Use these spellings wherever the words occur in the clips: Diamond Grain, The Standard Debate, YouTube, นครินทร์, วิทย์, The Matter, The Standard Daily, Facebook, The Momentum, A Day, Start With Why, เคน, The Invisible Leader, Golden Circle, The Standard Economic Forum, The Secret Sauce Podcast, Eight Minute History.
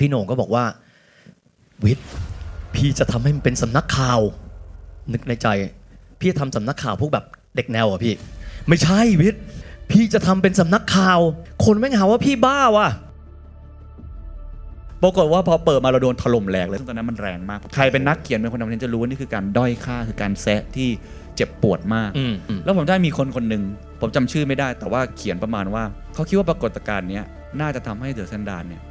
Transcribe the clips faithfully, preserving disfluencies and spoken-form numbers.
พี่โหน่งก็บอกว่าวิทย์พี่จะทำให้มันเป็นสำนักข่าวนึกในใจพี่จะทำสำนักข่าวพวกแบบเด็กแนวอ่ะพี่ไม่ใช่วิทย์พี่จะทำเป็นสำนักข่าวคนแม่งหาว่าพี่บ้าว่ะปรากฏว่าพอเปิดมาเราโดนถล่มแหลกเลยซึ่งตอนนั้นมันแรงมากใครเป็นนักเขียนเป็นคนทำคอนเทนต์จะรู้ว่านี่คือการด้อยค่าคือการแซะที่เจ็บปวดมากแล้วผมได้มีคนคนหนึ่งผมจำชื่อไม่ได้แต่ว่าเขียนประมาณว่าเขาคิดว่าปรากฏการณ์นี้น่าจะทำให้เดอะสแตนดาร์ดเนี่ย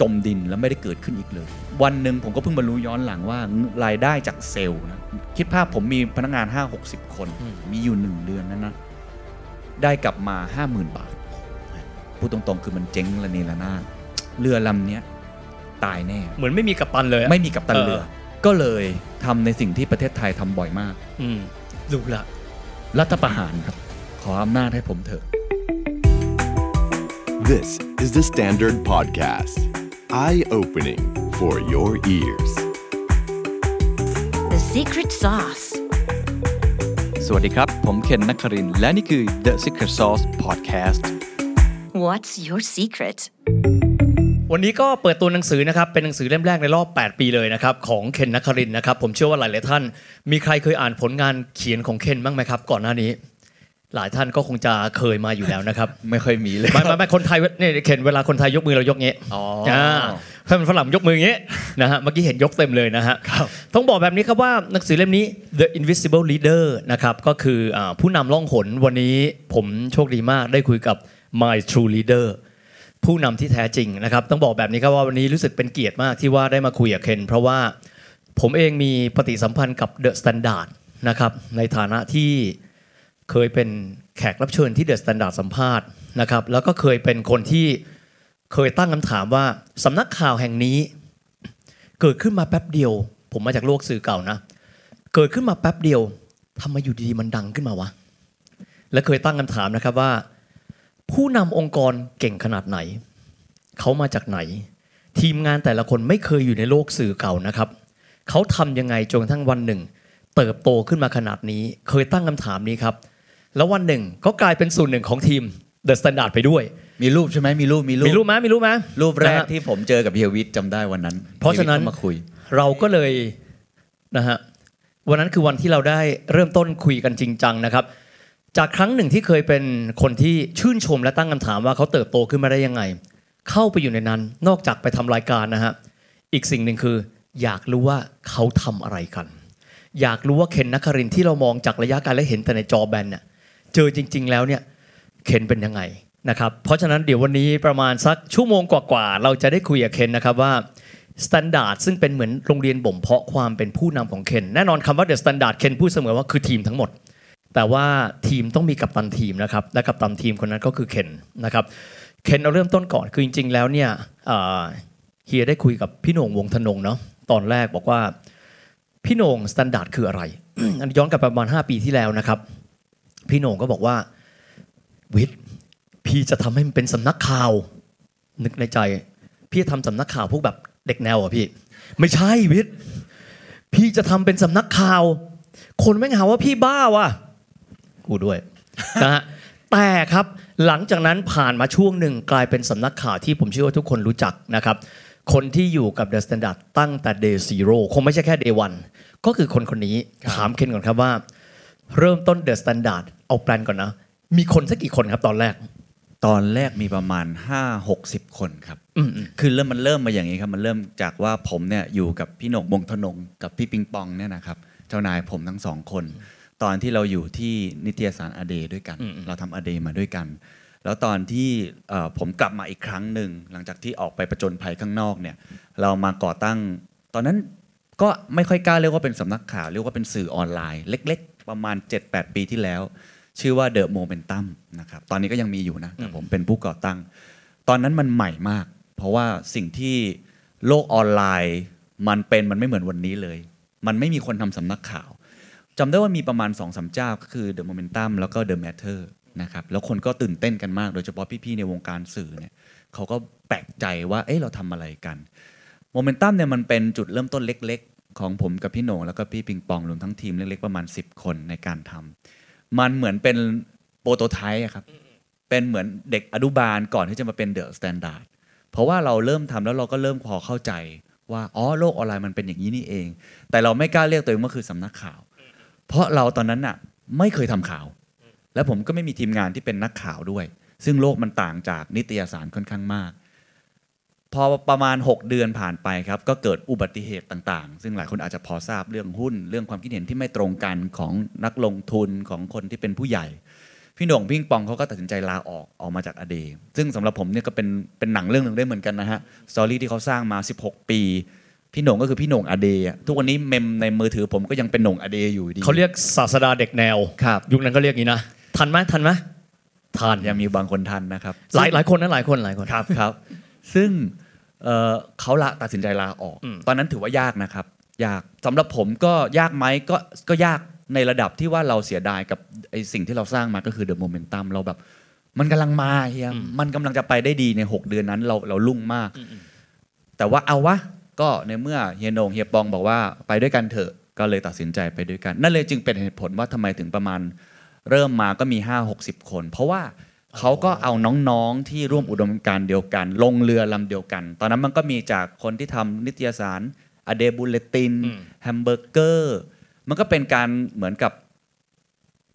จมดินแล้วไม่ได้เกิดขึ้นอีกเลยวันหนึ่งผมก็เพิ่งมารู้ย้อนหลังว่ารายได้จากเซลล์นะคิดภาพผมมีพนักงาน ห้าหกสิบ คนมีอยู่หนึ่งเดือนนั้นนะได้กลับมา ห้าหมื่น บาทพูดตรงๆคือมันเจ๊งระเนระนาดเรือลำนี้ตายแน่เหมือนไม่มีกัปตันเลยไม่มีกัปตันเรือก็เลยทำในสิ่งที่ประเทศไทยทำบ่อยมากดูละรัฐประหารครับขออำนาจให้ผมเถอะ This is the Standard Podcast Eye-opening for your ears The Secret Sauce สวัสดีครับผมเคนนักครินทร์และนี่คือ The Secret Sauce Podcast What's your secretวันนี้ก็เปิดตัวหนังสือนะครับเป็นหนังสือเล่มแรกในรอบแปดปีเลยนะครับของเคนนักครินทร์นะครับผมเชื่อว่าหลายๆท่านมีใครเคยอ่านผลงานเขียนของเคนบ้างไหมครับก่อนหน้านี้หลายท่านก็คงจะเคยมาอยู่แล้วนะครับ ไม่เคยมีเลยไม่ไม่คนไทยเนี่ยเคนเวลาคนไทยยกมือเรายกเงี้ยอ๋อถ้าเป็นฝรั่งยกมืออย่างเงี้ยนะฮะเมื่อกี้เห็นยกเต็มเลยนะฮะครับต้องบอกแบบนี้ครับว่าหนังสือเล่มนี้ The Invisible Leader นะครับก็คืออ่าผู้นำล่องหนวันนี้ผมโชคดีมากได้คุยกับ My True Leaderผู้นำที่แท้จริงนะครับต้องบอกแบบนี้ครับว่าวันนี้รู้สึกเป็นเกียรติมากที่ว่าได้มาคุยกับเคนเพราะว่าผมเองมีปฏิสัมพันธ์กับ The Standard นะครับในฐานะที่เคยเป็นแขกรับเชิญที่ The Standard สัมภาษณ์นะครับแล้วก็เคยเป็นคนที่เคยตั้งคำถามว่าสำนักข่าวแห่งนี้เกิดขึ้นมาแป๊บเดียวผมมาจากโลกสื่อเก่านะเกิดขึ้นมาแป๊บเดียวทำไมอยู่ดีๆมันดังขึ้นมาวะและเคยตั้งคำถามนะครับว่าผู้นำองค์กรเก่งขนาดไหนเขามาจากไหนทีมงานแต่ละคนไม่เคยอยู่ในโลกสื่อเก่านะครับเขาทำยังไงจนกระทั่งวันหนึ่งเติบโตขึ้นมาขนาดนี้เคยตั้งคำถามนี้ครับแล้ววันหนึ่งก็กลายเป็นส่วนหนึ่งของทีม The Standard ไปด้วยมีรูปใช่ไหมมีรูปมีรูปมีรูปมั้ยมีรูปมั้ยรูปแรกที่ผมเจอกับเฮียวิทย์จำได้วันนั้นเพราะฉะนั้นเราก็เลยนะฮะวันนั้นคือวันที่เราได้เริ่มต้นคุยกันจริงจังนะครับจากครั้งหนึ่งที่เคยเป็นคนที่ชื่นชมและตั้งคำถามว่าเขาเติบโตขึ้นมาได้ยังไงเข้าไปอยู่ในนั้นนอกจากไปทำรายการนะฮะอีกสิ่งหนึ่งคืออยากรู้ว่าเขาทำอะไรกันอยากรู้ว่าเคนนักครินทร์ที่เรามองจากระยะไกลและเห็นแต่ในจอแบนเนี่ยเจอจริงๆแล้วเนี่ยเคนเป็นยังไงนะครับเพราะฉะนั้นเดี๋ยววันนี้ประมาณสักชั่วโมงกว่าๆเราจะได้คุยกับเคนนะครับว่าสแตนดาร์ดซึ่งเป็นเหมือนโรงเรียนบ่มเพาะความเป็นผู้นำของเคนแน่นอนคำว่าเดอะสแตนดาร์ดเคนพูดเสมอว่าคือทีมทั้งหมดแต่ว่าทีมต้องมีกัปตันทีมนะครับและกัปตันทีมคนนั้นก็คือเคนนะครับเคนเราเริ่มต้นก่อนคือจริงๆแล้วเนี่ยเฮียได้คุยกับพี่โหน่งวงธนงเนาะตอนแรกบอกว่าพี่โหน่งสแตนดาร์ดคืออะไร อันย้อนกลับประมาณห้าปีที่แล้วนะครับพี่โหน่งก็บอกว่าวิทย์พี่จะทำให้มันเป็นสำนักข่าวนึกในใจพี่ทำสำนักข่าวพวกแบบเด็กแนวอ่ะพี่ไม่ใช่วิทย์พี่จะทำเป็นสำนักข่าวคนแม่งหาว่าพี่บ้าว่ะกูด้วยนะฮะแต่ครับหลังจากนั้นผ่านมาช่วงหนึ่งกลายเป็นสำนักข่าวที่ผมเชื่อว่าทุกคนรู้จักนะครับคนที่อยู่กับ The Standard ตั้งแต่ Day Zero คงไม่ใช่แค่ Day One ก็คือคนคนนี้ถามเคนก่อนครับว่าเริ่มต้น The Standard เอาแปลนก่อนนะมีคนสักกี่คนครับตอนแรกตอนแรกมีประมาณ ห้าหกสิบ คนครับคือเริ่มมันเริ่มมาอย่างนี้ครับมันเริ่มจากว่าผมเนี่ยอยู่กับพี่หนกวงธนงกับพี่ปิงปองเนี่ยนะครับเจ้านายผมทั้งสองคนตอนที่เราอยู่ที่นิตยสาร A Day ด้วยกันเราทำ A Day มาด้วยกันแล้วตอนที่ผมกลับมาอีกครั้งหนึ่งหลังจากที่ออกไปประจนภัยข้างนอกเนี่ยเรามาก่อตั้งตอนนั้นก็ไม่ค่อยกล้าเรียกว่าเป็นสำนักข่าวเรียกว่าเป็นสื่อออนไลน์เล็กๆประมาณ เจ็ดแปด ปีที่แล้วชื่อว่า The Momentum นะครับตอนนี้ก็ยังมีอยู่นะแต่ผมเป็นผู้ก่อตั้งตอนนั้นมันใหม่มากเพราะว่าสิ่งที่โลกออนไลน์มันเป็นมันไม่เหมือนวันนี้เลยมันไม่มีคนทำสำนักข่าวจำได้ว่ามีประมาณ สองสาม เจ้าก็คือ The Momentum แล้วก็ The Matter นะครับแล้วคนก็ตื่นเต้นกันมากโดยเฉพาะพี่ๆในวงการสื่อเนี่ยเขาก็แปลกใจว่าเอ๊ะเราทำอะไรกัน Momentum เนี่ยมันเป็นจุดเริ่มต้นเล็กๆของผมกับพี่โหน่งแล้วก็พี่ปิงปองรวมทั้งทีมเล็กๆประมาณสิบคนในการทำมันเหมือนเป็นโปรโตไทป์ครับเป็นเหมือนเด็กอนุบาลก่อนที่จะมาเป็น The Standard เพราะว่าเราเริ่มทำแล้วเราก็เริ่มพอเข้าใจว่าอ๋อโลกออนไลน์มันเป็นอย่างนี้นี่เองแต่เราไม่กล้าเรียกตัวเองว่าคือสำนักข่าวเพราะเราตอนนั้นน่ะไม่เคยทำข่าวและผมก็ไม่มีทีมงานที่เป็นนักข่าวด้วยซึ่งโลกมันต่างจากนิตยสารค่อนข้างมากพอประมาณหกเดือนผ่านไปครับก็เกิดอุบัติเหตุต่างๆซึ่งหลายคนอาจจะพอทราบเรื่องหุ้นเรื่องความคิดเห็นที่ไม่ตรงกันของนักลงทุนของคนที่เป็นผู้ใหญ่พี่หน่งพิงปองเขาก็ตัดสินใจลาออกออกมาจาก A Day ซึ่งสำหรับผมเนี่ยก็เป็นเป็นหนังเรื่องนึงได้เหมือนกันนะฮะสตอรี่ที่เขาสร้างมาสิบหกปีพี่หน่งก็คือพี่หน่ง A Day อ่ะทุกวันนี้เมมในมือถือผมก็ยังเป็นหน่ง A Day อยู่ดีเขาเรียกศาสดาเด็กแนวครับยุคนั้นก็เรียกงี้นะทันมั้ยทันมั้ยทันยังมีบางคนทันนะครับหลายหลายคนนะหลายคนหลายคนครับครับซึ่งเขาละตัดสินใจลาออกตอนนั้นถือว่ายากนะครับยากสำหรับผมก็ยากไหมก็ก็ยากในระดับที่ว่าเราเสียดายกับไอ้สิ่งที่เราสร้างมาก็คือเดอะโมเมนตัมเราแบบมันกำลังมาเฮียมันกำลังจะไปได้ดีในหกเดือนนั้นเราเราลุ่งมากแต่ว่าเอาวะก็ในเมื่อเฮียโหน่งเฮียปองบอกว่าไปด้วยกันเถอะก็เลยตัดสินใจไปด้วยกันนั่นเลยจึงเป็นเหตุผลว่าทำไมถึงประมาณเริ่มมาก็มีห้าหกสิบคนเพราะว่าเขาก็เอาน้องๆที่ร่วมอุดมการณ์เดียวกันลงเรือลำเดียวกันตอนนั้นมันก็มีจากคนที่ทำนิตยสาร A Day Bulletin แฮมเบอร์เกอร์มันก็เป็นการเหมือนกับ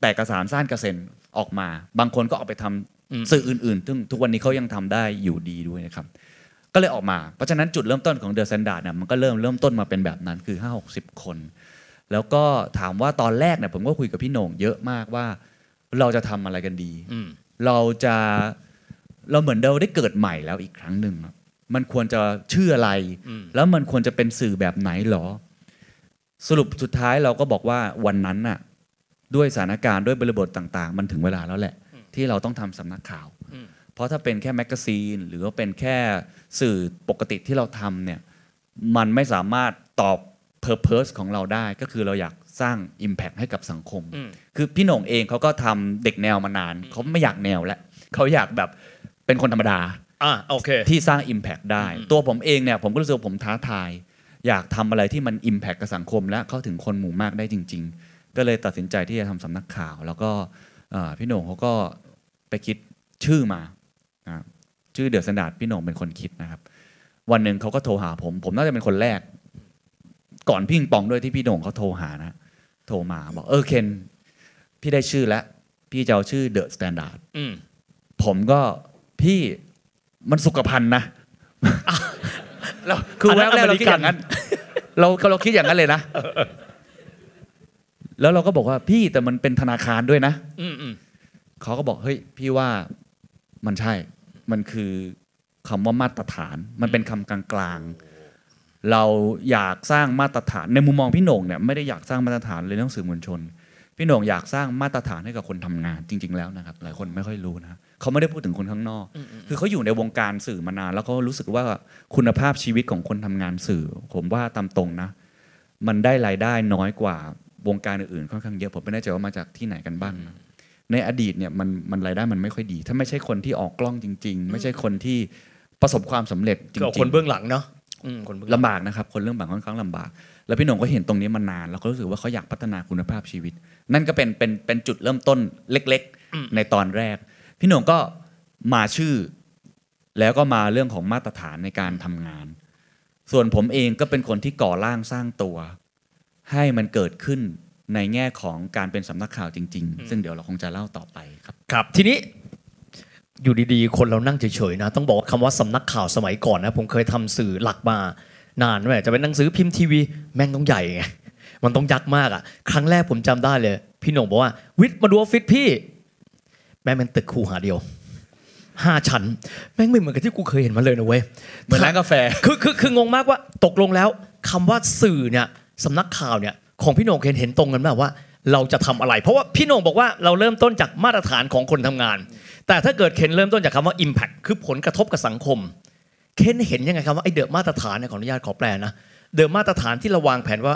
แตกกระสานซ่านกระเซ็นออกมาบางคนก็ออกไปทำสื่ออื่นๆซึ่งทุกวันนี้เขายังทำได้อยู่ดีด้วยนะครับก็เลยออกมาเพราะฉะนั้นจุดเริ่มต้นของ The Standard น่ะมันก็เริ่มเริ่มต้นมาเป็นแบบนั้นคือ ห้าหกสิบ คนแล้วก็ถามว่าตอนแรกเนี่ยผมก็คุยกับพี่โหน่งเยอะมากว่าเราจะทำอะไรกันดีเราจะเราเหมือนเราได้เกิดใหม่แล้วอีกครั้งหนึ่งมันควรจะชื่ออะไรแล้วมันควรจะเป็นสื่อแบบไหนหรอสรุปสุดท้ายเราก็บอกว่าวันนั้นน่ะด้วยสถานการณ์ด้วยบริบทต่างๆมันถึงเวลาแล้วแหละที่เราต้องทำสำนักข่าวเพราะถ้าเป็นแค่แมกกาซีนหรือว่าเป็นแค่สื่อปกติที่เราทำเนี่ยมันไม่สามารถตอบ purpose ของเราได้ก็คือเราอยากสร้าง impact ให้กับสังคมคือพี่โหน่งเองเขาก็ทำเด็กแนวมานานเขาไม่อยากแนวแล้วเขาอยากแบบเป็นคนธรรมดาอ่ะโอเคที่สร้าง impact ได้ตัวผมเองเนี่ยผมก็รู้สึกผมท้าทายอยากทำอะไรที่มัน impact กับสังคมและเข้าถึงคนหมู่มากได้จริงๆก็เลยตัดสินใจที่จะทำสำนักข่าวแล้วก็พี่โหน่งเขาก็ไปคิดชื่อมาชื่อเดือดสนดาดพี่โหน่งเป็นคนคิดนะครับวันนึงเขาก็โทรหาผมผมน่าจะเป็นคนแรกก่อนพี่ปิงปองด้วยที่พี่โหน่งเขาโทรหานะโทรมาบอกเออเคนพี่ได้ชื่อแล้วพี่จะเอาชื่อ The Standard อืมผมก็พี่มันสุขภัณฑ์นะเราคือแรกๆเราคิดอย่างนั้นเราเราคิดอย่างนั้นเลยนะแล้วเราก็บอกว่าพี่แต่มันเป็นธนาคารด้วยนะอือๆเขาก็บอกเฮ้ยพี่ว่ามันใช่มันคือคำว่ามาตรฐานมันเป็นคำกลางๆเราอยากสร้างมาตรฐานในมุมมองพี่โหน่งเนี่ยไม่ได้อยากสร้างมาตรฐานเลยหนังสือมวลชนพี่โหน่งอยากสร้างมาตรฐานให้กับคนทำงานจริงๆแล้วนะครับหลายคนไม่ค่อยรู้นะเขาไม่ได้พูดถึงคนข้างนอกคือเขาอยู่ในวงการสื่อมานานแล้วเขารู้สึกว่าคุณภาพชีวิตของคนทำงานสื่อผมว่าตามตรงนะมันได้รายได้น้อยกว่าวงการอื่นๆค่อนข้างเยอะผมไม่แน่ใจว่ามาจากที่ไหนกันบ้างนะในอดีตเนี่ยมันมันรายได้มันไม่ค่อยดีถ้าไม่ใช่คนที่ออกกล้องจริงๆไม่ใช่คนที่ประสบความสำเร็จจริงๆคนเบื้องหลังเนาะลำบากนะครับคนเรื่องบางค่อนข้างลำบากแล้วพี่หน่งก็เห็นตรงนี้มานานแล้วก็รู้สึกว่าเขาอยากพัฒนาคุณภาพชีวิตนั่นก็เป็นเป็นเป็นจุดเริ่มต้นเล็กๆในตอนแรกพี่หน่งก็มาชื่อแล้วก็มาเรื่องของมาตรฐานในการทำงานส่วนผมเองก็เป็นคนที่ก่อร่างสร้างตัวให้มันเกิดขึ้นในแง่ของการเป็นสำนักข่าวจริงๆซึ่งเดี๋ยวเราคงจะเล่าต่อไปครับครับทีนี้อยู่ดีๆคนเรานั่งเฉยๆนะต้องบอกว่าคำว่าสำนักข่าวสมัยก่อนนะผมเคยทำสื่อหลักมานานแหละจะเป็นหนังสือพิมพ์ทีวีแม่งต้องใหญ่ไงมันต้องยักษ์มากอ่ะครั้งแรกผมจำได้เลยพี่หน่งบอกว่าวิทย์มาดูออฟฟิศพี่แม่งเป็นตึกคูหาเดียวห้าชั้นแม่งไม่เหมือนกับที่กูเคยเห็นมาเลยนะเว้ยเหมือนร้านกาแฟคือคือคืองงมากว่าตกลงแล้วคำว่าสื่อเนี่ยสำนักข่าวเนี่ยของพี่หน่งเห็นเห็นตรงกันไหมว่าเราจะทำอะไรเพราะว่าพี่หน่งบอกว่าเราเริ่มต้นจากมาตรฐานของคนทำงานแต่ถ้าเกิดเคนเริ่มต้นจากคำว่า impact คือผลกระทบกับสังคมเคนเห็นยังไงครับว่าไอ้เดอะมาตรฐานเนี่ยขออนุญาตขอแปลนะเดอะมาตรฐานที่เราวางแผนว่า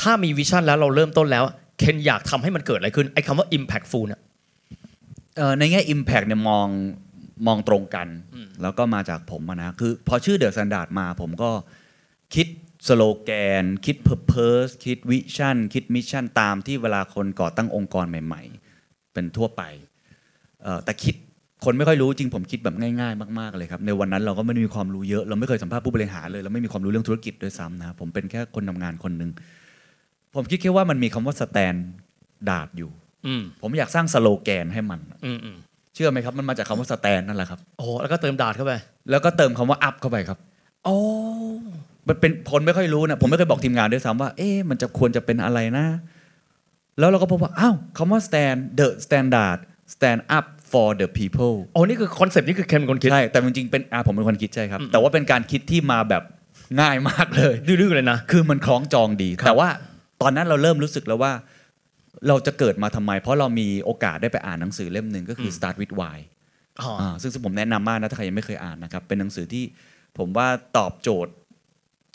ถ้ามีวิชั่นแล้วเราเริ่มต้นแล้วเคนอยากทำให้มันเกิดอะไรขึ้นไอ้คำว่า impactful เนี่ยในแง่ impact เนี่ยมองมองตรงกันแล้วก็มาจากผมนะคือพอชื่อ The Standard มาผมก็คิดสโลแกนคิด purpose คิด vision คิด mission ตามที่เวลาคนก่อตั้งองค์กรใหม่ๆเป็นทั่วไปแต่คิด คนไม่ค่อยรู้จริงผมคิดแบบง่ายๆมากๆเลยครับในวันนั้นเราก็ไม่มีความรู้เยอะเราไม่เคยสัมภาษณ์ผู้บริหารเลยเราไม่มีความรู้เรื่องธุรกิจด้วยซ้ำนะผมเป็นแค่คนทำงานคนนึงผมคิดแค่ว่ามันมีคำว่าสแตนดาร์ดอยู่ผมอยากสร้างสโลแกนให้มันเชื่อไหมครับมันมาจากคำว่าสแตนนั่นแหละครับโอ้แล้วก็เติมดาร์ดเข้าไปแล้วก็เติมคำว่าอัพเข้าไปครับโอ้มันเป็นคนไม่ค่อยรู้นะผมไม่เคยบอกทีมงานด้วยซ้ำว่าเอ๊ะมันจะควรจะเป็นอะไรนะแล้วเราก็พบว่าอ้าวคำว่า stand the standard stand up for the people อ๋อนี่คือคอนเซ็ปต์นี่คือแคมเป็นคนคิดใช่แต่จริงๆเป็นอ่าผมเป็นคนคิดใช่ครับแต่ว่าเป็นการคิดที่มาแบบง่ายมากเลยดื้อๆเลยนะคือมันคล้องจองดีแต่ว่าตอนนั้นเราเริ่มรู้สึกแล้วว่าเราจะเกิดมาทำไมเพราะเรามีโอกาสได้ไปอ่านหนังสือเล่มนึงก็คือ Start With Why อ๋อซึ่งผมแนะนำมากนะถ้าใครยังไม่เคยอ่านนะครับเป็นหนังสือที่ผมว่าตอบโจทย์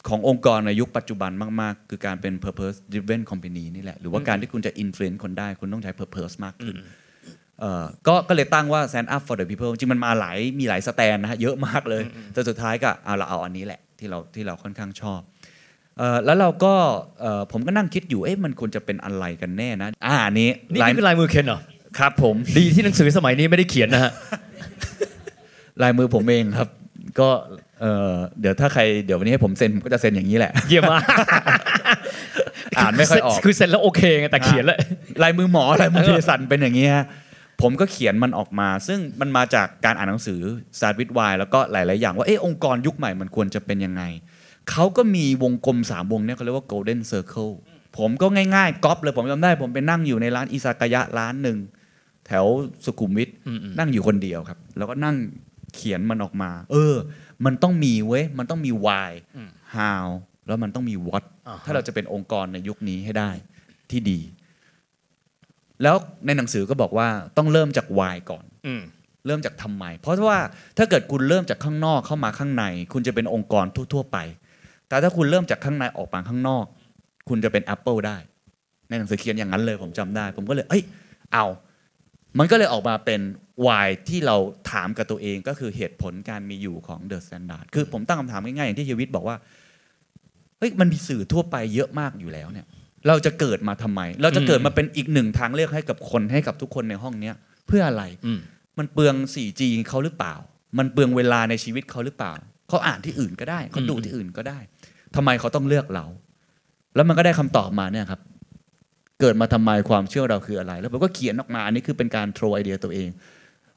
ขององค์กรในยุคปัจจุบันมากๆคือการเป็น purpose driven company นี่แหละหรือว่าการที่คุณจะ influence คนได้คุณต้องใช้ purpose มากขึ้นเอ่อก็ก็เลยตั้งว่า stand up for the people จริงมันมาหลายมีหลาย stand นะฮะเยอะมากเลยแต่สุดท้ายก็เอาเราเอาอันนี้แหละที่เราที่เราค่อนข้างชอบเอ่อแล้วเราก็เอ่อผมก็นั่งคิดอยู่เอ๊ะมันควรจะเป็นอะไรกันแน่นะอ่านี้นี่คือลายมือเคนเหรอครับผมดีที่หนังสือสมัยนี้ไม่ได้เขียนนะฮะลายมือผมเองครับก็เอ่อเดี๋ยวถ้าใครเดี๋ยววันนี้ให้ผมเซ็นผมก็จะเซ็นอย่างนี้แหละเยี่ยมมากอ่านไม่ค่อยออกคือเซ็นแล้วโอเคไงแต่เขียนแล้วลายมือหมอลายมือเทสันเป็นอย่างนี้ฮะผมก็เขียนมันออกมาซึ่งมันมาจากการอ่านหนังสือ Start With Why แล้วก็หลายๆอย่างว่าเออองค์กรยุคใหม่มันควรจะเป็นยังไงเขาก็มีวงกลมสามวงเนี่ยเขาเรียกว่า Golden Circle ผมก็ง่ายๆก๊อปเลยผมจำได้ผมไปนั่งอยู่ในร้านอิซากายะร้านนึงแถวสุขุมวิทนั่งอยู่คนเดียวครับแล้วก็นั่งเขียนมันออกมาเออมันต้องมีเว้ยมันต้องมี why how แล้วมันต้องมี what ถ้าเราจะเป็นองค์กรในยุคนี้ให้ได้ที่ดีแล้วในหนังสือก็บอกว่าต้องเริ่มจาก why ก่อนเริ่มจากทำไมเพราะว่าถ้าเกิดคุณเริ่มจากข้างนอกเข้ามาข้างในคุณจะเป็นองค์กรทั่วๆไปแต่ถ้าคุณเริ่มจากข้างในออกมาข้างนอกคุณจะเป็น Apple ได้ในหนังสือเขียนอย่างนั้นเลยผมจำได้ผมก็เลยเอ้ยเอามันก็เลยออกมาเป็น why ที่เราถามกับตัวเองก็คือเหตุผลการมีอยู่ของ The Standard คือผมตั้งคำถามง่ายๆอย่างที่เฮียวิทย์บอกว่าเฮ้ยมันมีสื่อทั่วไปเยอะมากอยู่แล้วเนี่ยเราจะเกิดมาทำไมเราจะเกิดมาเป็นอีกหนึ่งทางเลือกให้กับคนให้กับทุกคนในห้องนี้เพื่ออะไรมันเปลือง โฟร์จี เขาหรือเปล่ามันเปลืองเวลาในชีวิตเขาหรือเปล่าเขาอ่านที่อื่นก็ได้เขาดูที่อื่นก็ได้ทำไมเขาต้องเลือกเราแล้วมันก็ได้คำตอบมาเนี่ยครับเกิดมาทำไมความเชื่อเราคืออะไรแล้วผมก็เขียนออกมาอันนี้คือเป็นการโทรไอเดียตัวเอง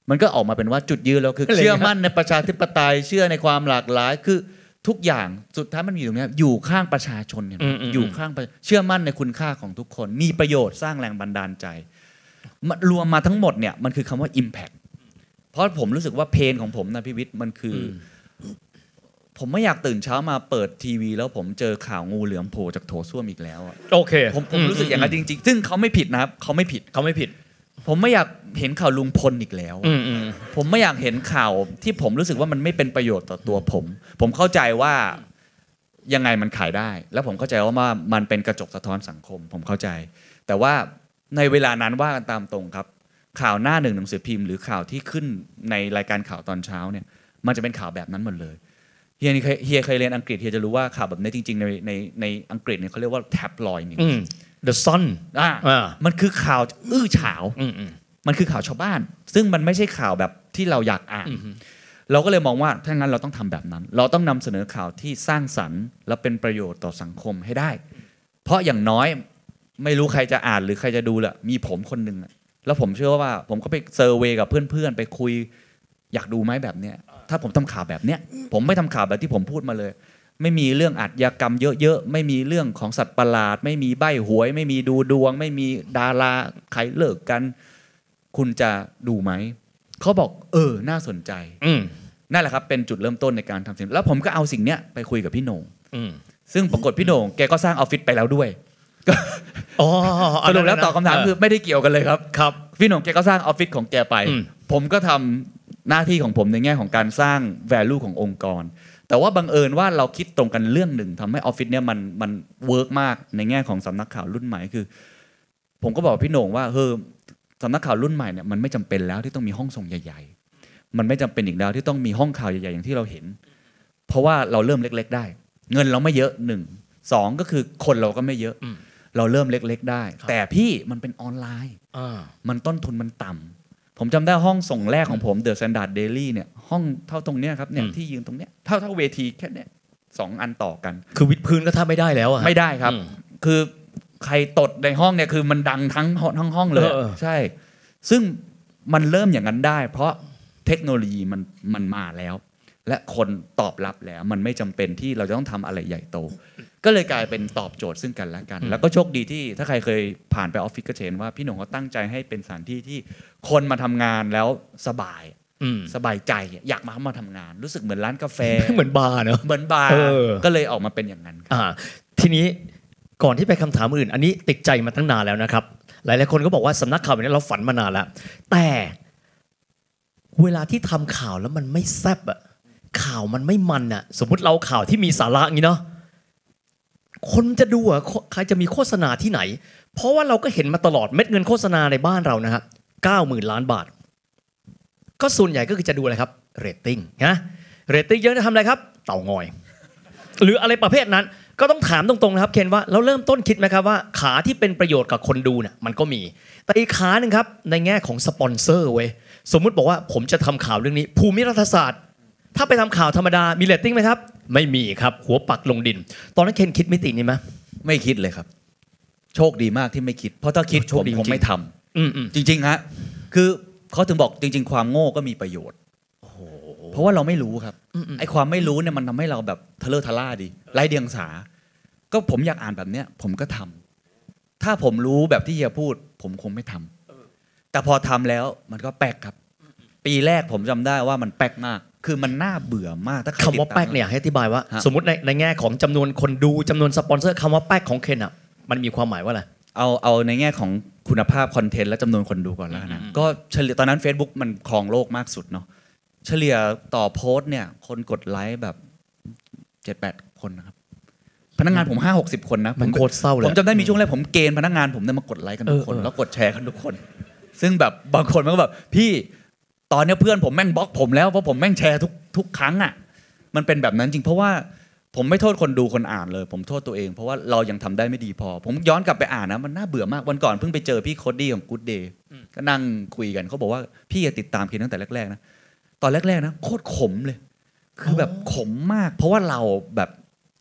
มันก็ออกมาเป็นว่าจุดยืนเราคือ เชื่อมั่นในประชาธิปไตยเชื่อในความหลากหลายคือทุกอย่างสุดท้ายมันอยู่ตรงนี้อยู่ข้างประชาชนเนี่ยอยู่ข้างเชื่อมั่นในคุณค่าของทุกคนมีประโยชน์สร้างแรงบันดาลใจรวมมาทั้งหมดเนี่ยมันคือคำว่า impact เพราะผมรู้สึกว่าเพนของผมนะพี่วิทย์มันคือผมไม่อยากตื่นเช้ามาเปิดทีวีแล้วผมเจอข่าวงูเหลือมโผล่จากโถส้วมอีกแล้วอ่ะโอเคผมผมรู้สึกอย่างนั้นจริงๆซึ่งเขาไม่ผิดนะครับเขาไม่ผิดเขาไม่ผิดผมไม่อยากเห็นข่าวลุงพลอีกแล้วผมไม่อยากเห็นข่าวที่ผมรู้สึกว่ามันไม่เป็นประโยชน์ต่อตัวผมผมเข้าใจว่ายังไงมันขายได้แล้วผมเข้าใจว่ามันเป็นกระจกสะท้อนสังคมผมเข้าใจแต่ว่าในเวลานั้นว่ากันตามตรงครับข่าวหน้าหนึ่งหนังสือพิมพ์หรือข่าวที่ขึ้นในรายการข่าวตอนเช้าเนี่ยมันจะเป็นข่าวแบบนั้นหมดเลยเฮียเฮียเคยเรียนอังกฤษเฮียจะรู้ว่าข่าวแบบนี้จริงๆในในในอังกฤษเนี่ยเขาเรียกว่าแท็บลอยด์ The Sun อ่ามันคือข่าวอื้อฉาวมันคือข่าวชาวบ้านซึ่งมันไม่ใช่ข่าวแบบที่เราอยากอ่านเราก็เลยมองว่าถ้างั้นเราต้องทำแบบนั้นเราต้องนำเสนอข่าวที่สร้างสรรค์และเป็นประโยชน์ต่อสังคมให้ได้เพราะอย่างน้อยไม่รู้ใครจะอ่านหรือใครจะดูแหละมีผมคนหนึ่งแล้วผมเชื่อว่าผมก็ไปเซอร์เวย์กับเพื่อนๆไปคุยอยากดูไหมแบบเนี้ยถ้าผมทำข่าวแบบเนี้ยผมไม่ทำข่าวแบบที่ผมพูดมาเลยไม่มีเรื่องอาชญากรรมเยอะๆไม่มีเรื่องของสัตว์ประหลาดไม่มีใบ้หวยไม่มีดูดวงไม่มีดาราใครเลิกกันคุณจะดูไหมเขาบอกเออน่าสนใจนั่นแหละครับเป็นจุดเริ่มต้นในการทำสิ่งแล้วผมก็เอาสิ่งเนี้ยไปคุยกับพี่โหน่งซึ่งปรากฏพี่โหน่งแกก็สร้างออฟฟิศไปแล้วด้วยอ๋อสรุปแล้วตอบคำถามคือไม่ได้เกี่ยวกันเลยครับครับพี่โหน่งแกก็สร้างออฟฟิศของแกไปผมก็ทำหน้าที่ของผมในแง่ของการสร้าง value ขององค์กรแต่ว่าบังเอิญว่าเราคิดตรงกันเรื่องหนึ่งทำให้ออฟฟิศเนี่ยมันมันเวิร์กมากในแง่ของสำนักข่าวรุ่นใหม่คือผมก็บอกพี่โหน่งว่าเฮ้ยสำนักข่าวรุ่นใหม่เนี่ยมันไม่จำเป็นแล้วที่ต้องมีห้องส่งใหญ่ๆมันไม่จำเป็นอีกแล้วที่ต้องมีห้องข่าวใหญ่ๆอย่างที่เราเห็นเพราะว่าเราเริ่มเล็กๆได้เงินเราไม่เยอะหนึ่งสองก็คือคนเราก็ไม่เยอะเราเริ่มเล็กๆได้แต่พี่มันเป็นออนไลน์มันต้นทุนมันต่ำ ผมจำได้ห้องส่งแรกของผม The Standard Daily เนี่ยห้องเท่าตรงเนี้ยครับเนี่ยที่ยืนตรงเนี้ยเท่าเท่าเวทีแค่เนี้ยสองอันต่อกันคือวิดพื้นก็ทำไม่ได้แล้วอะไม่ได้ครับคือใครตดในห้องเนี่ยคือมันดังทั้งทั้งห้องเลยใช่ซึ่งมันเริ่มอย่างนั้นได้เพราะเทคโนโลยีมันมันมาแล้วและคนตอบรับแล้วมันไม่จำเป็นที่เราจะต้องทำอะไรใหญ่โตก็เลยกลายเป็นตอบโจทย์ซึ่งกันและกันแล้วก็โชคดีที่ถ้าใครเคยผ่านไปออฟฟิศก็เห็นว่าพี่หนุ่มเขาตั้งใจให้เป็นสถานที่ที่คนมาทำงานแล้วสบายสบายใจอยากมามาทำงานรู้สึกเหมือนร้านกาแฟเหมือนบาร์เนอะเหมือนบาร์ก็เลยออกมาเป็นอย่างนั้นทีนี้ก่อนที่ไปคำถามอื่นอันนี้ติดใจมาตั้งนานแล้วนะครับหลายๆคนก็บอกว่าสำนักข่าวนี้เราฝันมานานแล้วแต่เวลาที่ทำข่าวแล้วมันไม่แซ่บอะข่าวมันไม่มันอะสมมติเราข่าวที่มีสาระงี้เนาะคนจะดูอะใครจะมีโฆษณาที่ไหนเพราะว่าเราก็เห็นมาตลอดเม็ดเงินโฆษณาในบ้านเรานะครับเก้าหมื่นล้านบาทก็ส่วนใหญ่ก็คือจะดูอะไรครับเรตติ้งนะเรตติ้งเยอะจะทำอะไรครับเต่างอยหรืออะไรประเภทนั้นก็ต้องถามตรงๆนะครับเคนว่าเราเริ่มต้นคิดไหมครับว่าขาที่เป็นประโยชน์กับคนดูเนี่ยมันก็มีแต่อีกขาหนึ่งครับในแง่ของสปอนเซอร์เว้ยสมมุติบอกว่าผมจะทำข่าวเรื่องนี้ภูมิรัฐศาสตร์ถ้าไปทำข่าวธรรมดามีเรตติ้งไหมครับไม่มีครับหัวปักลงดินตอนนั้นเคนคิดมิตินี้ไหมไม่คิดเลยครับโชคดีมากที่ไม่คิดเพราะถ้าคิดผมคงไม่ทำจริงๆฮะคือเขาถึงบอกจริงๆความโง่ก็มีประโยชน์เพราะว่าเราไม่รู้ครับไอ้ความไม่รู้เนี่ยมันทำให้เราแบบทะเลาะทะล่าดีไร้เดียงสาก็ผมอยากอ่านแบบเนี้ยผมก็ทำถ้าผมรู้แบบที่เฮียพูดผมคงไม่ทำแต่พอทำแล้วมันก็แปลกครับปีแรกผมจำได้ว่ามันแปลกมากคือมันน่าเบื่อมากถ้าคำว่าแปลกเนี่ยให้อธิบายว่าสมมติในในแง่ของจำนวนคนดูจำนวนสปอนเซอร์คำว่าแปลกของเคนอ่ะมันมีความหมายว่าอะไรเอาเอาในแง่ของคุณภาพคอนเทนต์และจำนวนคนดูก่อนแล้วนะก็เฉลี่ยตอนนั้น Facebook มันครองโลกมากสุดเนาะเฉลี่ยต่อโพสต์เนี่ยคนกดไลค์แบบเจ็ดแปดคนนะครับพนักงานผมห้าหกสิบคนนะผมโคตรเศร้าเลยผมจำได้มีช่วงแรกผมเกณฑ์พนักงานผมเนี่ยมากดไลค์กันทุกคนแล้วกดแชร์กันทุกคนซึ่งแบบบางคนมันก็แบบพี่ตอนนี้เพื่อนผมแม่งบล็อกผมแล้วเพราะผมแม่งแชร์ทุกทุกครั้งอ่ะมันเป็นแบบนั้นจริงเพราะว่าผมไม่โทษคนดูคนอ่านเลยผมโทษตัวเองเพราะว่าเรายังทำได้ไม่ดีพอผมย้อนกลับไปอ่านนะมันน่าเบื่อมากวันก่อนเพิ่งไปเจอพี่โคดดี้ของ Good Day ก็นั่งคุยกันเขาบอกว่าพี่ติดตามคิดตั้งแต่แรกๆนะตอนแรกๆนะโคตรขมเลยคือแบบขมมากเพราะว่าเราแบบ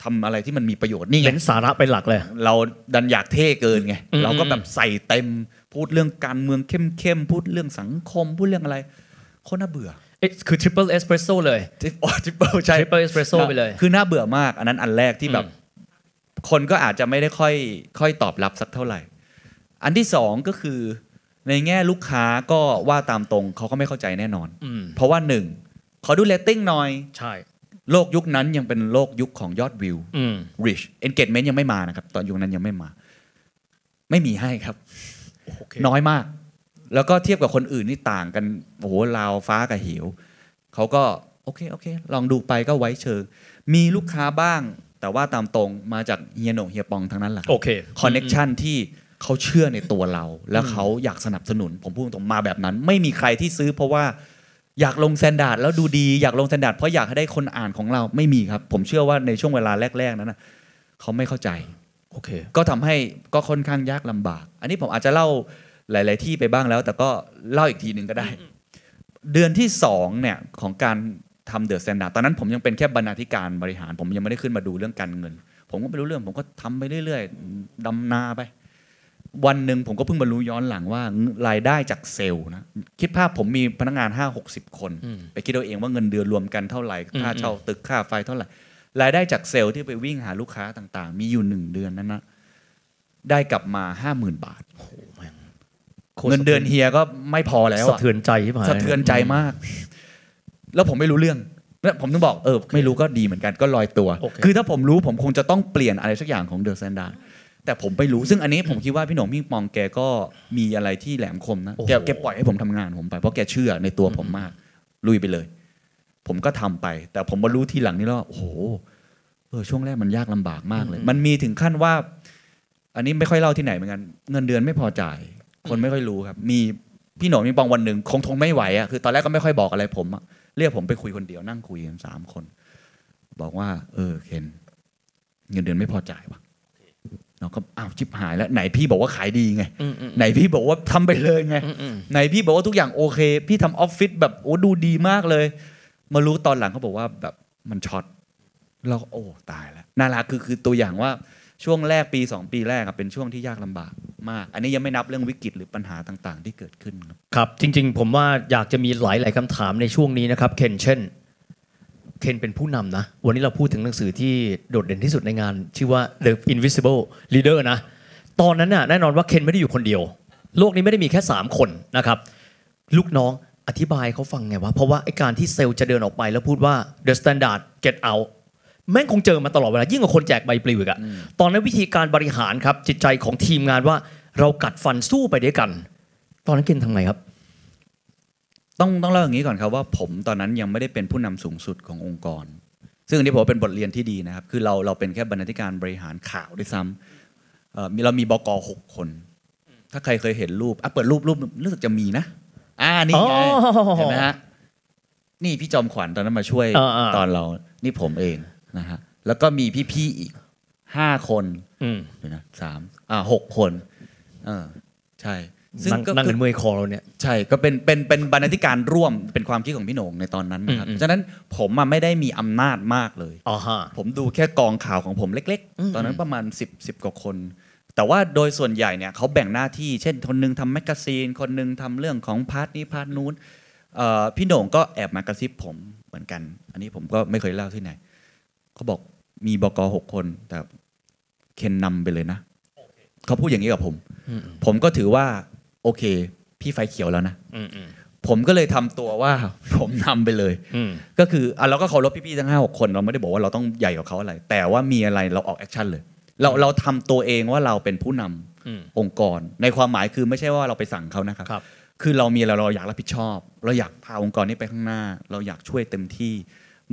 ทำอะไรที่มันมีประโยชน์นี่ไงเน้นสาระเป็นหลักเลยเราดันอยากเท่เกินไงเราก็แบบใส่เต็มพูดเรื่องการเมืองเข้มๆพูดเรื่องสังคมพูดเรื่องอะไรโคตรน่าเบื่อคือ triple espresso เลย triple ใช่ triple espresso ไปเลยคือน่าเบื่อมากอันนั้นอันแรกที่แบบคนก็อาจจะไม่ได้ค่อยค่อยตอบรับสักเท่าไหร่อันที่สองก็คือในแง่ลูกค้าก็ว่าตามตรงเขาก็ไม่เข้าใจแน่นอนเพราะว่าหนึ่งขอดูเรตติ้งหน่อยใช่โลกยุคนั้นยังเป็นโลกยุคของยอดวิว reach engagement ยังไม่มานะครับตอนยุคนั้นยังไม่มาไม่มีให้ครับ okay. น้อยมากแล้วก็เทียบกับคนอื่นนี่ต่างกันโอ้โหราวฟ้ากับเหวเขาก็โอเคโอเคลองดูไปก็ไว้เชิงมีลูกค้าบ้างแต่ว่าตามตรงมาจากเฮียโหน่งเฮียปองทั้งนั้นแหละโอเคคอนเนคชั่นที่เขาเชื่อในตัวเราแล้วเขาอยากสนับสนุนผมพูดตรงมาแบบนั้นไม่มีใครที่ซื้อเพราะว่าอยากลงสแตนดาร์ดแล้วดูดีอยากลงสแตนดาร์ดเพราะอยากให้ได้คนอ่านของเราไม่มีครับผมเชื่อว่าในช่วงเวลาแรกๆนั้นนะเขาไม่เข้าใจโอเคก็ทำให้ก็ค่อนข้างยากลำบากอันนี้ผมอาจจะเล่าหลายๆที่ไปบ้างแล้วแต่ก็เล่าอีกทีนึงก็ได้เดือนที่สองเนี่ยของการทำเดอะสแตนดาร์ดตอนนั้นผมยังเป็นแค่บรรณาธิการบริหารผมยังไม่ได้ขึ้นมาดูเรื่องการเงินผมก็ไม่รู้เรื่องผมก็ทำไปเรื่อยๆดำนาไปวันหนึ่งผมก็เพิ่งมารู้ย้อนหลังว่ารายได้จากเซลล์นะคิดภาพผมมีพนักงาน ห้าหกสิบ คนไปคิดเอาเองว่าเงินเดือนรวมกันเท่าไหร่ค่าเช่าตึกค่าไฟเท่าไหร่รายได้จากเซลล์ที่ไปวิ่งหาลูกค้าต่างๆมีอยู่หนึ่งเดือนนั้นนะได้กลับมา ห้าหมื่น บาทเงินเดือนเฮียก็ไม่พอแล้วสะเทือนใจใช่มั้ยสะเทือนใจมากแล้วผมไม่รู้เรื่องแล้วผมต้องบอกเออไม่รู้ก็ดีเหมือนกันก็ลอยตัวคือถ้าผมรู้ผมคงจะต้องเปลี่ยนอะไรสักอย่างของเดอะสแตนดาร์ดแต่ผมไม่รู้ซึ่งอันนี้ผมคิดว่าพี่หนุ่มพี่ปองแกก็มีอะไรที่แหลมคมนะแกแกปล่อยให้ผมทำงานผมไปเพราะแกเชื่อในตัวผมมากลุยไปเลยผมก็ทำไปแต่ผมมารู้ทีหลังนี่แล้วโอ้โหเออช่วงแรกมันยากลำบากมากเลยมันมีถึงขั้นว่าอันนี้ไม่ค่อยเล่าที่ไหนเหมือนกันเงินเดือนไม่พอจ่ายคนไม่ค่อยรู้ครับมีพี่หนุ่มพี่ปองวันหนึ่งคงทนไม่ไหวอ่ะคือตอนแรกก็ไม่ค่อยบอกอะไรผมเรียกผมไปคุยคนเดียวนั่งคุยกันสามคนบอกว่าเออเคนเงินเดือนไม่พอจ่ายว่ะ เราก็อ้าวชิบหายแล้วไหนพี่บอกว่าขายดีไงไหนพี่บอกว่าทำไปเลยไงไหนพี่บอกว่าทุกอย่างโอเคพี่ทำออฟฟิศแบบโอ้ดูดีมากเลยมารู้ตอนหลังเขาบอกว่าแบบมันช็อตเราโอ้ตายแล้วน่ารักคือคือตัวอย่างว่าช่วงแรกปีสองปีแรกเป็นช่วงที่ยากลำบากมากอันนี้ยังไม่นับเรื่องวิกฤตหรือปัญหาต่างๆที่เกิดขึ้นครับครับจริงๆผมว่าอยากจะมีหลายๆคำถามในช่วงนี้นะครับเคนเช่นเคนเป็นผู้นำนะวันนี้เราพูดถึงหนังสือที่โดดเด่นที่สุดในงานชื่อว่า The Invisible Leader นะตอนนั้นน่ะแน่นอนว่าเคนไม่ได้อยู่คนเดียวโลกนี้ไม่ได้มีแค่สามคนนะครับลูกน้องอธิบายเขาฟังไงวะเพราะว่าไอ้การที่เซลล์จะเดินออกไปแล้วพูดว่า The Standard Get Out แม่งคงเจอมาตลอดเวลายิ่งกว่าคนแจกใบปลิวอีกอ่ะตอนนั้นวิธีการบริหารครับจิตใจของทีมงานว่าเรากัดฟันสู้ไปด้วยกันตอนนั้นเคนทำไงครับต้องต้องเล่าอย่างนี้ก่อนครับว่าผมตอนนั้นยังไม่ได้เป็นผู้นำสูงสุดขององค์กรซึ่งอันนี้ผมว่าเป็นบทเรียนที่ดีนะครับคือเราเราเป็นแค่บรรณาธิการบริหารข่าวด้วยซ้ำเอ่อเรามีบกหกคนถ้าใครเคยเห็นรูปอ่ะเปิดรูปรูปรู้สึกจะมีนะอ่านี่ไงเห็นไหมฮะนี่พี่จอมขวัญตอนนั้นมาช่วยตอนเรานี่ผมเองนะฮะแล้วก็มีพี่ๆอีกห้าคนเดี๋ยวนะสามอ่าหกคนเออใช่ซึ่งก็นั่งกันเมื่อยคอเราเนี่ยใช่ก็เป็นเป็นเป็นบรรณาธิการร่วมเป็นความคิดของพี่โหน่งในตอนนั้นนะครับฉะนั้นผมอ่ะไม่ได้มีอำนาจมากเลยอ๋อฮะผมดูแค่กองข่าวของผมเล็กๆตอนนั้นประมาณสิบ สิบกว่าคนแต่ว่าโดยส่วนใหญ่เนี่ยเขาแบ่งหน้าที่เช่นคนนึงทำแมกกาซีนคนนึงทำเรื่องของพาร์ทนี้พาร์ทนู้นเอ่อพี่โหน่งก็แอบมากระซิบผมเหมือนกันอันนี้ผมก็ไม่เคยเล่าที่ไหนเขาบอกมีบกหกคนแต่เคนนำไปเลยนะเขาพูดอย่างนี้กับผมผมก็ถือว่าโอเคพี่ไฟเขียวแล้วนะผมก็เลยทำตัวว่าผมนำไปเลยก็คืออ่ะเราก็เคารพพี่ๆทั้ง ห้าหก คนเราไม่ได้บอกว่าเราต้องใหญ่กว่าเขาอะไรแต่ว่ามีอะไรเราออกแอคชั่นเลยเราเราทำตัวเองว่าเราเป็นผู้นำองค์กรในความหมายคือไม่ใช่ว่าเราไปสั่งเขานะครับคือเรามีอะไรเราอยากรับผิดชอบเราอยากพาองค์กรนี้ไปข้างหน้าเราอยากช่วยเต็มที่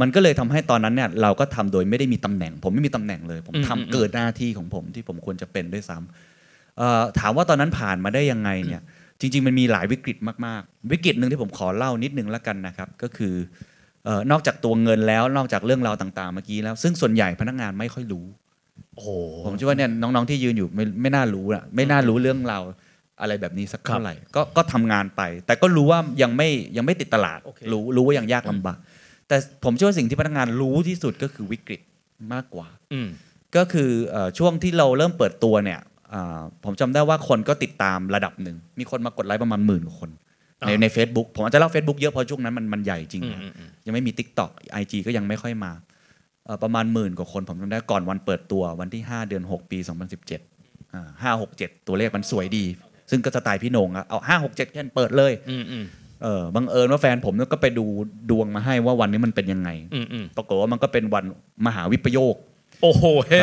มันก็เลยทำให้ตอนนั้นเนี่ยเราก็ทำโดยไม่ได้มีตำแหน่งผมไม่มีตำแหน่งเลยผมทำเกินหน้าที่ของผมที่ผมควรจะเป็นด้วยซ้ำถามว่าตอนนั้นผ่านมาได้ยังไงเนี่ยจริงๆมันมีหลายวิกฤตมากๆวิกฤตหนึ่งที่ผมขอเล่านิดนึงละกันนะครับก็คือนอกจากตัวเงินแล้วนอกจากเรื่องราวต่างๆเมื่อกี้แล้วซึ่งส่วนใหญ่พนักงานไม่ค่อยรู้โอ้โหผมคิดว่าเนี่ยน้องๆที่ยืนอยู่ไม่ไม่น่ารู้อะไม่น่ารู้เรื่องราวอะไรแบบนี้สักเท่าไหร่ก็ก็ทำงานไปแต่ก็รู้ว่ายังไม่ยังไม่ติดตลาดรู้รู้ว่ายังยากลำบากแต่ผมเชื่อว่าสิ่งที่พนักงานรู้ที่สุดก็คือวิกฤตมากกว่าก็คือช่วงที่เราเริ่มเปิดตัวเนี่ยผมจำได้ว่าคนก็ติดตามระดับหนึ่งมีคนมากดไลค์ประมาณหมื่นกว่าคนในใน Facebook ผมอาจจะเล่า Facebook เยอะเพราะช่วงนั้นมันมันใหญ่จริงยังไม่มี TikTok ไอ จี ก็ยังไม่ค่อยมาประมาณหมื่นกว่าคนผมจำได้ก่อนวันเปิดตัววันที่ห้าเดือนหกปีสองพันสิบเจ็ดอ่าห้า หก เจ็ดตัวเลขมันสวยดีซึ่งก็สไตล์พี่โหน่งอ่ะเอาห้า หก เจ็ดแค่เปิดเลยเออบังเอิญว่าแฟนผมก็ไปดูดวงมาให้ว่าวันนี้มันเป็นยังไงปรากฏว่ามันก็เป็นวันมหาวิปโยคโอ้โหเฮ้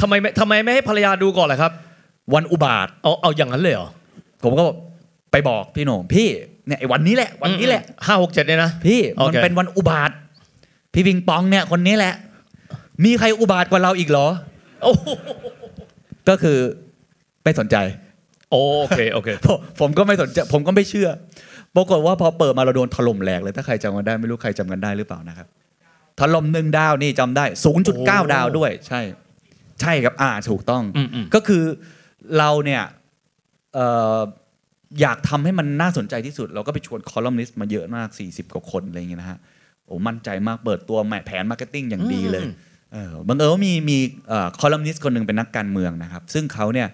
ทำไมทำไมไม่ให้ภรรยาดูก่อนล่ะครับวันอุบาทเอาเอาอย่างนั้นเลยเหรอผมก็ไปบอกพี่โหน่งพี่เนี่ยไอ้วันนี้แหละวันนี้แหละห้าหกเจ็ดเนี่ยนะพี่ okay. มันเป็นวันอุบาทพี่วิงปองเนี่ยคนนี้แหละมีใครอุบาทกว่าเราอีกเหรอ oh. ก็คือไม่สนใจโอเคโอเคผมก็ไม่สนใจผมก็ไม่เชื่อปรากฏว่าพอเปิดมาเราโดนถล่มแหลกเลยถ้าใครจำกันได้ไม่รู้ใครจำกันได้หรือเปล่านะครับถล่มหนึ่งดาวนี่จำได้ ศูนย์จุดเก้า ดาวด้วยใช่ใช่ครับอ่าถูกต้องก็คือเราเนี่ย เอ่อ อยากทำให้มันน่าสนใจที่สุดเราก็ไปชวนคอลัมนิสต์มาเยอะมากสี่สิบกว่าคนอะไรอย่างเงี้ยนะฮะโอ้มั่นใจมากเปิดตัวแผนมาร์เก็ตติ้งอย่างดีเลยเออบังเอิญว่ามีมีเอ่อคอลัมนิสต์คนนึงเป็นนักการเมืองนะครับซึ่งเขาเนี่ย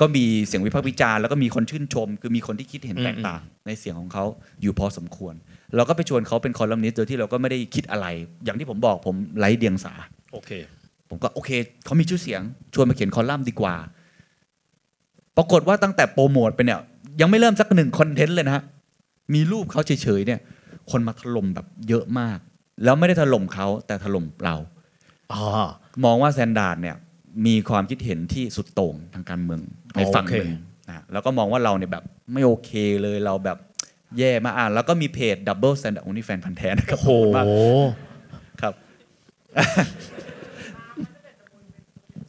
ก็มีเสียงวิพากษ์วิจารณ์แล้วก็มีคนชื่นชมคือมีคนที่คิดเห็นแตกต่างในเสียงของเขาอยู่พอสมควรเราก็ไปชวนเขาเป็นคอลัมนิสต์โดยที่เราก็ไม่ได้คิดอะไรอย่างที่ผมบอกผมไร้เดียงสาโอเคผมก็โอเคเขามีชื่อเสียงชวนมาเขียนคอลัมน์ดีกว่าปรากฏว่าตั้งแต่โปรโมทไปเนี่ยยังไม่เริ่มสักหนึ่งคอนเทนต์เลยนะฮะมีรูปเขาเฉยๆเนี่ยคนมาถล่มแบบเยอะมากแล้วไม่ได้ถล่มเขาแต่ถล่มเราอ๋อมองว่าแซนดาร์ดเนี่ยมีความคิดเห็นที่สุดโต่งทางการเมืองในฝั่งหนึ่งนะแล้วก็มองว่าเราเนี่ยแบบไม่โอเคเลยเราแบบแย่มาอ่านแล้วก็มีเพจ Double Standard Only Fan พันแท้นะครับโอ้โหครับ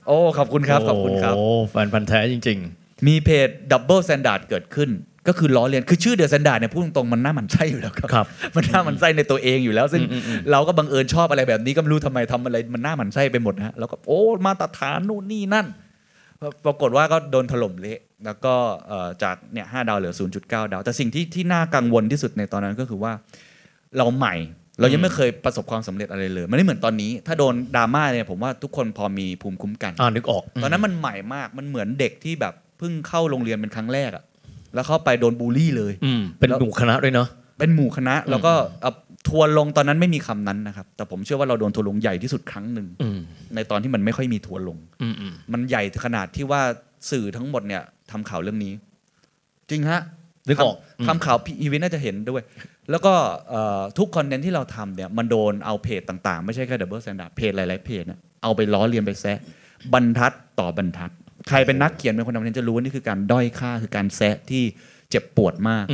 โอ้ขอบคุณครับขอบคุณครับโอ้แฟนพันแท้จริงๆมีเพจ Double Standard เกิดขึ้นก็คือล้อเลียนคือชื่อ The Standard เนี่ยพูดตรงๆมันน่าหมั่นไส้อยู่แล้วครับมันน่าหมั่นไส้ในตัวเองอยู่แล้วซึ่งเราก็บังเอิญชอบอะไรแบบนี้ก็ไม่รู้ทำไมทำอะไรมันน่าหมั่นไส้ไปหมดฮะแล้วก็โอ้มาตรฐานนู่นนี่นั่น ปรากฏว่าก็โดนถล่มเละแล้วก็จากเนี่ยห้าดาวเหลือ ศูนย์จุดเก้า ดาวแต่สิ่งที่ที่น่ากังวลที่สุดในตอนนั้นก็คือว่าเราใหม่เรายังไม่เคยประสบความสำเร็จอะไรเลยมันไม่เหมือนตอนนี้ถ้าโดนดราม่าเนี่ยผมว่าทุกคนพอมีภูมิคุ้มกันอ่านึกออกตอนนั้นมันใหม่มากมันเหมือนเด็กที่แบบเพิ่งเข้าโรงเรียนเป็นครั้งแรกอ่ะแล้วเข้าไปโดนบูลลี่เลยเป็นหมู่คณะด้วยเนาะเป็นหมู่คณะแล้วก็ทัวร์ลงตอนนั้นไม่มีคำนั้นนะครับแต่ผมเชื่อว่าเราโดนทัวร์ลงใหญ่ที่สุดครั้งหนึ่งในตอนที่มันไม่ค่อยมีทัวร์ลงมันใหญ่ขนาดที่ว่าสื่อทั้งหมดเนี่ยทำข่าวเรื่องนี้จริงฮะนึกออกทำข่าวอีเวนต์น่าจะเห็นด้วยแล้วก็ทุกคอนเทนต์ที่เราทำเนี่ยมันโดนเอาเพจต่างๆไม่ใช่แค่ Double Standard เพจหลายๆเพจเนี่ยเอาไปล้อเลียนไปแซะบรรทัดต่อบรรทัดใครเป็นนักเขียนเป็นคนทำคอนเทนต์จะรู้ว่านี่คือการด้อยค่าคือการแซะที่เจ็บปวดมาก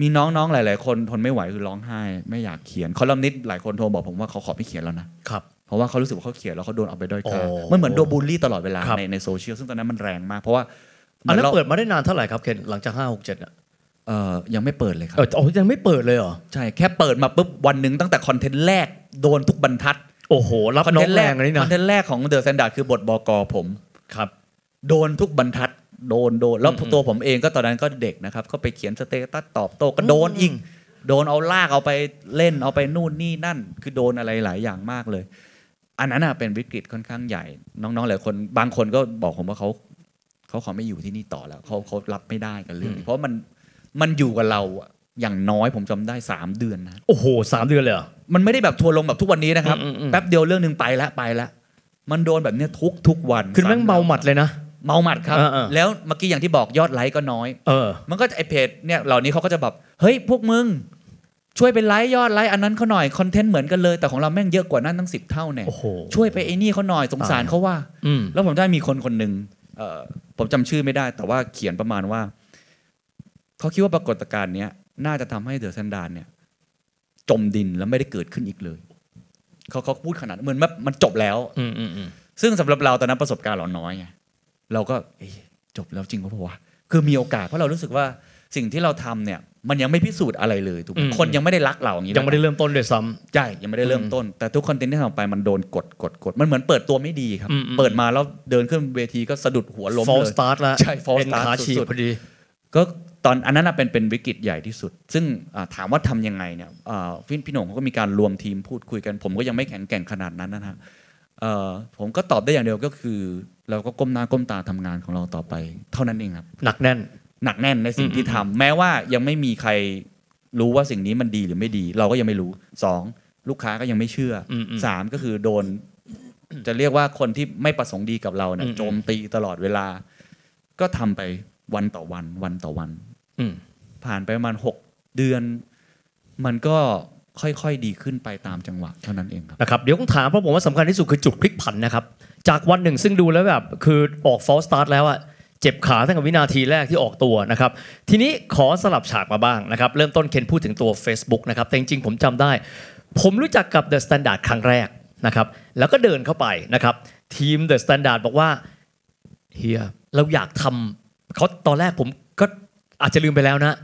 มีน้องๆหลายๆคนทนไม่ไหวคือร้องไห้ไม่อยากเขียนคอลัมนิสต์หลายคนโทรบอกผมว่าเขาขอไม่เขียนแล้วนะครับเพราะว่าเขารู้สึกว่าเขาเขียนแล้วเขาโดนเอาไปด้อยค่ามันเหมือนโดนบูลลี่ตลอดเวลาในในโซเชียลซึ่งตอนนั้นมันแรงมากเพราะว่าอันนั้นเปิดมาได้นานเท่าไหร่ครับเคนหลังจากห้าหกเจ็ดอ่ะยังไม่เปิดเลยครับอ๋อยังไม่เปิดเลยเหรอใช่แค่เปิดมาปุ๊บวันนึงตั้งแต่คอนเทนต์แรกโดนทุกบรรทัดโอ้โหรับน้องแรงเลยนะคอนเทนต์แรกของ The Standard คือบทบก.ผมครับโดนทุกบรรทัดโดนโดนแล้วตัวผมเองก็ตอนนั้นก็เด็กนะครับก็ไปเขียนสเตตัสตอบโต้ก็โดนอีกโดนเอาลากเอาไปเล่นเอาไปนู่นนี่นั่นคือโดนอะไรหลายอย่างมากเลยอันนั้นน่ะเป็นวิกฤตค่อนข้างใหญ่น้องๆหลายคนบางคนก็บอกผมว่าเขาเขาขอไม่อยู่ที่นี่ต่อแล้วเขาเขารับไม่ได้กันเรื่องเพราะมันมันอยู่กับเราอย่างน้อยผมจำได้สามเดือนนะโอ้โหสามเดือนเลยเหรอมันไม่ได้แบบทัวร์ลงแบบทุกวันนี้นะครับแป๊บเดียวเรื่องนึงไปละไปละมันโดนแบบเนี้ยทุกทุกวันคือแม่งเมาหมัดเลยนะเมาหมัดครับแล้วเมื่อกี้อย่างที่บอกยอดไลค์ก็น้อยเออมันก็ไอเพจเนี่ยเหล่านี้เขาก็จะแบบเฮ้ยพวกมึงช่วยไปไลค์ยอดไลค์อันนั้นเขาหน่อยคอนเทนต์เหมือนกันเลยแต่ของเราแม่งเยอะกว่านั้นตั้งสิบเท่าแน่ช่วยไปไอ้นี่เขาหน่อยสงสารเขาว่าแล้วผมได้มีคนคนนึงเอ่อผมจำชื่อไม่ได้แต่ว่าเขียนประมาณว่าเขาคิดว่าปรากฏการณ์เนี้ยน่าจะทำให้เดอะซันดานเนี่ยจมดินแล้วไม่ได้เกิดขึ้นอีกเลยเขาเขาพูดขนาดเหมือนแบบมันจบแล้วซึ่งสำหรับเราตอนนั้นประสบการณ์เราน้อยไงเราก็จบแล้วจริงก็เพราะว่าคือมีโอกาสเพราะเรารู้สึกว่าสิ่งที่เราทำเนี่ยมันยังไม่พิสูจน์อะไรเลยทุกคนยังไม่ได้รักเราอย่างนี้ยังไม่ได้เริ่มต้นเลยซ้ำใช่ยังไม่ได้เริ่มต้นแต่ทุกคอนเทนต์ที่ทำไปมันโดนกดกดกดมันเหมือนเปิดตัวไม่ดีครับเปิดมาแล้วเดินขึ้นเวทีก็สะดุดหัวล้มเลย false start ละใช่ false start สุดๆพอดีก็ตอนอันนั้นน่ะเป็นเป็นวิกฤตใหญ่ที่สุดซึ่งถามว่าทำยังไงเนี่ยพี่หน่งเขาก็มีการรวมทีมพูดคุยกันผมก็ยังไม่แข็งแกร่งขนาดนั้นนะฮะผมก็ตอบได้อย่างเดียวก็คือเราก็ก้มหน้าก้มตาทำงานของเราต่อไปเท่านั้นเองครับหนักแน่นหนักแน่นในสิ่งที่ทำแม้ว่ายังไม่มีใครรู้ว่าสิ่งนี้มันดีหรือไม่ดีเราก็ยังไม่รู้สองลูกค้าก็ยังไม่เชื่อสามก็คือโดนจะเรียกว่าคนที่ไม่ประสงค์ดีกับเราเนี่ยโจมตีตลอดเวลาก็ทำไปวันต่อวันวันต่อวันผ่านไปประมาณหกเดือนมันก็ค่อยๆดีขึ้นไปตามจังหวะเท่านั้นเองครับนะครับเดี๋ยวต้องถามเพราะผมว่าสำคัญที่สุดคือจุดพลิกผันนะครับจากวันหนึ่งซึ่งดูแล้วแบบคือออก false start แล้วอะเจ็บขาตั้งแต่วินาทีแรกที่ออกตัวนะครับทีนี้ขอสลับฉากมาบ้างนะครับเริ่มต้นเคนพูดถึงตัว Facebook นะครับแต่จริงๆผมจำได้ผมรู้จักกับ The Standard ครั้งแรกนะครับแล้วก็เดินเข้าไปนะครับทีม The Standard บอกว่าเฮียเราอยากทำเขาตอนแรกผมก็อาจจะลืมไปแล้วนะ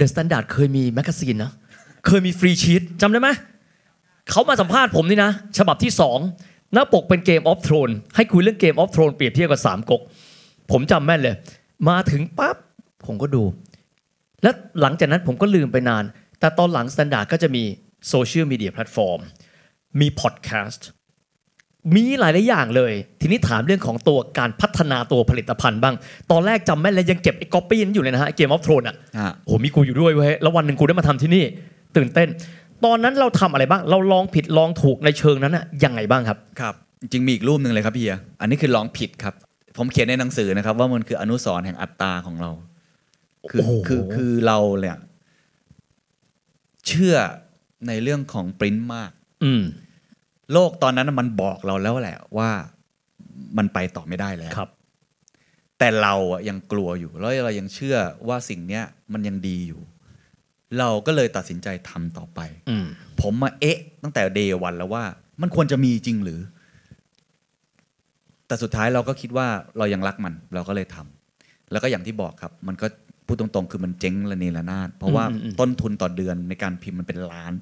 The Standard เคยมีแมกกาซีนนะเคยมีฟรีชีทจำได้ไหมเขามาสัมภาษณ์ผมนี่นะฉบับที่สองหน้าปกเป็นเกม of Thrones ให้คุยเรื่องเกม of Thrones เปรียบเทียบกับสามก๊กผมจำแม่นเลยมาถึงปั๊บผมก็ดูแล้วหลังจากนั้นผมก็ลืมไปนานแต่ตอนหลัง Standard ก็จะมีโซเชียลมีเดียแพลตฟอร์มมีพอดแคสต์มีหลายๆอย่างเลยทีนี้ถามเรื่องของตัวการพัฒนาตัวผลิตภัณฑ์บ้างตอนแรกจำแม่นเลยยังเก็บไอ้ก๊อปปี้นั้นอยู่เลยนะฮะเกม of Thrones อ่ะโหมีกูอยู่ด้วยเว้ยแล้ววันนึงกูได้มาทำที่นี่ตื่นเต้นตอนนั้นเราทำอะไรบ้างเราลองผิดลองถูกในเชิงนั้นอะยังไงบ้างครับครับจริงมีอีกรูปนึงเลยครับพี่เออันนี้คือลองผิดครับผมเขียนในหนังสือนะครับว่ามันคืออนุสรณ์แห่งอัตตาของเราคือคือคือเราเนี่ยเชื่อในเรื่องของปริ้นท์มากโลกตอนนั้นมันบอกเราแล้วแหละว่ามันไปต่อไม่ได้แล้วแต่เราอะยังกลัวอยู่แล้วเรายังเชื่อว่าสิ่งเนี้ยมันยังดีอยู่เราก็เลยตัดสินใจทำต่อไปผมมาเอ๊ะตั้งแต่ day วันแล้วว่ามันควรจะมีจริงหรือแต่สุดท้ายเราก็คิดว่าเรายังรักมันเราก็เลยทำแล้วก็อย่างที่บอกครับมันก็พูดตรงๆคือมันเจ๊งระเนระนาดเพราะว่าต้นทุนต่อเดือนในการพิมพ์มันเป็นล้าน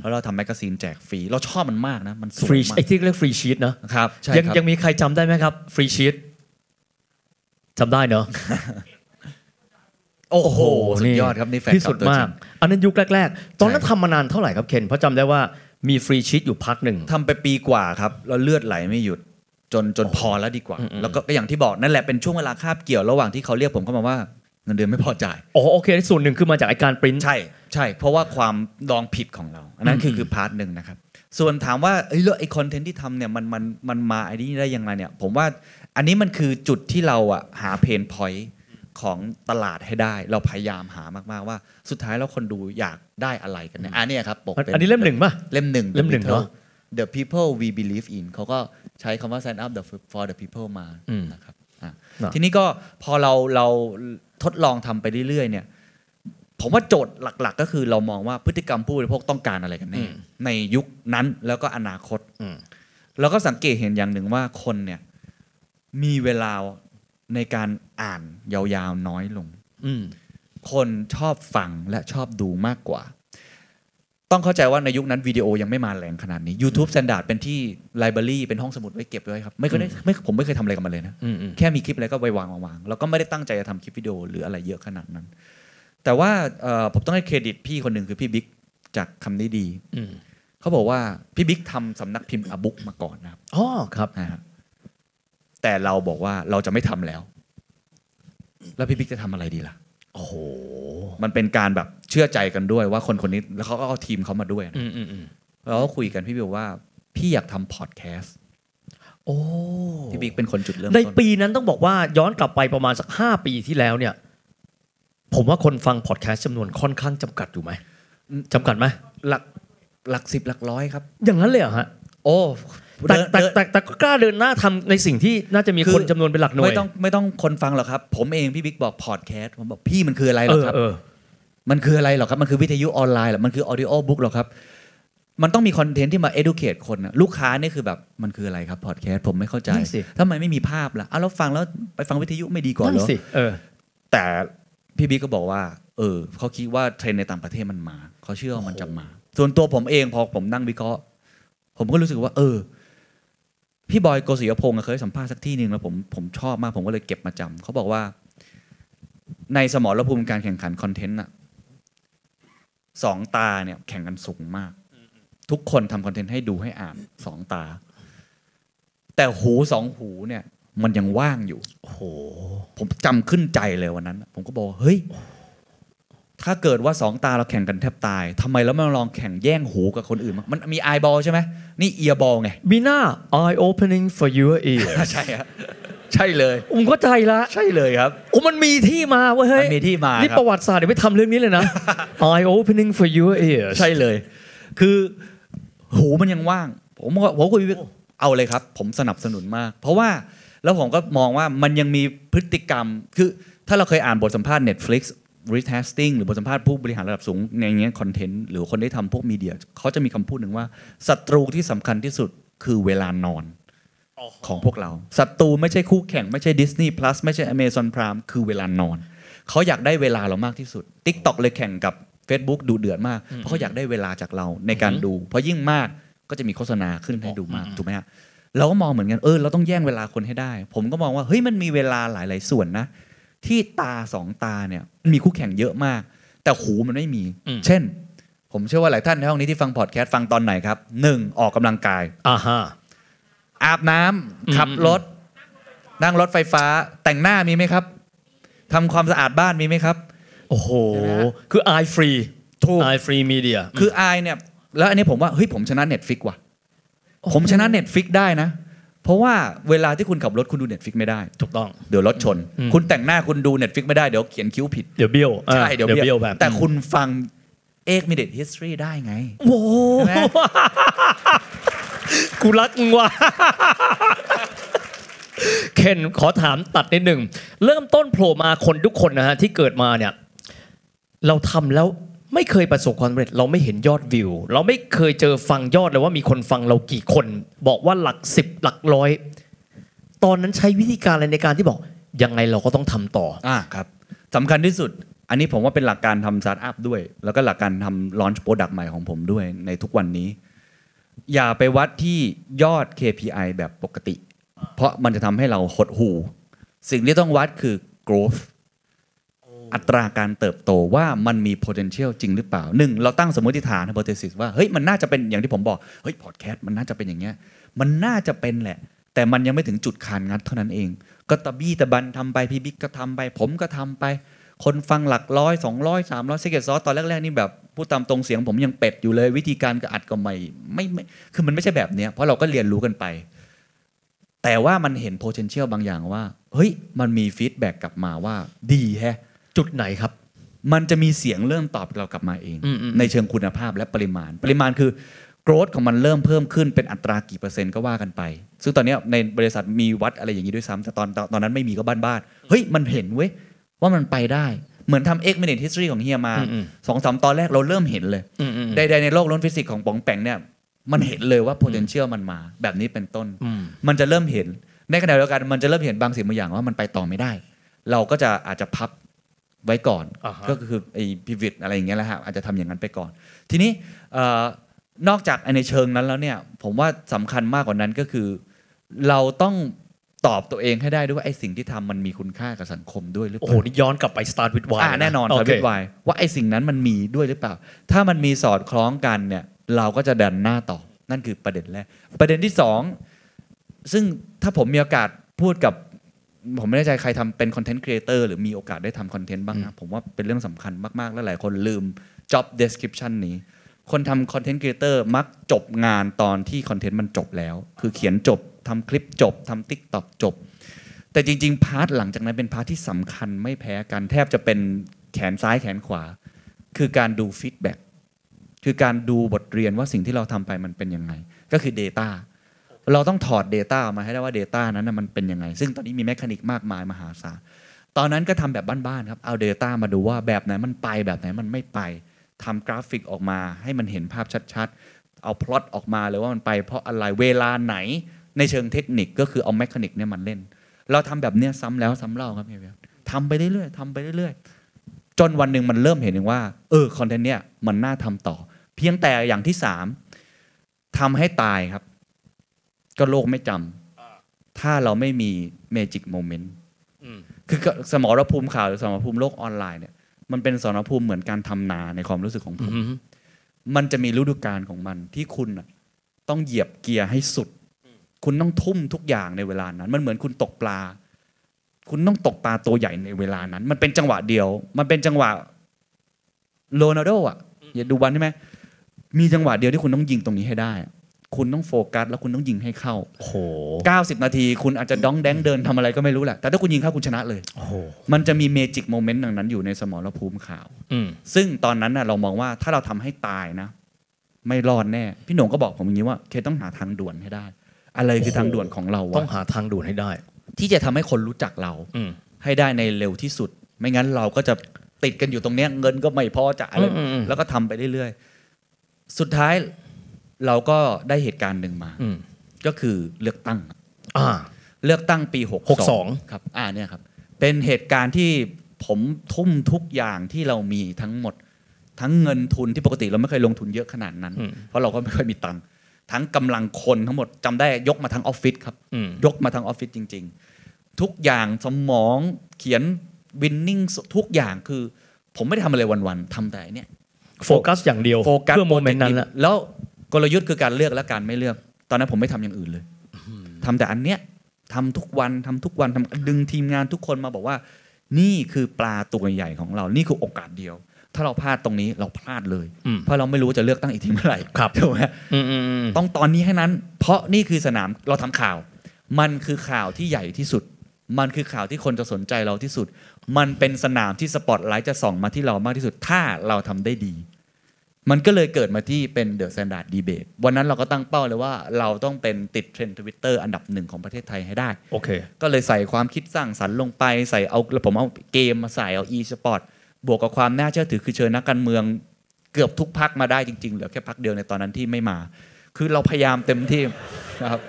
แล้วเราทำแมกกาซีนแจกฟรีเราชอบมันมากนะมันฟรีไอ้ที่เรียกฟรีชีทนะครับยังยังมีใครจำได้ไหมครับฟรีชีท จำได้เนอะโอ้โหสุดยอดครับนี่แฟนคลับที่สุดมากอันนั้นยุคแรกๆตอนนั้นทำมานานเท่าไหร่ครับเคนเพราะจำได้ว่ามีฟรีชีทอยู่พักหนึ่งทำไปปีกว่าครับแล้วเลือดไหลไม่หยุดจนจนพอแล้วดีกว่าแล้วก็อย่างที่บอกนั่นแหละเป็นช่วงเวลาคาบเกี่ยวระหว่างที่เขาเรียกผมเข้ามาว่าเงินเดือนไม่พอจ่ายอ๋อโอเคส่วนหนึ่งคือมาจากการปริ้นใช่ใช่เพราะว่าความดองผิดของเราอันนั้นคือคือพาร์ทหนึ่งนะครับส่วนถามว่าเอ้ยแล้วไอ้คอนเทนต์ที่ทำเนี่ยมันมันมันมาไอ้นี่ได้ยังไงเนี่ยผมว่าอันนี้มันคือจุดที่เราอ่ะหาเพนพอยท์ของตลาดให้ได้เราพยายามหามากๆว่าสุดท้ายแล้วคนดูอยากได้อะไรกันเนี่ยอันนี้ครับปกเป็นอันนี้เล่มหนึ่งป่ะเล่มหนึ่งเล่มหนึ่งเนาะ The people we believe in เขาก็ใช้คำว่า stand up for the people มานะครับทีนี้ก็พอเราเราทดลองทำไปเรื่อยๆเนี่ยผมว่าโจทย์หลักๆก็คือเรามองว่าพฤติกรรมผู้บริโภคต้องการอะไรกันแน่ในยุคนั้นแล้วก็อนาคตแล้วก็สังเกตเห็นอย่างหนึ่งว่าคนเนี่ยมีเวลาในการอ่านยาวๆน้อยลงคนชอบฟังและชอบดูมากกว่าต้องเข้าใจว่าในยุคนั้นวิดีโอยังไม่มาแรงขนาดนี้ YouTube Standard เป็นที่ library เป็นห้องสมุดไว้เก็บไว้ครับไม่เคยไม่ผมไม่เคยทำอะไรกับมันเลยนะแค่มีคลิปอะไรก็ไปวางวางๆแล้วก็ไม่ได้ตั้งใจจะทำคลิปวิดีโอหรืออะไรเยอะขนาดนั้นแต่ว่าผมต้องให้เครดิตพี่คนหนึ่งคือพี่บิ๊กจากคำนี้ดีเขาบอกว่าพี่บิ๊กทำสำนักพิมพ์อบุ๊กมาก่อนนะครับอ๋อครับนะฮะแต่เราบอกว่าเราจะไม่ทำแล้วแล้วพี่บิ๊กจะทำอะไรดีล่ะโอ้โหมันเป็นการแบบเชื่อใจกันด้วยว่าคนคนนี้แล้วเขาก็เอาทีมเขามาด้วยนะแล้วก็คุยกันพี่บิ๊กว่าพี่อยากทำพอดแคสต์โอ้พี่บิ๊กเป็นคนจุดเริ่มต้นในปีนั้นต้องบอกว่าย้อนกลับไปประมาณสักห้าปีที่แล้วเนี่ยผมว่าคนฟังพอดแคสต์จำนวนค่อนข้างจำกัดอยู่ไหมจำกัดไหมหลักหลักสิบหลักร้อยครับอย่างนั้นเลยเหรอฮะโอ้แต่แต่แต่แต่ก็กล้าเดินหน้าทำในสิ่งที่น่าจะมีคนจำนวนเป็นหลักหน่วยไม่ต้องไม่ต้องคนฟังหรอกครับผมเองพี่บิ๊กบอกพอดแคสต์ผมบอกพี่มันคืออะไรหรอครับมันคืออะไรหรอครับมันคือวิทยุออนไลน์หรอมันคือออดิโอบุ๊กหรอครับมันต้องมีคอนเทนต์ที่มา educate คนนะลูกค้านี่คือแบบมันคืออะไรครับพอดแคสต์ผมไม่เข้าใจทำไมไม่มีภาพล่ะอ้าวแล้วฟังแล้วไปฟังวิทยุไม่ดีกว่าเหรอแต่พี่บิ๊กก็บอกว่าเออเขาคิดว่าเทรนในต่างประเทศมันมาเขาเชื่อว่ามันจะมาส่วนตัวผมเองพอผมนั่งวิเคราะห์ผมก็รู้สึกว่าเออพี่บอยโกศิยพงศ์เคยสัมภาษณ์สักที่นึงแล้วผมผมชอบมากผมก็เลยเก็บมาจำเขาบอกว่าในสมรภูมิการแข่งขันคอนเทนต์อะสองตาเนี่ยแข่งกันสูงมากทุกคนทำคอนเทนต์ให้ดูให้อ่านสองตาแต่หูสองหูเนี่ยมันยังว่างอยู่โอ้โหผมจำขึ้นใจเลยวันนั้นผมก็บอกเฮ้ยถ้าเกิดว่าสองตาเราแข่งกันแทบตายทำไมแล้วไม่ลองแข่งแย่งหูกับคนอื่นมันมี eye ball ใช่ไหมนี่ ear ball ไงมีหน้า eye opening for your ear ใช่ฮะใช่เลยอุ้มเข้าใจละใช่เลยครับอุ้มมันมีที่มาเว้ยมันมีที่มานี่ประวัติศาสตร์เดี๋ยวไปทำเรื่องนี้เลยนะ eye opening for your ear ใช่เลยคือหูมันยังว่างผมผมคุยเอาเลยครับผมสนับสนุนมากเพราะว่าแล้วผมก็มองว่ามันยังมีพฤติกรรมคือถ้าเราเคยอ่านบทสัมภาษณ์ Netflix Reed Hastings หรือบทสัมภาษณ์ผู้บริหารระดับสูงในอย่างเงี้ยคอนเทนต์หรือคนที่ทำพวกมีเดียเขาจะมีคำพูดหนึ่งว่าศัตรูที่สำคัญที่สุดคือเวลานอน oh. ของพวกเราศัตรูไม่ใช่คู่แข่งไม่ใช่ Disney Plus ไม่ใช่ Amazon Prime คือเวลานอน oh. เขาอยากได้เวลาเรามากที่สุด TikTok เลยแข่งกับ Facebook ดูเดือดมาก mm-hmm. เพราะเขาอยากได้เวลาจากเราในการ mm-hmm. ดูเพราะยิ่งมากก็จะมีโฆษณาขึ้น mm-hmm. ให้ดูมาก mm-hmm. ถูกไหมฮะเราก็มองเหมือนกันเออเราต้องแย่งเวลาคนให้ได้ผมก็มองว่าเฮ้ยมันมีเวลาหลายๆส่วนนะที่ตาสองตาเนี่ยมีคู่แข่งเยอะมากแต่หูมันไม่มีเช่นผมเชื่อว่าหลายท่านในห้องนี้ที่ฟังพอดแคสต์ฟังตอนไหนครับหนึ่งออกกำลังกายอ่าฮะอาบน้ำขับรถนั่งรถไฟฟ้าแต่งหน้ามีไหมครับทำความสะอาดบ้านมีไหมครับโอ้โหคือ eye free ถูก eye free media คือ eye เนี่ยแล้วอันนี้ผมว่าเฮ้ยผมชนะ Netflix ว่ะผมชนะ Netflix ได้นะเพราะว่าเวลาที่คุณขับรถคุณดู Netflix ไม่ได้ถูกต้องเดี๋ยวรถชนคุณแต่งหน้าคุณดู Netflix ไม่ได้เดี๋ยวเขียนคิ้วผิดเดี๋ยวเบี้ยวใช่เดี๋ยวเบี้ยวแบบแต่คุณฟังEight Minute History ได้ไงโอ้กูรักมึงว่ะเคนขอถามตัดนิดนึงเริ่มต้นโผล่มาคนทุกคนนะฮะที่เกิดมาเนี่ยเราทำแล้วไม่เคยประสบความสำเร็จเราไม่เห็นยอดวิวเราไม่เคยเจอฟังยอดเลยว่ามีคนฟังเรากี่คนบอกว่าหลักสิบหลักร้อยตอนนั้นใช้วิธีการอะไรในการที่บอกยังไงเราก็ต้องทำต่ออ่าครับสำคัญที่สุดอันนี้ผมว่าเป็นหลักการทำสตาร์ทอัพด้วยแล้วก็หลักการทำลอนช์โปรดักต์ใหม่ของผมด้วยในทุกวันนี้อย่าไปวัดที่ยอด เค พี ไอ แบบปกติเพราะมันจะทำให้เราหดหู่ สิ่งที่ต้องวัดคือ growth อัตราการเติบโตว่ามันมี potential จริงหรือเปล่าหนึ่งเราตั้งสมมติฐาน hypothesis ว่าเฮ้ยมันน่าจะเป็นอย่างที่ผมบอกเฮ้ย podcast มันน่าจะเป็นอย่างเงี้ยมันน่าจะเป็นแหละแต่มันยังไม่ถึงจุดคานงัดเท่านั้นเองก็ตะบี้ตะบันทำไปพี่บิ๊กก็ทำไปผมก็ทำไปคนฟังหลักร้อยสองร้อยสามร้อยSecret Sauceตอนแรกๆนี่แบบพูดตามตรงเสียงผมยังเป็ดอยู่เลยวิธีการก็อัดก็ไม่ไม่ไม่คือมันไม่ใช่แบบเนี้ยเพราะเราก็เรียนรู้กันไปแต่ว่ามันเห็น potential บางอย่างว่าเฮ้ยมันมี feedback กลับมาว่าดีแฮะจุดไหนครับมันจะมีเสียงเริ่มตอบเรากลับมาเองในเชิงคุณภาพและปริมาณปริมาณคือ growth ของมันเริ่มเพิ่มขึ้นเป็นอัตรากี่เปอร์เซ็นต์ก็ว่ากันไปซึ่งตอนนี้ในบริษัทมีวัดอะไรอย่างนี้ด้วยซ้ำแต่ตอนตอนนั้นไม่มีก็บ้านๆเฮ้ยมันเห็นเว้ยว่ามันไปได้เหมือนทำ Eight Minute History ของเฮียมา สองสาม ตอนแรกเราเริ่มเห็นเลยใดๆในโลกล้นฟิสิกส์ของป๋องแป๋งเนี่ยมันเห็นเลยว่า potential มันมาแบบนี้เป็นต้นมันจะเริ่มเห็นในขณะเดียวกันมันจะเริ่มเห็นบางสิ่งบางอย่างว่ามันไปต่อไม่ได้เราก็จะอาจจะพับไว้ก่อน uh-huh. ก็คือไอ้ pivot อะไรอย่างเงี้ยแหละฮะอาจจะทำอย่างนั้นไปก่อนทีนี้นอกจากในเชิงนั้นแล้วเนี่ยผมว่าสำคัญมากกว่านั้นก็คือเราต้องตอบตัวเองให้ได้ด้วยว่าไอ้สิ่งที่ทำมันมีคุณค่ากับสังคมด้วยหรือเปล่าโอ้โหนี่ย้อนกลับไป Start With Why อ่าแน่นอน Start With Why ว่าไอ้สิ่งนั้นมันมีด้วยหรือเปล่าถ้ามันมีสอดคล้องกันเนี่ยเราก็จะดันหน้าต่อนั่นคือประเด็นแรกประเด็นที่สองซึ่งถ้าผมมีโอกาสพูดกับผมไม่แน่ใจใครทำเป็นคอนเทนต์ครีเอเตอร์หรือมีโอกาสได้ทำคอนเทนต์บ้างนะผมว่าเป็นเรื่องสำคัญมากๆและหลายคนลืม job description นี้คนทำคอนเทนต์ครีเอเตอร์มักจบงานตอนที่คอนเทนต์มันจบแล้วคือเขียนจบทำคลิปจบทำ TikTok จบแต่จริงๆพาร์ทหลังจากนั้นเป็นพาร์ทที่สำคัญไม่แพ้กันแทบจะเป็นแขนซ้ายแขนขวาคือการดูฟีดแบ็กคือการดูบทเรียนว่าสิ่งที่เราทำไปมันเป็นยังไงก็คือ data เราต้องถอด data มาให้ได้ว่า data นั้นมันเป็นยังไงซึ่งตอนนี้มีเมคานิกมากมายมหาศาลตอนนั้นก็ทำแบบบ้านๆครับเอา data มาดูว่าแบบไหนมันไปแบบไหนมันไม่ไปทำกราฟิกออกมาให้มันเห็นภาพชัดๆเอาพล็อตออกมาเลยว่ามันไปเพราะอะไรเวลาไหนในเชิงเทคนิคก็คือเอาเมคานิกเนี่ยมันเล่นเราทำแบบเนี้ยซ้ำแล้วซ้ำเล่าครับเฮียทำไปเรื่อยๆทำไปเรื่อยๆจนวันนึงมันเริ่มเห็นเองว่าเออคอนเทนต์เนี้ยมันน่าทำต่อเพียงแต่อย่างที่สามทำให้ตายครับก็โลกไม่จำถ้าเราไม่มีเมจิกโมเมนต์คือสมรภูมิข่าวหรือสมรภูมิโลกออนไลน์เนี่ยมันเป็นสมรภูมิเหมือนการทำนาในความรู้สึกของผมมันจะมีฤดูกาลของมันที่คุณต้องเหยียบเกียร์ให้สุดคุณต้องทุ่มทุกอย่างในเวลานั้นมันเหมือนคุณตกปลาคุณต้องตกปลาตัวใหญ่ในเวลานั้นมันเป็นจังหวะเดียวมันเป็นจังหวะโรนัลโดอ่ะอย่าดูวันใช่ไหมมีจังหวะเดียวที่คุณต้องยิงตรงนี้ให้ได้คุณต้องโฟกัสแล้วคุณต้องยิงให้เข้าโอ้โหเก้าสิบนาทีคุณอาจจะด้องแดงเดินทำอะไรก็ไม่รู้แหละแต่ถ้าคุณยิงเข้าคุณชนะเลยโอ้โหมันจะมีเมจิกโมเมนต์อย่างนั้นอยู่ในสมรภูมิข่าวซึ่งตอนนั้นน่ะเรามองว่าถ้าเราทำให้ตายนะไม่รอดแน่พี่หนุ่มก็บอกผมอย่างนี้ว่าเคต้องหาทางด่วนให้ได้อะไรคือทางด่วนของเราวะต้องหาทางด่วนให้ได้ที่จะทำให้คนรู้จักเราให้ได้ในเร็วที่สุดไม่งั้นเราก็จะติดกันอยู่ตรงเนี้ยเงินก็ไม่พอจะอะไรแล้วก็ทำไปเรื่อยๆสุดท้ายเราก็ได้เหตุการณ์หนึ่งมาก็คือเลือกตั้งเลือกตั้งปีหกสิบสองครับอ่าเนี่ยครับเป็นเหตุการณ์ที่ผมทุ่มทุกอย่างที่เรามีทั้งหมดทั้งเงินทุนที่ปกติเราไม่เคยลงทุนเยอะขนาดนั้นเพราะเราก็ไม่ค่อยมีตังค์ทั้งกำลังคนทั้งหมดจำได้ยกมาทั้งออฟฟิศครับยกมาทั้งออฟฟิศจริงๆทุกอย่างสมองเขียนวินนิ่งทุกอย่างคือผมไม่ได้ทำอะไรวันๆทำแต่เนี่ยโฟกัสอย่างเดียวเพื่อโมเมนต์นั้นแล้วแล้วกลยุทธ์คือการเลือกและการไม่เลือกตอนนั้นผมไม่ทำอย่างอื่นเลยทำแต่อันเนี้ยทำทุกวันทำทุกวันทำดึงทีมงานทุกคนมาบอกว่านี่คือปลาตัวใหญ่ของเรานี่คือโอกาสเดียวถ้าเราพลาดตรงนี้เราพลาดเลยเพราะเราไม่รู้จะเลือกตั้งอีกทีเมื่อไหร่ถูกไหมต้องตอนนี้ให้นั้นเพราะนี่คือสนามเราทำข่าวมันคือข่าวที่ใหญ่ที่สุดมันคือข่าวที่คนจะสนใจเราที่สุดมันเป็นสนามที่สปอตไลท์จะส่องมาที่เรามากที่สุดถ้าเราทำได้ดีมันก็เลยเกิดมาที่เป็น The Standard Debate วันนั้นเราก็ตั้งเป้าเลยว่าเราต้องเป็นติดเทรนด์ Twitter อันดับหนึ่งของประเทศไทยให้ได้โอเคก็เลยใส่ความคิดสร้างสรรค์ลงไปใส่เอาผมเอาเกมมาใส่เอา e-sportบวกกับความน่าเชื่อถือคือเชิญนักการเมืองเกือบทุกพรรคมาได้จริงๆเหลือแค่พรรคเดียวในตอนนั้นที่ไม่มาคือเราพยายามเต็มที่นะครับ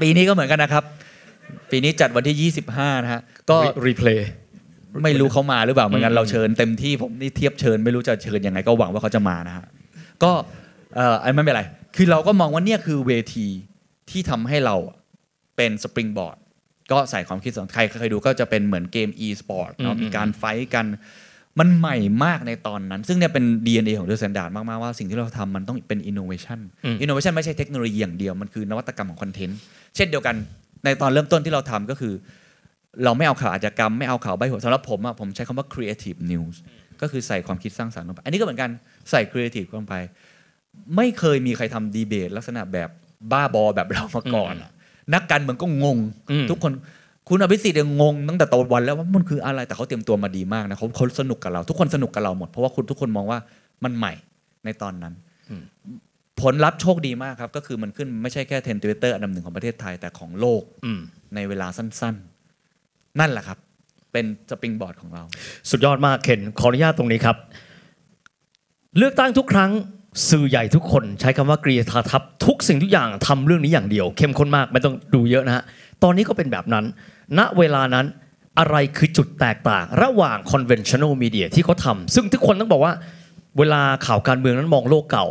ปีนี้ก็เหมือนกันนะครับปีนี้จัดวันที่ยี่สิบห้านะฮะก็รีเพลย์ไม่รู้เขามาหรือเปล่าเหมือนกันเราเชิญเต็มที่ผมนี่เทียบเชิญไม่รู้จะเชิญยังไงก็หวังว่าเขาจะมานะฮะก็เอ่อไม่เป็นไรคือเราก็มองว่าเนี่ยคือเวทีที่ทำให้เราเป็นสปริงบอร์ด ก็ใส่ความคิดสนใจใครเคยดูก็จะเป็นเหมือนเกม e-sport เนาะมีการไฟท์กันมันใหม่มากในตอนนั้นซึ่งเนี่ยเป็น ดี เอ็น เอ ของ The Standard มากๆว่าสิ่งที่เราทำมันต้องเป็น innovation innovation ไม่ใช่เทคโนโลยีอย่างเดียวมันคือนวัตกรรมของคอนเทนต์เช่นเดียวกันในตอนเริ่มต้นที่เราทำก็คือเราไม่เอาข่าวอาชญากรรมไม่เอาข่าวใบ้หัวสำหรับผมอะผมใช้คำว่า creative news ก็คือใส่ความคิดสร้างสรรค์ลงไปอันนี้ก็เหมือนกันใส่ creative ลงไปไม่เคยมีใครทำดีเบตลักษณะแบบบ้าบอแบบเรามาก่อนนักการเมืองก็งงทุกคนคุณอภิสิทธิ์ยังงงตั้งแต่ตอนวันแล้วว่ามันคืออะไรแต่เขาเตรียมตัวมาดีมากนะเขาเขาสนุกกับเราทุกคนสนุกกับเราหมดเพราะว่าคุณทุกคนมองว่ามันใหม่ในตอนนั้นผลลัพธ์โชคดีมากครับก็คือมันขึ้นไม่ใช่แค่เทรนด์ Twitter อันดับหนึ่งของประเทศไทยแต่ของโลกในเวลาสั้นๆนั่นแหละครับเป็นสปริงบอร์ดของเราสุดยอดมากเคนขออนุญาตตรงนี้ครับเลือกตั้งทุกครั้งสื่อใหญ่ทุกคนใช้คำว่ากรีฑาทัพทุกสิ่งทุกอย่างทำเรื่องนี้อย่างเดียวเข้มข้นมากไม่ต้องดูเยอะนะฮะตอนนี้ก็เป็นแบบนั้นณเวลานั้นอะไรคือจุดแตกต่างระหว่าง conventional media ที่เขาทำซึ่งทุกคนต้องบอกว่าเวลาข่าวการเมืองนั้นมองโลกเก่า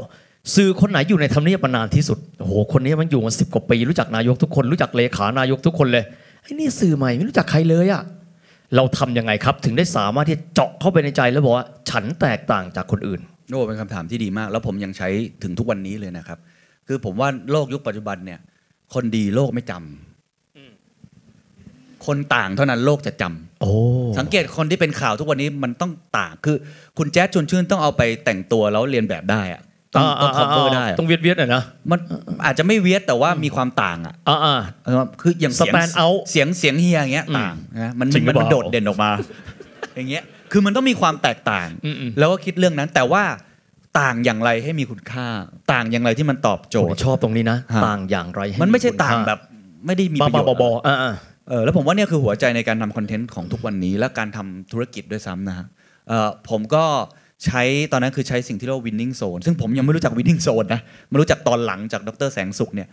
สื่อคนไหนอยู่ในทำเนียบมานานที่สุดโอ้โหคนนี้มันอยู่มาสิบกว่าปีรู้จักนายกทุกคนรู้จักเลขานายกทุกคนเลยไอ้นี่สื่อใหม่ไม่รู้จักใครเลยอะเราทำยังไงครับถึงได้สามารถที่เจาะเข้าไปในใจแล้วบอกว่าฉันแตกต่างจากคนอื่นโอ้เป็นคำถามที่ดีมากแล้วผมยังใช้ถึงทุกวันนี้เลยนะครับคือผมว่าโลกยุคปัจจุบันเนี่ยคนดีโลกไม่จำคนต่างเท่านั้นโลกจะจำสังเกตคนที่เป็นข่าวทุกวันนี้มันต้องต่างคือคุณแจ๊ดชวนชื่นต้องเอาไปแต่งตัวแล้วเรียนแบบได้อะต้องต้องคอมเวอร์ได้ต้องเวียดเวียดหน่อยนะมันอาจจะไม่เวียดแต่ว่ามีความต่างอ่ะอ่าคืออย่างเสียงเสียงเสียงเฮียอย่างเงี้ยต่างนะมันมันโดดเด่นออกมาอย่างเงี้ยคือมันต้องมีความแตกต่างแล้วก็คิดเรื่องนั้นแต่ว่าต่างอย่างไรให้มีคุณค่าต่างอย่างไรที่มันตอบโจทย์ชอบตรงนี้นะต่างอย่างไรมันไม่ใช่ต่างแบบไม่ได้มีประโยชน์แล้วผมว่าเนี่ยคือหัวใจในการทำคอนเทนต์ของทุกวันนี้และการทำธุรกิจด้วยซ้ำนะฮะผมก็ใช้ตอนนั้นคือใช้สิ่งที่เรียกว่า winning zone ซึ่งผมยังไม่รู้จัก winning zone นะมารู้จักตอนหลังจากดร.แสงสุขเนี่ย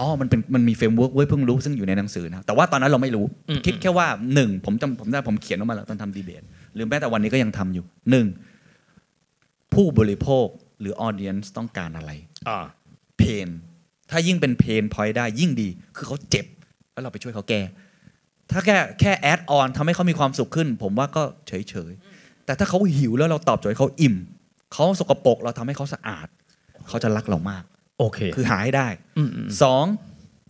อ๋อมันเป็นมันมีเฟรมเวิร์คไว้เพิ่งรู้ซึ่งอยู่ในหนังสือนะแต่ว่าตอนนั้นเราไม่รู้คิดแค่ว่าหนึ่งผมจำผมได้ผมเขียนออกมาแล้วตอนทำดีเบตหรือแม้แต่วันนี้ก็ยังทำอยู่หนึ่งผู้บริโภคหรือ audience ต้องการอะไรเพนถ้ายิ่งเป็นเพนพอยต์ได้ยิ่งดีคือเขาเจ็บแล้วเราไปช่วยเขาแก้ถ้าแค่แค่แอดออนทำให้เขามีความสุขขึ้นผมว่าก็เฉยเฉยแต่ถ้าเขาหิวแล้วเราตอบโจทย์เขาอิ่มเขาสกปรกเราทำให้เขาสะอาดเขาจะรักเรามากโอเคคือหาให้ได้สอง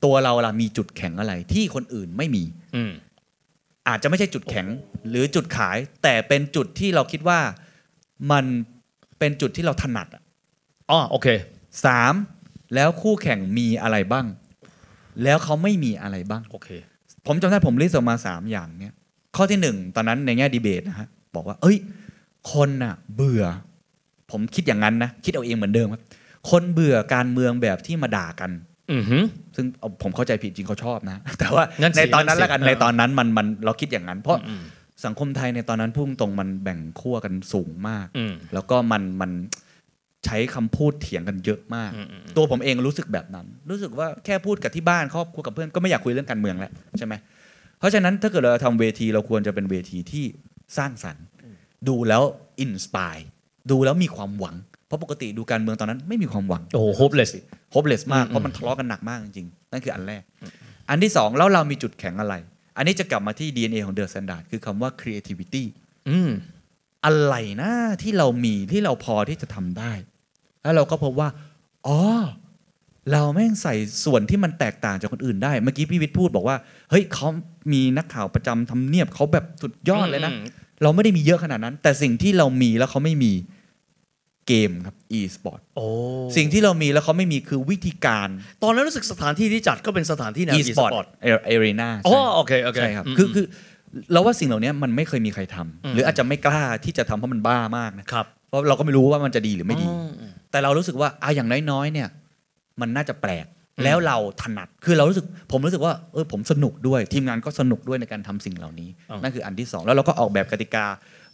ตัวเราล่ะมีจุดแข็งอะไรที่คนอื่นไม่มีอาจจะไม่ใช่จุดแข็งหรือจุดขายแต่เป็นจุดที่เราคิดว่ามันเป็นจุดที่เราถนัดอ๋อโอเคสามแล้วคู่แข่งมีอะไรบ้างแล้วเขาไม่มีอะไรบ้างโอเคผมจำได้ผมลิสต์ออกมาสามอย่างเนี้ยข้อที่หนึ่งตอนนั้นในแง่ดีเบตนะฮะบอกว่าเอ้ยคนน่ะเบื่อผมคิดอย่างนั้นนะคิดเอาเองเหมือนเดิมครับคนเบื่อการเมืองแบบที่มาด่ากันอือฮึซึ่งผมเข้าใจผิดจริงเขาชอบนะแต่ว่าในตอนนั้นละกันในตอนนั้นมันมันเราคิดอย่างนั้นเพราะสังคมไทยในตอนนั้นพุ่งตรงมันแบ่งขั้วกันสูงมากแล้วก็มันมันใช้คำพูดเถียงกันเยอะมากตัวผมเองรู้สึกแบบนั้นรู้สึกว่าแค่พูดกับที่บ้านครอบครัวกับเพื่อนก็ไม่อยากคุยเรื่องการเมืองแล้วใช่ไหมเพราะฉะนั้นถ้าเกิดเราทำเวทีเราควรจะเป็นเวทีที่สร้างสรรค์ดูแล้วอินสปายดูแล้วมีความหวังเพราะปกติดูการเมืองตอนนั้นไม่มีความหวังโอ้โหโฮปเลสโฮปเลสมากเพราะมันทะเลาะกันหนักมากจริงๆนั่นคืออันแรกอันที่สองแล้วเรามีจุดแข็งอะไรอันนี้จะกลับมาที่ ดี เอ็น เอ ของ The Standard คือคำว่า creativity อืมอะไรนะที่เรามีที่เราพอที่จะทำได้แล้วเราก็พบว่าอ๋อเราแม่งใส่ส่วนที่มันแตกต่างจากคนอื่นได้เมื่อกี้พี่วิทย์พูดบอกว่าเฮ้ยเขามีนักข่าวประจำทำเนียบเขาแบบสุดยอดเลยนะเราไม่ได้มีเยอะขนาดนั้นแต่สิ่งที่เรามีแล้วเขาไม่มีเกมครับ e-sport โอ้สิ่งที่เรามีแล้วเขาไม่มีคือวิธีการตอนนั้นรู้สึกสถานที่ที่จัดก็เป็นสถานที่แนว e-sport arena อ๋อโอเคโอเคใช่ครับคือคือเราว่าสิ่งเหล่านี้มันไม่เคยมีใครทำหรืออาจจะไม่กล้าที่จะทำเพราะมันบ้ามากนะครับเพราะเราก็ไม่รู้ว่ามันจะดีหรือไม่ดีแต่เรารู้สึกว่าอะอย่างน้อยๆเนี่ยมันน่าจะแปลกแล้วเราถนัดคือเรารู้สึกผมรู้สึกว่าเออผมสนุกด้วยทีมงานก็สนุกด้วยในการทำสิ่งเหล่านี้นั่นคืออันที่สองแล้วเราก็ออกแบบกติกา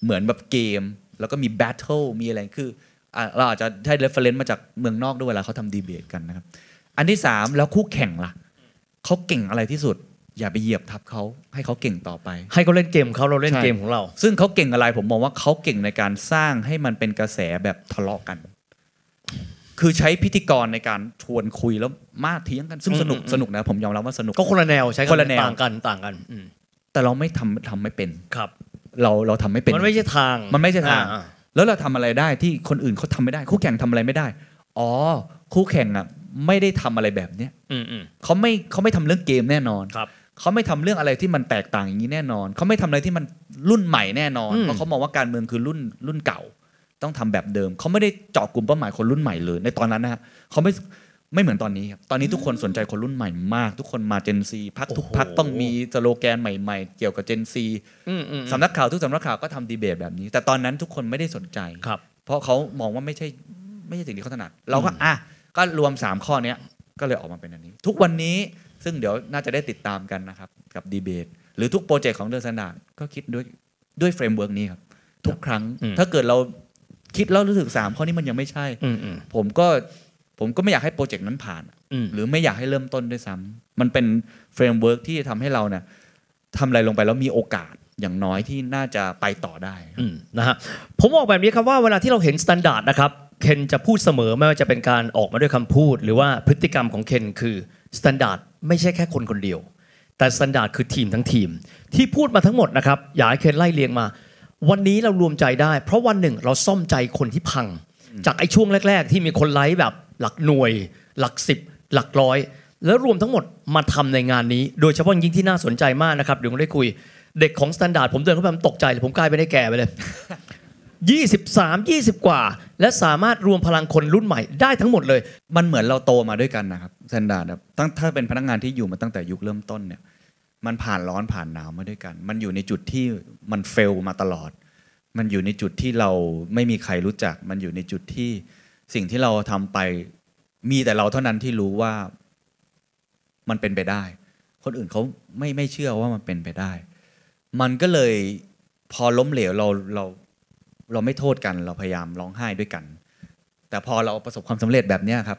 เหมือนแบบเกมแล้วก็มีแบทเทิลมีอะไรคือเราอาจจะได้ reference มาจากเมืองนอกด้วยเวลาเขาทำดีเบตกันนะครับอันที่สามแล้วคู่แข่งล่ะเขาเก่งอะไรที่สุดอย่าไปเหยียบทับเขาให้เขาเก่งต่อไปให้เขาเล่นเกมเขาเราเล่นเกมของเราซึ่งเขาเก่งอะไรผมมองว่าเขาเก่งในการสร้างให้มันเป็นกระแสแบบทะเลาะกัน คือใช้พิธีกรในการชวนคุยแล้วมาเถียงกันซึ่งสนุกสนุกนะผมยอมรับว่าสนุกก็คนละแนวใช้กันต่างกันต่างกันแต่เราไม่ทำทำไม่เป็นครับเราเราทำไม่เป็นมันไม่ใช่ทางมันไม่ใช่ทางแล้วเราทำอะไรได้ที่คนอื่นเขาทำไม่ได้คู่แข่งทำอะไรไม่ได้อ๋อคู่แข่งอ่ะไม่ได้ทำอะไรแบบเนี้ยเขาไม่เขาไม่ทำเรื่องเกมแน่นอนเขาไม่ทำเรื่องอะไรที่มันแตกต่างอย่างนี้แน่นอนเขาไม่ทำอะไรที่มันรุ่นใหม่แน่นอนเพราะเขามองว่าการเมืองคือรุ่นรุ่นเก่าต้องทำแบบเดิมเขาไม่ได้เจาะกลุ่มเป้าหมายคนรุ่นใหม่เลยในตอนนั้นนะฮะเขาไม่ไม่เหมือนตอนนี้ครับตอนนี้ทุกคนสนใจคนรุ่นใหม่มากทุกคนมาเจนซีพรรคทุกพรรคต้องมีสโลแกนใหม่ๆเกี่ยวกับเจนซีสำนักข่าวทุกสำนักข่าวก็ทำดีเบตแบบนี้แต่ตอนนั้นทุกคนไม่ได้สนใจเพราะเขามองว่าไม่ใช่ไม่ใช่สิ่งที่เขาถนัดเราก็อ่ะก็รวมสามข้อนี้ก็เลยออกมาเป็นอันนี้ทุกวันนี้ซึ่งเดี๋ยวน่าจะได้ติดตามกันนะครับกับดีเบตหรือทุกโปรเจกต์ของเดอะสแตนดาร์ดก็คิดด้วยด้วยเฟรมเวิร์กนี้ครับทุกครั้งถ้าเกิดเราคิดแล้วรู้สึกสามข้อนี้มันยังไม่ใช่ผมก็ผมก็ไม่อยากให้โปรเจกต์นั้นผ่านหรือไม่อยากให้เริ่มต้นด้วยซ้ำมันเป็นเฟรมเวิร์กที่ทำให้เราเนี่ยทำอะไรลงไปแล้วมีโอกาสอย่างน้อยที่น่าจะไปต่อได้นะฮะผมบอกแบบนี้ครับว่าเวลาที่เราเห็นสแตนดาร์ดนะครับเคนจะพูดเสมอไม่ว่าจะเป็นการออกมาด้วยคำพูดหรือว่าพฤติกรรมของเคนคือสแตนดาร์ดไม่ใช่แค่คนคนเดียวแต่สแตนดาร์ดคือทีมทั้งทีมที่พูดมาทั้งหมดนะครับอยากให้เคนไล่เรียงมาวันนี้เรารวมใจได้เพราะวันหนึ่งเราซ่อมใจคนที่พังจากไอ้ช่วงแรกๆที่มีคนไลฟ์แบบหลักหน่วยหลักสิบหลักร้อยแล้วรวมทั้งหมดมาทำในงานนี้โดยเฉพาะยิ่งที่น่าสนใจมากนะครับเดี๋ยวผมได้คุยเด็กของสแตนดาร์ดผมเดินเข้าไปตกใจเลยผมกลายเป็นไอ้แก่ไปเลย ยี่สิบสาม ยี่สิบกว่าและสามารถรวมพลังคนรุ่นใหม่ได้ทั้งหมดเลยมันเหมือนเราโตมาด้วยกันนะครับสแตนดาร์ดตั้งถ้าเป็นพนักงานที่อยู่มาตั้งแต่ยุคเริ่มต้นเนี่ยมันผ่านร้อนผ่านหนาวมาด้วยกันมันอยู่ในจุดที่มันเฟลมาตลอดมันอยู่ในจุดที่เราไม่มีใครรู้จักมันอยู่ในจุดที่สิ่งที่เราทำไปมีแต่เราเท่านั้นที่รู้ว่ามันเป็นไปได้คนอื่นเขาไม่ไม่เชื่อว่ามันเป็นไปได้มันก็เลยพอล้มเหลวเราเราเราไม่โทษกันเราพยายามร้องไห้ด้วยกันแต่พอเราประสบความสำเร็จแบบนี้ครับ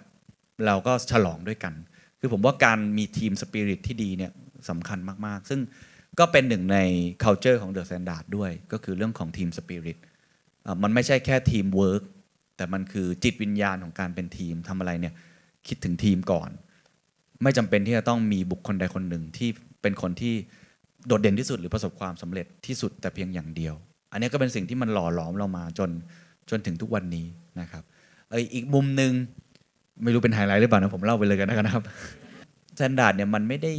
เราก็ฉลองด้วยกันคือผมว่าการมีทีมสปิริตที่ดีเนี่ยสำคัญมากๆซึ่งก็เป็นหนึ่งใน culture ของ The Standard ด้วยก็คือเรื่องของทีมสปิริตมันไม่ใช่แค่ทีมเวิร์คแต่มันคือจิตวิญญาณของการเป็นทีมทำอะไรเนี่ยคิดถึงทีมก่อนไม่จำเป็นที่จะต้องมีบุคคลใดคนหนึ่งที่เป็นคนที่โดดเด่นที่สุดหรือประสบความสำเร็จที่สุดแต่เพียงอย่างเดียวอันนี้ก็เป็นสิ่งที่มันหล่อหลอมเรามาจนจนถึงทุกวันนี้นะครับเอออีกมุมนึงไม่รู้เป็นไฮไลท์หรือเปล่านะผมเล่าไปเลยกันนะครับสแตนดาร์ดเนี่ยมันไม่ได้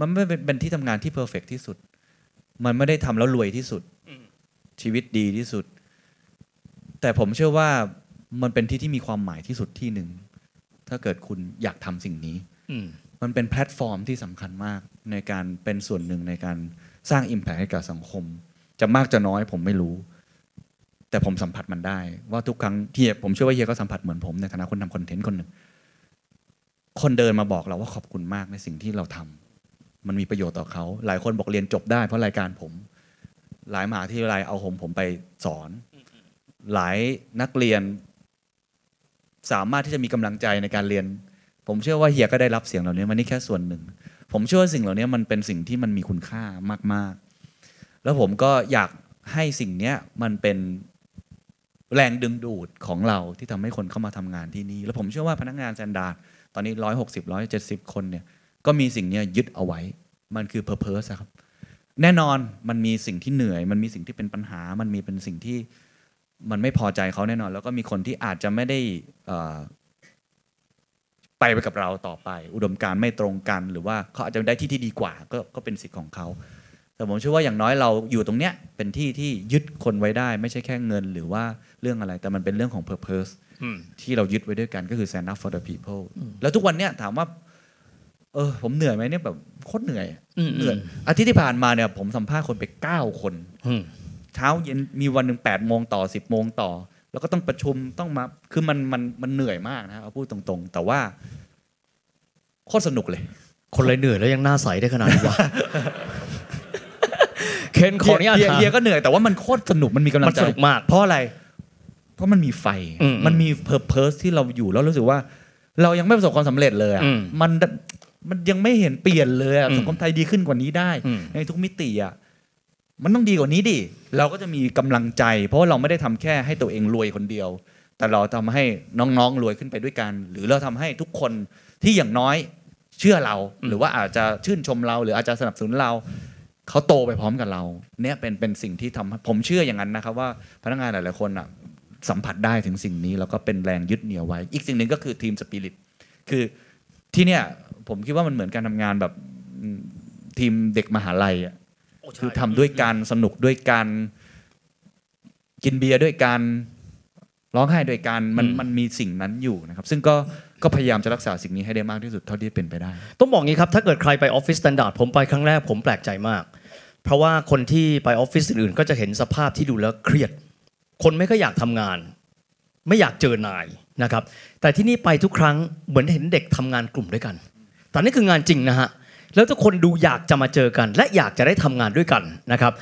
มันไม่เป็นที่ทำงานที่เพอร์เฟคที่สุดมันไม่ได้ทำแล้วรวยที่สุดชีวิตดีที่สุดแต่ผมเชื่อว่ามันเป็นที่ที่มีความหมายที่สุดที่หนึ่งถ้าเกิดคุณอยากทำสิ่งนี้มันเป็นแพลตฟอร์มที่สำคัญมากในการเป็นส่วนหนึ่งในการสร้าง impact ให้กับสังคมจะมากจะน้อยผมไม่รู้แต่ผมสัมผัสมันได้ว่าทุกครั้งที่ผมเชื่อว่าเฮียก็สัมผัสเหมือนผมในฐานะคนทำคอนเทนต์คนหนึ่งคนเดินมาบอกเราว่าขอบคุณมากในสิ่งที่เราทำมันมีประโยชน์ต่อเขาหลายคนบอกเรียนจบได้เพราะรายการผมหลายมหาวิทยาลัยเอาผมผมไปสอนหลายนักเรียนสามารถที่จะมีกำลังใจในการเรียนผมเชื่อว่าเฮียก็ได้รับเสียงเหล่านี้มันนี่แค่ส่วนหนึ่งผมเชื่อว่าสิ่งเหล่านี้มันเป็นสิ่งที่มันมีคุณค่ามากๆแล้วผมก็อยากให้สิ่งนี้มันเป็นแรงดึงดูดของเราที่ทำให้คนเข้ามาทำงานที่นี่แล้วผมเชื่อว่าพนักงานสแตนดาร์ดตอนนี้หนึ่งร้อยหกสิบ หนึ่งร้อยเจ็ดสิบคนเนี่ยก็มีสิ่งนี้ยึดเอาไว้มันคือ purpose ครับแน่นอนมันมีสิ่งที่เหนื่อยมันมีสิ่งที่เป็นปัญหามันมีเป็นสิ่งที่มันไม่พอใจเขาแน่นอนแล้วก็มีคนที่อาจจะไม่ได้ไปไปกับเราต่อไปอุดมการณ์ไม่ตรงกันหรือว่าเขาอาจจะได้ที่ที่ดีกว่าก็ก็เป็นสิทธิ์ของเขาแต่ผมเชื่อว่าอย่างน้อยเราอยู่ตรงเนี้ยเป็นที่ที่ยึดคนไว้ได้ไม่ใช่แค่เงินหรือว่าเรื่องอะไรแต่มันเป็นเรื่องของ purpose ที่เรายึดไว้ด้วยกันก็คือ stand up for the people แล้วทุกวันเนี้ยถามว่าเออผมเหนื่อยไหมเนี่ยแบบโคตรเหนื่อยเหนื่อยอาทิตย์ที่ผ่านมาเนี่ยผมสัมภาษณ์คนไปเก้าคนเช้าเย็นมีวันหนึ่ง แปดโมง ต่อ สิบโมง ต่อแล้วก็ต้องประชุมต้องมาคือมันมันมันเหนื่อยมากนะเอาพูดตรงๆแต่ว่าโคตรสนุกเลยคนเลยเหนื่อยแล้วยังหน้าใสได้ขนาดนี้วะเคนขออนุญาตเฮียก็เหนื่อยแต่ว่ามันโคตรสนุกมันมีกำลังใจมากเพราะอะไรเพราะมันมีไฟมันมีเพอร์เพสที่เราอยู่แล้วรู้สึกว่าเรายังไม่ประสบความสำเร็จเลยอ่ะมันมันยังไม่เห็นเปลี่ยนเลยสังคมไทยดีขึ้นกว่านี้ได้ในทุกมิติอ่ะมันต้องดีกว่านี้ดิเราก็จะมีกำลังใจเพราะเราไม่ได้ทำแค่ให้ตัวเองรวยคนเดียว แต่เราทำให้น้องๆรวยขึ้นไปด้วยกันหรือเราทำให้ทุกคนที่อย่างน้อยเชื่อเราหรือว่าอาจจะชื่นชมเราหรืออาจจะสนับสนุนเราเขาโตไปพร้อมกับเราเนี่ยเป็นเป็นสิ่งที่ทำผมเชื่ออย่างนั้นนะครับว่าพนักงานหลายๆคนอ่ะสัมผัสได้ถึงสิ่งนี้แล้วก็เป็นแรงยึดเหนี่ยวไว้อีกสิ่งหนึ่งก็คือทีมสปิริตคือที่เนี่ยผมคิดว่ามันเหมือนการทำงานแบบทีมเด็กมหาลัยอ่ะคือทำด้วยกันสนุกด้วยกันกินเบียร์ด้วยกันร้องไห้ด้วยกันมันมันมีสิ่งนั้นอยู่นะครับซึ่งก็ก็พยายามจะรักษาสิ่งนี้ให้ได้มากที่สุดเท่าที่เป็นไปได้ต้องบอกงี้ครับถ้าเกิดใครไปออฟฟิศสแตนดาร์ดผมไปครั้งแรกผมแปลกใจมากเพราะว่าคนที่ไปออฟฟิศอื่นๆก็จะเห็นสภาพที่ดูแล้วเครียดคนไม่ค่อยอยากทำงานไม่อยากเจอนายนะครับแต่ที่นี่ไปทุกครั้งเหมือนเห็นเด็กทำงานกลุ่มด้วยกันแต่นี่คืองานจริงนะฮะแล้วทุกคนดูอยากจะมาเจอกันและอยากจะได้ทำงานด้วยกันนะครับ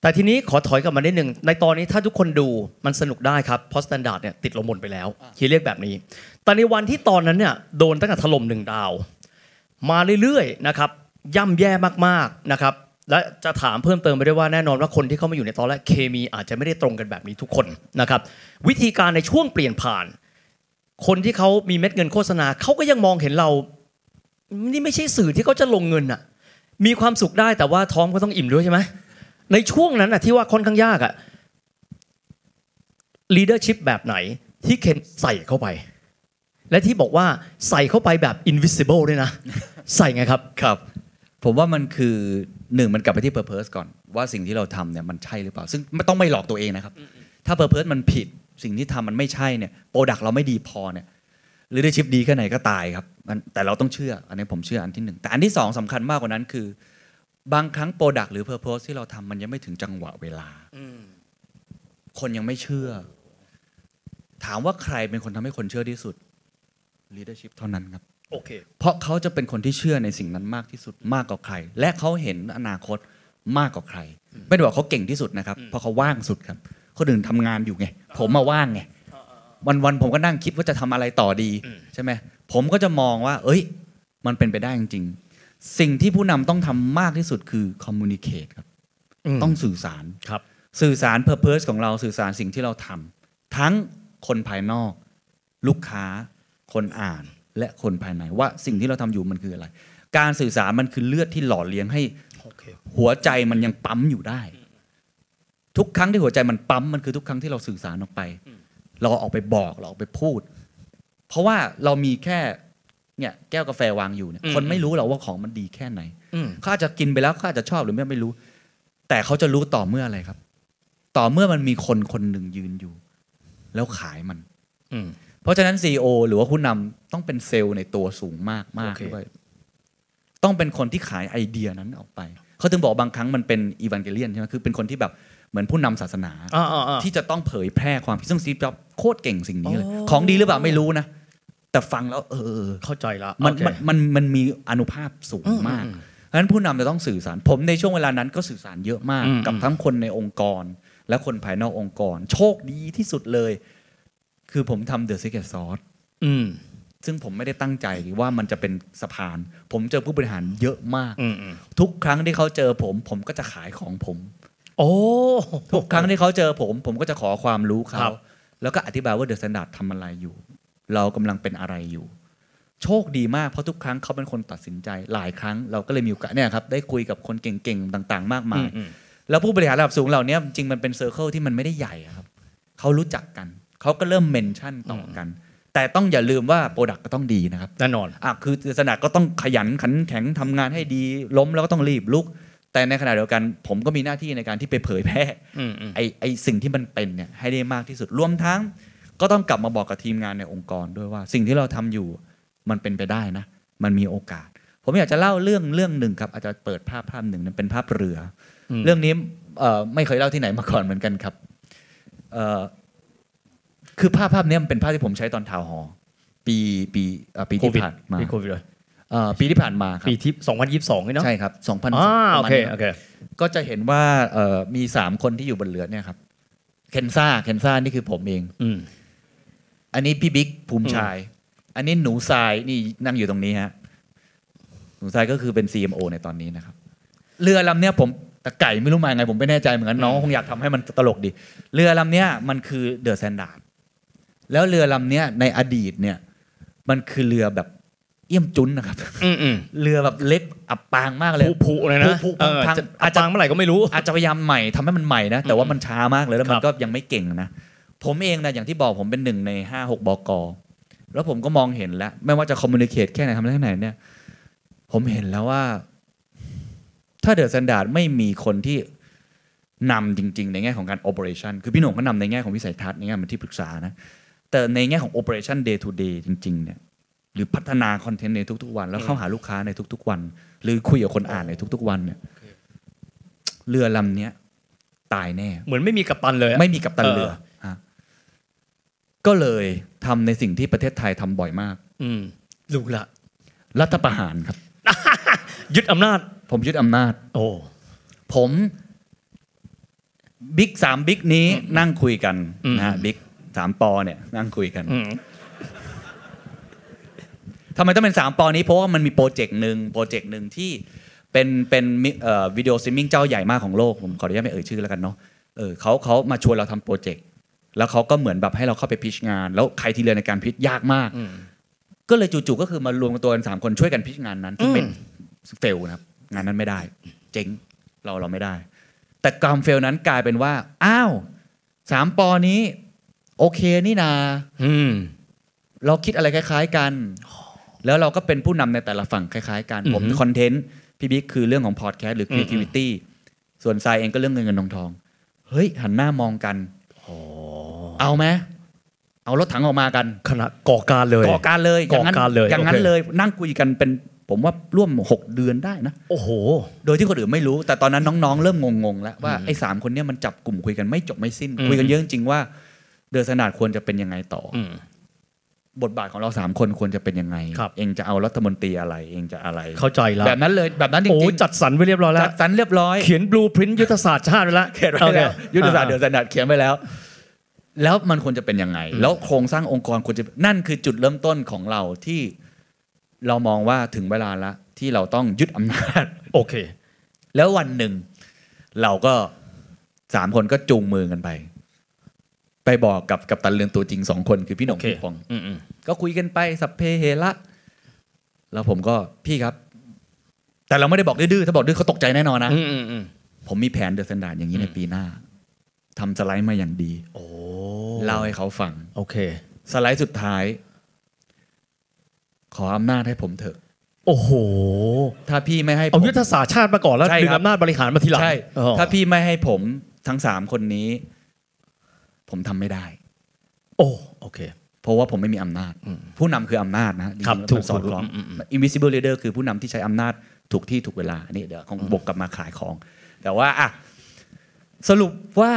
แต่ทีนี้ขอถอยกลับมานิดนึงในตอนนี้ถ้าทุกคนดูมันสนุกได้ครับเพราะสแตนดาร์ดเนี่ยติดลมบนไปแล้วที่เรียกแบบนี้แต่ในวันที่ตอนนั้นเนี่ยโดนตั้งแต่ถล่มหนึ่งดาวมาเรื่อยๆนะครับย่ำแย่มากๆนะครับและจะถามเพิ่มเติมไปด้วยว่าแน่นอนว่าคนที่เข้ามาอยู่ในตอนแรกเคมีอาจจะไม่ได้ตรงกันแบบนี้ทุกคนนะครับวิธีการในช่วงเปลี่ยนผ่านคนที่เขามีเม็ดเงินโฆษณาเขาก็ยังมองเห็นเรานี่ไม่ใช่สื่อที่เขาจะลงเงินอ่ะมีความสุขได้แต่ว่าท้องก็ต้องอิ่มด้วยใช่ไหมในช่วงนั้นน่ะที่ว่าค่อนข้างยากอ่ะ leadership แบบไหนที่เคนใส่เข้าไปและที่บอกว่าใส่เข้าไปแบบ invisible ด้วยนะ ใส่ไงครับครับผมว่ามันคือหนึ่งมันกลับไปที่ purpose ก่อนว่าสิ่งที่เราทำเนี่ยมันใช่หรือเปล่าซึ่งไม่ต้องไม่หลอกตัวเองนะครับ ถ้า purpose มันผิดสิ่งที่ทำมันไม่ใช่เนี่ย product เราไม่ดีพอเนี่ย leadership ดีแค่ไหนก็ตายครับแต่เราต้องเชื่ออันนี้ผมเชื่ออันที่หนึ่งแต่อันที่สองสำคัญมากกว่านั้นคือบางครั้ง product หรือ purpose ที่เราทำมันยังไม่ถึงจังหวะเวลาคนยังไม่เชื่อถามว่าใครเป็นคนทำให้คนเชื่อที่สุด leadership เท่านั้นครับโอเคเพราะเขาจะเป็นคนที่เชื่อในสิ่งนั้นมากที่สุดมากกว่าใครและเขาเห็นอนาคตมากกว่าใครไม่ได้บอกเขาเก่งที่สุดนะครับเพราะเขาว่างสุดครับคนอื่นทำงานอยู่ไงผมมาว่างไงวันๆผมก็นั่งคิดว่าจะทำอะไรต่อดีใช่ไหมผมก็จะมองว่าเอ้ยมันเป็นไปได้จริงสิ่งที่ผู้นำต้องทำมากที่สุดคือคอมมูนิเคทครับต้องสื่อสารครับสื่อสารเพอร์เพสของเราสื่อสารสิ่งที่เราทำทั้งคนภายนอกลูกค้าคนอ่านและคนภายในว่าสิ่งที่เราทำอยู่มันคืออะไรการสื่อสารมันคือเลือดที่หล่อเลี้ยงให้ okay. หัวใจมันยังปั๊มอยู่ได้ทุกครั้งที่หัวใจมันปั๊มมันคือทุกครั้งที่เราสื่อสารออกไปเราออกไปบอกเราออกไปพูดเพราะว่าเรามีแค่เนี่ยแก้วกาแฟวางอยู่เนี่ยคนไม่รู้หรอกว่าของมันดีแค่ไหนเขาอาจจะกินไปแล้วเขาอาจจะชอบหรือไม่ไม่รู้แต่เขาจะรู้ต่อเมื่ออะไรครับต่อเมื่อมันมีคนคนหนึ่งยืนอยู่แล้วขายมันเพราะฉะนั้น ซี อี โอ หรือว่าผู้นำต้องเป็นเซลล์ในตัวสูงมากมากด้วยต้องเป็นคนที่ขายไอเดียนั้นออกไปเขาถึงบอกบางครั้งมันเป็นอีวานเกเลียนใช่ไหมคือเป็นคนที่แบบเหมือนผู้นำศาสนาที่จะต้องเผยแพร่ความคิดซึ่งซีฟจ็อบโคตรเก่งสิ่งนี้เลยของดีหรือเปล่าไม่รู้นะแต่ฟังแล้วเออเข้าใจละมัน okay. มันมันมันมีอนุภาพสูงมากเพราะฉะนั้นผู้นำจะต้องสื่อสารผมในช่วงเวลานั้นก็สื่อสารเยอะมากกับทั้งคนในองค์กรและคนภายนอกองค์กรโชคดีที่สุดเลยคือผมทำ The Secret Sauce อืมซึ่งผมไม่ได้ตั้งใจว่ามันจะเป็นสะพานผมเจอผู้บริหารเยอะมากทุกครั้งที่เขาเจอผมผมก็จะขายของผมโอ้ทุกครั้งที่เขาเจอผมผมก็จะขอความรู้เขาแล้วก็อธิบายว่า The Standard ทำอะไรอยู่เรากำลังเป็นอะไรอยู่โชคดีมากเพราะทุกครั้งเขาเป็นคนตัดสินใจหลายครั้งเราก็เลยมีโอกาสเนี่ยครับได้คุยกับคนเก่งๆต่างๆมากมายแล้วผู้บริหารระดับสูงเหล่านี้จริงมันเป็นเซอร์เคิลที่มันไม่ได้ใหญ่ครับเขารู้จักกันเขาก็เริ่มเมนชั่นต่อกันแต่ต้องอย่าลืมว่าโปรดักต์ก็ต้องดีนะครับแน่นอนอ่ะคือสนัดก็ต้องขยันขันแข็งทำงานให้ดีล้มแล้วก็ต้องรีบลุกแต่ในขณะเดียวกันผมก็มีหน้าที่ในการที่ไปเผยแพร่ไอ้ไอ้สิ่งที่มันเป็นเนี่ยให้ได้มากที่สุดรวมทั้งก็ต้องกลับมาบอกกับทีมงานในองค์กรด้วยว่าสิ่งที่เราทำอยู่มันเป็นไปได้นะมันมีโอกาสผมอยากจะเล่าเรื่องเรื่องหนึ่งครับอาจจะเปิดภาพภาพหนึ่งนั้นเป็นภาพเรือเรื่องนี้ไม่เคยเล่าที่ไหนมาก่อนเหมือนกันครับคือภาพภาพนี้มันเป็นภาพที่ผมใช้ตอนทาวน์ฮอลล์ปีปีปีที่ผ่านมาปีโควิดเลยปีที่ผ่านมาครับปีที่สองพันยี่สิบสองนี่เนาะใช่ครับสองพันยี่สิบสองอ่าโอเคโอเคก็จะเห็นว่ามีสามคนที่อยู่บนเรือเนี่ยครับเคนซ่าเคนซ่านี่คือผมเองอันนี้พี่บิ๊กภูมิชัยอันนี้หนูทรายนี่นั่งอยู่ตรงนี้ฮะหนูทรายก็คือเป็น ซี เอ็ม โอ ในตอนนี้นะครับเรือลำเนี้ยผมตะไก่ไม่รู้มาไงผมไม่แน่ใจเหมือนกันน้องคงอยากทำให้มันตลกดีเรือลำเนี้ยมันคือ The Standard แล้วเรือลำเนี้ยในอดีตเนี่ยมันคือเรือแบบเอี่ยมจุ้นนะครับเรือแบบเล็กอับปางมากเลยผุๆเลยนะผุๆอาจจะเมื่อไหร่ก็ไม่รู้อาจจะพยายามใหม่ทำให้มันใหม่นะแต่ว่ามันช้ามากเลยแล้วมันก็ยังไม่เก่งนะผมเองนะอย่างที่บอกผมเป็นหนึ่งในห้าหกบก.แล้วผมก็มองเห็นแล้วไม่ว่าจะคอมมูนิเคทแค่ไหนทำอะไรแค่ไหนเนี่ยผมเห็นแล้วว่าถ้าเดอะสแตนดาร์ดไม่มีคนที่นำจริงๆในแง่ของการโอเปอเรชั่นคือพี่หนุ่มก็นำในแง่ของวิสัยทัศน์ในแง่ของที่ปรึกษานะแต่ในแง่ของโอเปอเรชั่นเดย์ทูเดย์จริงๆเนี่ยหรือพัฒนาคอนเทนต์ในทุกๆวันแล้วเข้าหาลูกค้าในทุกๆวันหรือคุยกับคนอ่านในทุกๆวันเนี่ยเรือลำนี้ตายแน่เหมือนไม่มีกัปตันเลยไม่มีกัปตันเรือก็เลยทำในสิ่งที่ประเทศไทยทำบ่อยมากรู้ละรัฐประหารครับ ยึดอำนาจผมยึดอำนาจโอ้ผมบิ๊กสามบิ๊กนี้นั่งคุยกันนะบิ๊กสามปอเนี่ยนั่งคุยกันทำไมต้องเป็นสามปอนี้เพราะว่ามันมีโปรเจกต์หนึ่งโปรเจกต์หนึ่งที่เป็นเป็นวิดีโอสตรีมมิ่งเจ้าใหญ่มากของโลกผมขออนุญาตไม่เอ่ยชื่อแล้วกันเนาะเออเขาเขามาชวนเราทำโปรเจกต์แล้วเขาก็เหมือนแบบให้เราเข้าไปพิชงานแล้วใครที่เรียนในการพิชยากมากก็เลยจู่ๆก็คือมารวมกันตัวกันสามคนช่วยกันพิชงานนั้นซึ่งเป็นเฟลนะครับงานนั้นไม่ได้เจ๊งเราเราไม่ได้แต่ความเฟลนั้นกลายเป็นว่าอ้าวสามปอนี้โอเคนี่นาเราคิดอะไรคล้ายๆกันแล้วเราก็เป็นผู้นำในแต่ละฝั่งคล้ายๆกันผมคอนเทนต์พี่บิ๊กคือเรื่องของพอดแคสต์หรือ creativity ส่วนทรายเองก็เรื่องเงินเงินทองทองเฮ้ยหันหน้ามองกันเอาไหมเอารถถังออกมากันขณะก่อการเลยก่อการเลยก่อการเลยอย่างนั้นเลยนั่งคุยกันเป็นผมว่าร่วมหกเดือนได้นะโอ้โหโดยที่คนอื่นไม่รู้แต่ตอนนั้นน้องๆเริ่มงงๆแล้วว่าไอ้สามคนเนี้ยมันจับกลุ่มคุยกันไม่จบไม่สิ้นคุยกันเยอะจริงๆว่าเดอะสแตนดาร์ดควรจะเป็นยังไงต่อบทบาทของเราสามคนควรจะเป็นยังไงเองจะเอารัฐมนตรีอะไรเองจะอะไรเข้าใจแล้วแบบนั้นเลยแบบนั้นจริงๆโอ้จัดสรรไว้เรียบร้อยแล้วจัดสรรเรียบร้อยเขียนบลูพรินท์ยุทธศาสตร์ชาติไว้แล้วเขียนไว้แล้วยุทธศาสตร์เดอะสแตนดาร์ดเขียนไว้แล้วแล้วมันควรจะเป็นยังไงแล้วโครงสร้างองค์กรควรจะนั่นคือจุดเริ่มต้นของเราที่เรามองว่าถึงเวลาละที่เราต้องยึดอำนาจโอเคแล้ววันหนึ่งเราก็สามคนก็จูงมือกันไปไปบอกกับกัปตันเรือตัวจริงสองคนคือพี่หน่องพี่ปองก็คุยกันไปสัพเพเหระแล้วผมก็พี่ครับแต่เราไม่ได้บอกดื้อๆถ้าบอกดื้อเขาตกใจแน่นอนนะผมมีแผนเดอะสแตนดาร์ดอย่างนี้ในปีหน้าทำสไลด์มาอย่างดีโอ้เล่าให้เขาฟังโอเคสไลด์สุดท้ายขออำนาจให้ผมเถอะโอ้โหถ้าพี่ไม่ให้ผมเอายุทธศาสตร์ชาติมาก่อนแล้วดึงอำนาจบริหารมาทีหลังใช่ถ้าพี่ไม่ให้ผมทั้งสามคนนี้ผมทำไม่ได้โอ้โอเคเพราะว่าผมไม่มีอำนาจผู้นำคืออำนาจนะจริงๆถูกสอดคล้อง Invisible Leader คือผู้นำที่ใช้อำนาจถูกที่ถูกเวลาอันนี้เดี๋ยวคงบกกลับมาขายของแต่ว่าอ่ะสรุปว่า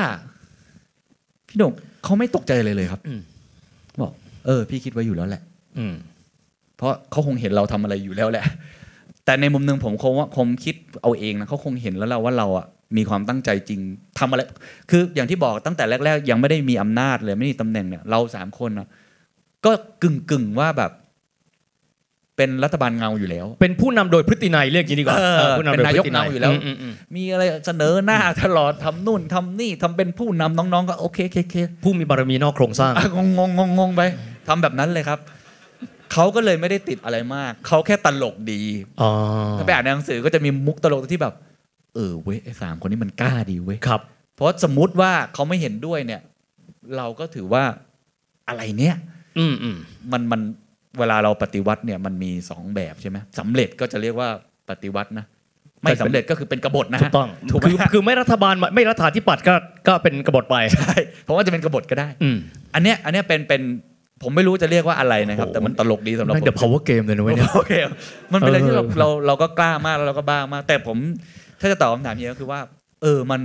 พี่หนุ่มเขาไม่ตกใจเลยเลยครับบอกเออพี่คิดไว้อยู่แล้วแหละเพราะเขาคงเห็นเราทำอะไรอยู่แล้วแหละแต่ในมุมนึงผมคงว่าผมคิดเอาเองนะเขาคงเห็นแล้วเราว่าเราอ่ะมีความตั้งใจจริงทำอะไรคืออย่างที่บอกตั้งแต่แรกๆยังไม่ได้มีอำนาจเลยไม่มีตำแหน่งเนี่ยเราสามคนนะก็กึ่งๆว่าแบบเป็นรัฐบาลเงาอยู่แล้วเป็นผู้นำโดยพฤตินัยเรียกอย่างนี้ดีกว่าเป็นนายกเงาอยู่แล้วมีอะไรเสนอหน้าตลอดทำนู่นทำนี่ทำเป็นผู้นำน้องๆก็โอเคๆผู้มีบารมีนอกโครงสร้างงงงงไปทำแบบนั้นเลยครับเขาก็เลยไม่ได้ติดอะไรมากเขาแค่ตลกดีถ้าไปอ่านในหนังสือก็จะมีมุกตลกที่แบบเออเว้ยไอ้สามคนนี้มันกล้าดีเว้ยครับเพราะสมมุติว่าเขาไม่เห็นด้วยเนี่ยเราก็ถือว่าอะไรเนี่ยอืมอืมมันมันเวลาเราปฏิวัติเนี่ยมันมีสองแบบใช่ไหมสำเร็จก็จะเรียกว่าปฏิวัตินะไม่สำเร็จก็คือเป็นกบฏนะถูกต้องคือคือไม่รัฐบาลไม่รัฐาธิปัตย์ก็ก็เป็นกบฏไปใช่เพราะว่าจะเป็นกบฏก็ได้อันเนี้ยอันเนี้ยเป็นเป็นผมไม่รู้จะเรียกว่าอะไรนะครับแต่มันตลกดีสำหรับผมมันเดอะ power game เลยนะเว้ยเนี่ย power game มันเป็นอะไรที่เราเราเราก็กล้ามากแล้วเราก็บ้ามากแต่ผมถ้าจะตอบคำถามนี้ก็คือว่าเออมัน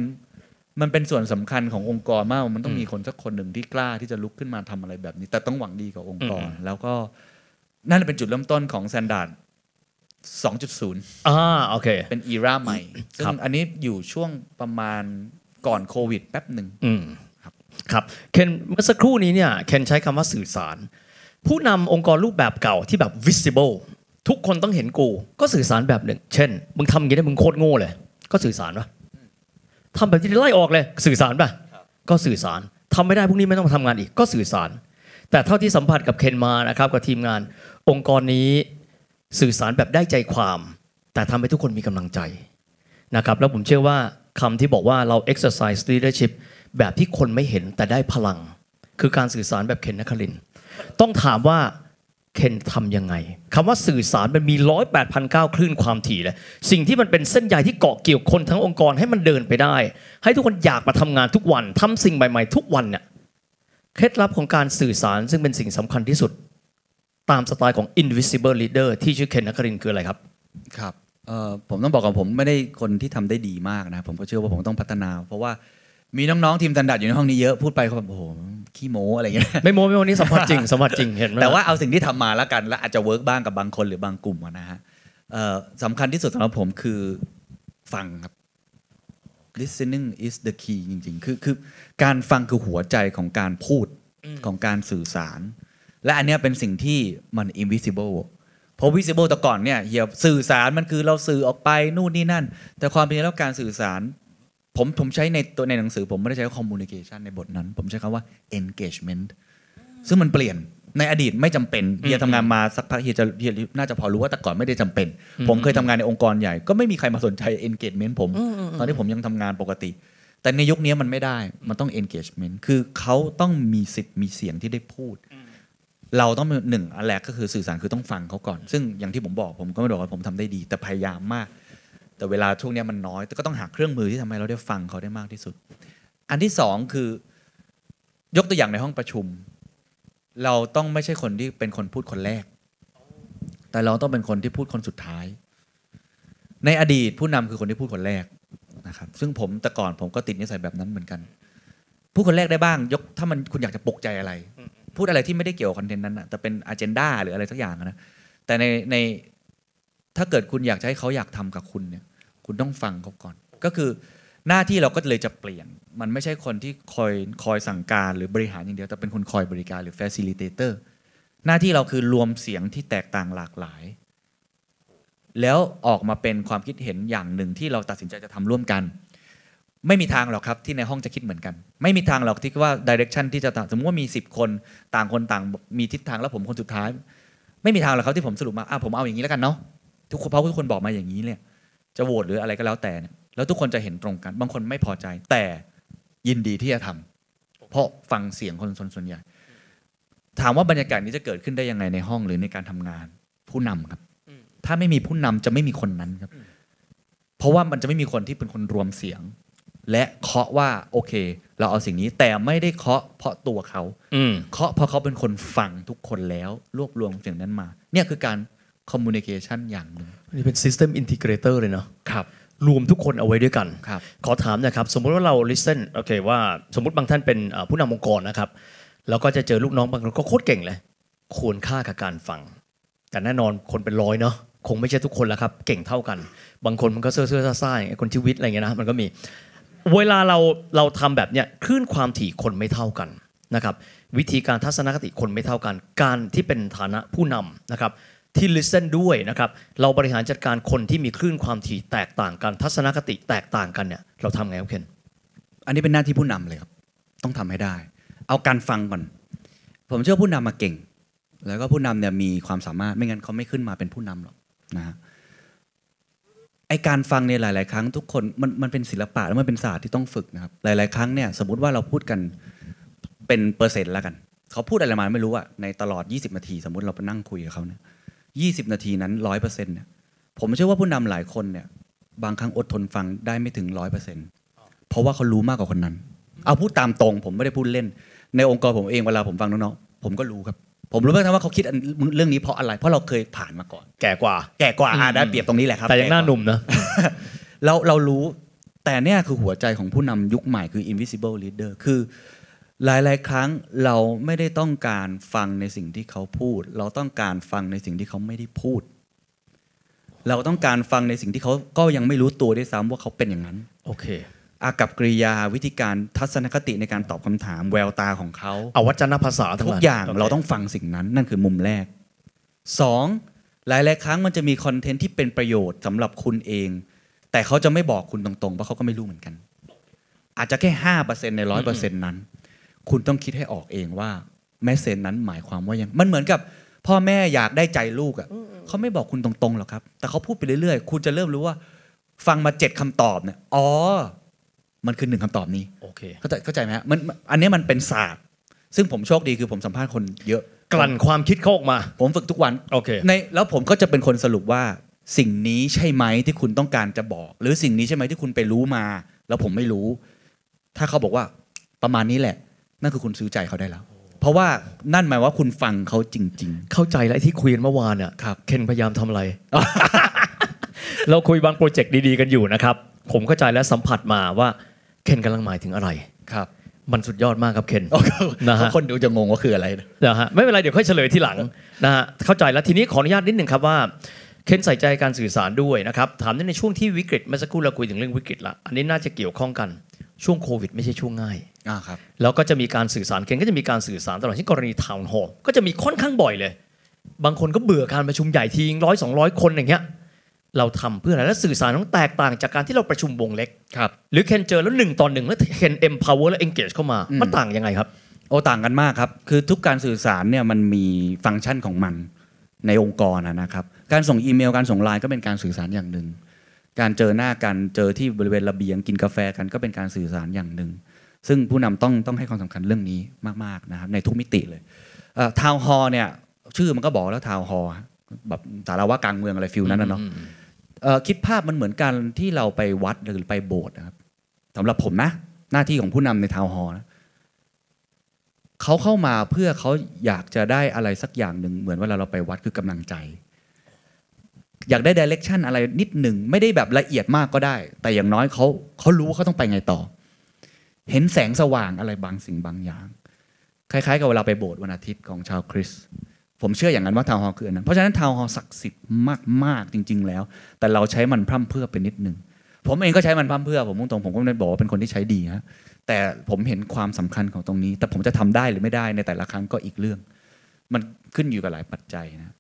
มันเป็นส่วนสำคัญขององค์กรมากมันต้องมีคนสักคนหนึ่งที่กล้าที่จะลุกขึ้นมาทำอะไรแบบนี้แต่ต้องหวังดีกับองค์กรแล้วก็นั่นเป็นจุดเริ่มต้นของสแตนดาร์ด สองจุดศูนย์ อ่าโอเคเป็นอีราใหม่ซึ่งอันนี้อยู่ช่วงประมาณก่อนโควิดแป๊บหนึ่งครับครับเคนเมื่อสักครู่นี้เนี่ยเคนใช้คำว่าสื่อสารผู้นำองค์กรรูปแบบเก่าที่แบบ visible ทุกคนต้องเห็นกูก็สื่อสารแบบหนึ่งเช่นมึงทำอย่างนี้ได้มึงโคตรโง่เลยก็สื่อสารป่ะทำแบบที่ไล่ออกเลยสื่อสารป่ะก็สื่อสารทำไม่ได้พวกนี้ไม่ต้องมาทำงานอีกก็สื่อสาร แต่เท่าที่สัมผัสกับเคนมานะครับกับทีมงานองค์กรนี้สื่อสารแบบได้ใจความแต่ทำให้ทุกคนมีกำลังใจนะครับแล้วผมเชื่อว่าคำที่บอกว่าเรา exercise leadership แบบที่คนไม่เห็นแต่ได้พลังคือการสื่อสารแบบเคนนครินทร์ต้องถามว่าเคนทำยังไงคำว่าสื่อสารมันมี หนึ่งหมื่นแปดพันเก้าร้อย คลื่นความถี่แล้วสิ่งที่มันเป็นเส้นใยที่เกาะเกี่ยวคนทั้งองค์กรให้มันเดินไปได้ให้ทุกคนอยากมาทำงานทุกวันทำสิ่งใหม่ๆทุกวันเนี่ยเคล็ดลับของการสื่อสารซึ่งเป็นสิ่งสำคัญที่สุดตามสไตล์ของ Invisible Leader ที่ชื่อเคนนครินทร์คืออะไรครับครับผมต้องบอกก่อนผมไม่ได้คนที่ทำได้ดีมากนะผมก็เชื่อว่าผมต้องพัฒนาเพราะว่ามีน้องๆทีมสันดัดอยู่ในห้องนี้เยอะพูดไปเขาแบบโอ้โหขี้โม้อะไรอย่างเงี้ยไม่โม้ไม่โม้นี่สัมผัสจริงสัมผัสจริงเห็นไหมแต่ว่าเอาสิ่งที่ทำมาแล้วกันและอาจจะเวิร์กบ้างกับบางคนหรือบางกลุ่มนะฮะสำคัญที่สุดสำหรับผมคือฟังครับ listening is the key จริงๆคือคือการฟังคือหัวใจของการพูดของการสื่อสารและอันเนี้ยเป็นสิ่งที่มัน invisibleเพราะ visible แต่ก่อนเนี่ยเฮียสื่อสารมันคือเราสื่อออกไปนู่นนี่นั่นแต่ความเป็นจริงแล้วการสื่อสารผมผมใช้ในตัวในหนังสือผมไม่ได้ใช้ communication ในบทนั้นผมใช้คำว่า engagement ซึ่งมันเปลี่ยนในอดีตไม่จำเป็นเฮียทำงานมาสักพักเฮียจะเฮียน่าจะพอรู้ว่าแต่ก่อนไม่ได้จำเป็นผมเคยทำงานในองค์กรใหญ่ก็ไม่มีใครมาสนใจ engagement ผมตอนที่ผมยังทำงานปกติแต่ในยุคนี้มันไม่ได้มันต้อง engagement คือเขาต้องมีสิทธิ์มีเสียงที่ได้พูดเราต้องหนึ่งอันแรกก็คือสื่อสารคือต้องฟังเขาก่อนซึ่งอย่างที่ผมบอกผมก็ไม่ได้บอกว่าผมทำได้ดีแต่พยายามมากแต่เวลาช่วงนี้มันน้อยแต่ก็ต้องหาเครื่องมือที่ทำให้เราได้ฟังเขาได้มากที่สุดอันที่สองคือยกตัวอย่างในห้องประชุมเราต้องไม่ใช่คนที่เป็นคนพูดคนแรกแต่เราต้องเป็นคนที่พูดคนสุดท้ายในอดีตผู้นำคือคนที่พูดคนแรกนะครับซึ่งผมแต่ก่อนผมก็ติดนิสัยแบบนั้นเหมือนกันพูดคนแรกได้บ้างยกถ้ามันคุณอยากจะปลุกใจอะไรพูดอะไรที่ไม่ได้เกี่ยวกับคอนเทนต์นั้นนะแต่เป็นอะเจนดาหรืออะไรสักอย่างนะแต่ในในถ้าเกิดคุณอยากจะให้เขาอยากทำกับคุณเนี่ยคุณต้องฟังเขาก่อนก็คือหน้าที่เราก็เลยจะเปลี่ยนมันไม่ใช่คนที่คอยคอยสั่งการหรือบริหารอย่างเดียวแต่เป็นคนคอยบริการหรือ facilitator หน้าที่เราคือรวมเสียงที่แตกต่างหลากหลายแล้วออกมาเป็นความคิดเห็นอย่างหนึ่งที่เราตัดสินใจจะทำร่วมกันไม่มีทางหรอกครับที่ในห้องจะคิดเหมือนกันไม่มีทางหรอกที่ว่า direction ที่จะสมมติว่ามีสิบคนต่างคนต่างมีทิศทางแล้วผมคนสุดท้ายไม่มีทางหรอกครับที่ผมสรุปมาอ่ะผมเอาอย่างนี้แล้วกันเนาะทุกคนเพราะทุกคนบอกมาอย่างนี้เนี่ยจะโหวตหรืออะไรก็แล้วแต่เนี่ยแล้วทุกคนจะเห็นตรงกันบางคนไม่พอใจแต่ยินดีที่จะทำเพราะฟังเสียงคนส่วนใหญ่ถามว่าบรรยากาศนี้จะเกิดขึ้นได้ยังไงในห้องหรือในการทำงานผู้นำครับถ้าไม่มีผู้นำจะไม่มีคนนั้นครับเพราะว่ามันจะไม่มีคนที่เป็นคนรวมเสียงและเคาะว่าโอเคเราเอาสิ่งนี้แต่ไม่ได้เคาะเพราะตัวเขาเคาะเพราะเขาเป็นคนฟังทุกคนแล้วรวบรวมเสียงนั้นมาเนี่ยคือการ communication อย่างนึงนี่เป็น system integrator เลยเนาะครับรวมทุกคนเอาไว้ด้วยกันขอถามนะครับสมมุติว่าเรา listen โอเคว่าสมมุติบางท่านเป็นผู้นำองค์กรนะครับแล้วก็จะเจอลูกน้องบางคนก็โคตรเก่งเลยควรค่ากับการฟังแต่แน่นอนคนเป็นร้อยเนาะคงไม่ใช่ทุกคนละครับเก่งเท่ากันบางคนมันก็เซ่อๆซ่าๆอย่างคนชีวิตอะไรเงี้ยนะมันก็มีเวลาเราเราทำแบบเนี้ยคลื่นความถี่คนไม่เท่ากันนะครับวิธีการทัศนคติคนไม่เท่ากันการที่เป็นฐานะผู้นำนะครับที่ listen ด้วยนะครับเราบริหารจัดการคนที่มีคลื่นความถี่แตกต่างกันทัศนคติแตกต่างกันเนี่ยเราทำไงครับเคนอันนี้เป็นหน้าที่ผู้นำเลยครับต้องทำให้ได้เอาการฟังก่อนผมเชื่อผู้นำมาเก่งแล้วก็ผู้นำเนี่ยมีความสามารถไม่งั้นเขาไม่ขึ้นมาเป็นผู้นำหรอกนะไอการฟังเนี่ยหลายๆครั้งทุกคนมันมันเป็นศิลปะแล้วมันเป็นศาสตร์ที่ต้องฝึกนะครับหลายๆครั้งเนี่ยสมมุติว่าเราพูดกันเป็นเปอร์เซ็นต์แล้วกันเขาพูดอะไรมาไม่รู้อะในตลอดยี่สิบนาทีสมมุติเราไปนั่งคุยกับเขาเนี่ยยี่สิบนาทีนั้น หนึ่งร้อยเปอร์เซ็นต์ เนี่ยผมเชื่อว่าผู้นำหลายคนเนี่ยบางครั้งอดทนฟังได้ไม่ถึง หนึ่งร้อยเปอร์เซ็นต์ เพราะว่าเขารู้มากกว่าคนนั้นเอาพูดตามตรงผมไม่ได้พูดเล่นในองค์กรผมเองเวลาผมฟังน้องๆผมก็รู้ครับผมรู้เรื่องนะว่าเขาคิดเรื่องนี้เพราะอะไรเพราะเราเคยผ่านมาก่อนแก่กว่าแก่กว่าอ่ะได้เปรียบตรงนี้แหละครับแต่ยังหน้าหนุ่มนะ เราเรารู้แต่เนี่ยคือหัวใจของผู้นำยุคใหม่คือ invisible leader คือหลายๆครั้งเราไม่ได้ต้องการฟังในสิ่งที่เขาพูดเราต้องการฟังในสิ่งที่เขาไม่ได้พูดเราต้องการฟังในสิ่งที่เขาก็ยังไม่รู้ตัวด้วยซ้ำว่าเขาเป็นอย่างนั้นโอเคอากับกริยาวิธีการทัศนคติในการตอบคำถามแววตาของเขาเอาวัจนภาษาทุกอย่าง okay. เราต้องฟังสิ่งนั้นนั่นคือมุมแรกสองหลายๆครั้งมันจะมีคอนเทนต์ที่เป็นประโยชน์สำหรับคุณเองแต่เขาจะไม่บอกคุณตรงๆเพราะเขาก็ไม่รู้เหมือนกันอาจจะแค่ ห้าเปอร์เซ็นต์ ใน หนึ่งร้อยเปอร์เซ็นต์ นั้นคุณต้องคิดให้ออกเองว่า แมสเซจนั้นหมายความว่ายังมันเหมือนกับพ่อแม่อยากได้ใจลูกอ่ะเขาไม่บอกคุณตรงๆหรอกครับแต่เขาพูดไปเรื่อยๆคุณจะเริ่มรู้ว่าฟังมาเจ็ดคำตอบเนี่ยอ๋อมันคือหนึ่งคำตอบนี้โอเคเข้าใจเข้าใจไหมฮะมันอันนี้มันเป็นศาสตร์ซึ่งผมโชคดีคือผมสัมภาษณ์คนเยอะกลั่นความคิดเขาออกมาผมฝึกทุกวันโอเคในแล้วผมก็จะเป็นคนสรุปว่าสิ่งนี้ใช่ไหมที่คุณต้องการจะบอกหรือสิ่งนี้ใช่ไหมที่คุณไปรู้มาแล้วผมไม่รู้ถ้าเขาบอกว่าประมาณนี้แหละนั่นคือคุณซื้อใจเขาได้แล้วเพราะว่านั่นหมายว่าคุณฟังเขาจริงๆเข้าใจแล้วที่คุยกันเมื่อวานเนี่ยครับเคนพยายามทำอะไร เราคุยบางโปรเจกต์ดีๆกันอยู่นะครับผมเข้าใจและสัมผัสมาว่าเคนกำลังหมายถึงอะไรครับมันสุดยอดมากครับเคนนะฮะคนดูจะงงว่าคืออะไรนะฮะไม่เป็นไรเดี๋ยวค่อยเฉลยทีหลังนะฮะเข้าใจแล้วทีนี้ขออนุญาตนิดนึงครับว่าเคนใส่ใจการสื่อสารด้วยนะครับถามในช่วงที่วิกฤตเมื่อสักครู่เราคุยถึงเรื่องวิกฤตละอันนี้น่าจะเกี่ยวข้องกันช่วงโควิดไม่ใช่ช่วงง่ายอ่าครับแล้วก็จะมีการสื่อสารเคนก็จะมีการสื่อสารตลอดที่กรณีทาวน์โฮมก็จะมีค่อนข้างบ่อยเลยบางคนก็เบื่อการประชุมใหญ่ทีนึงร้อย สองร้อยคนอย่างเงี้ยเราทำเพื่ออะไรและสื่อสารต้องแตกต่างจากการที่เราประชุมวงเล็กครับหรือเคนเจอแล้วหนึ่งต่อหนึ่งแล้วเคน empower และ engage เข้ามามันต่างยังไงครับโอ้ต่างกันมากครับคือทุกการสื่อสารเนี่ยมันมีฟังก์ชันของมันในองค์กรนะครับการส่งอีเมลการส่งไลน์ก็เป็นการสื่อสารอย่างนึงการเจอหน้ากันเจอที่บริเวณระเบียงกินกาแฟกันก็เป็นการสื่อสารอย่างนึงซึ่งผู้นำต้องต้องให้ความสำคัญเรื่องนี้มากๆนะครับในทุกมิติเลยเอ่อทาวน์ฮอลล์เนี่ยชื่อมันก็บอกแล้วทาวน์ฮอลล์แบบสารวัตรกลางเมืองอะไรฟิลนั้นน่ะเนาะเอ่อคิดภาพมันเหมือนกันที่เราไปวัดหรือไปโบสถ์นะครับสำหรับผมนะหน้าที่ของผู้นำในทาวน์ฮอลล์นะเขาเข้ามาเพื่อเขาอยากจะได้อะไรสักอย่างนึงเหมือนเวลาเราไปวัดคือกำลังใจอยากได้ direction อะไรนิดหนึ่งไม่ได้แบบละเอียดมากก็ได้แต่อย่างน้อยเขาเขารู้ว่าเขาต้องไปไงต่อเห็นแสงสว่างอะไรบางสิ่งบางอย่างคล้ายๆกับเวลาไปโบสถ์วันอาทิตย์ของชาวคริสต์ผมเชื่ออย่างนั้นว่าทาวน์ฮอลล์คืออันนั้นเพราะฉะนั้นทาวน์ฮอลล์ศักดิ์สิทธิ์มากๆจริงๆแล้วแต่เราใช้มันพร่ำเพื่อไปนิดนึงผมเองก็ใช้มันพร่ำเพื่อผมตรงๆผมก็ไม่ได้บอกว่าเป็นคนที่ใช้ดีนะแต่ผมเห็นความสำคัญของตรงนี้แต่ผมจะทำได้หรือไม่ได้ในแต่ละครั้งก็อีกเรื่องมันขึ้นอยู่กับหลายปัจจัยนะ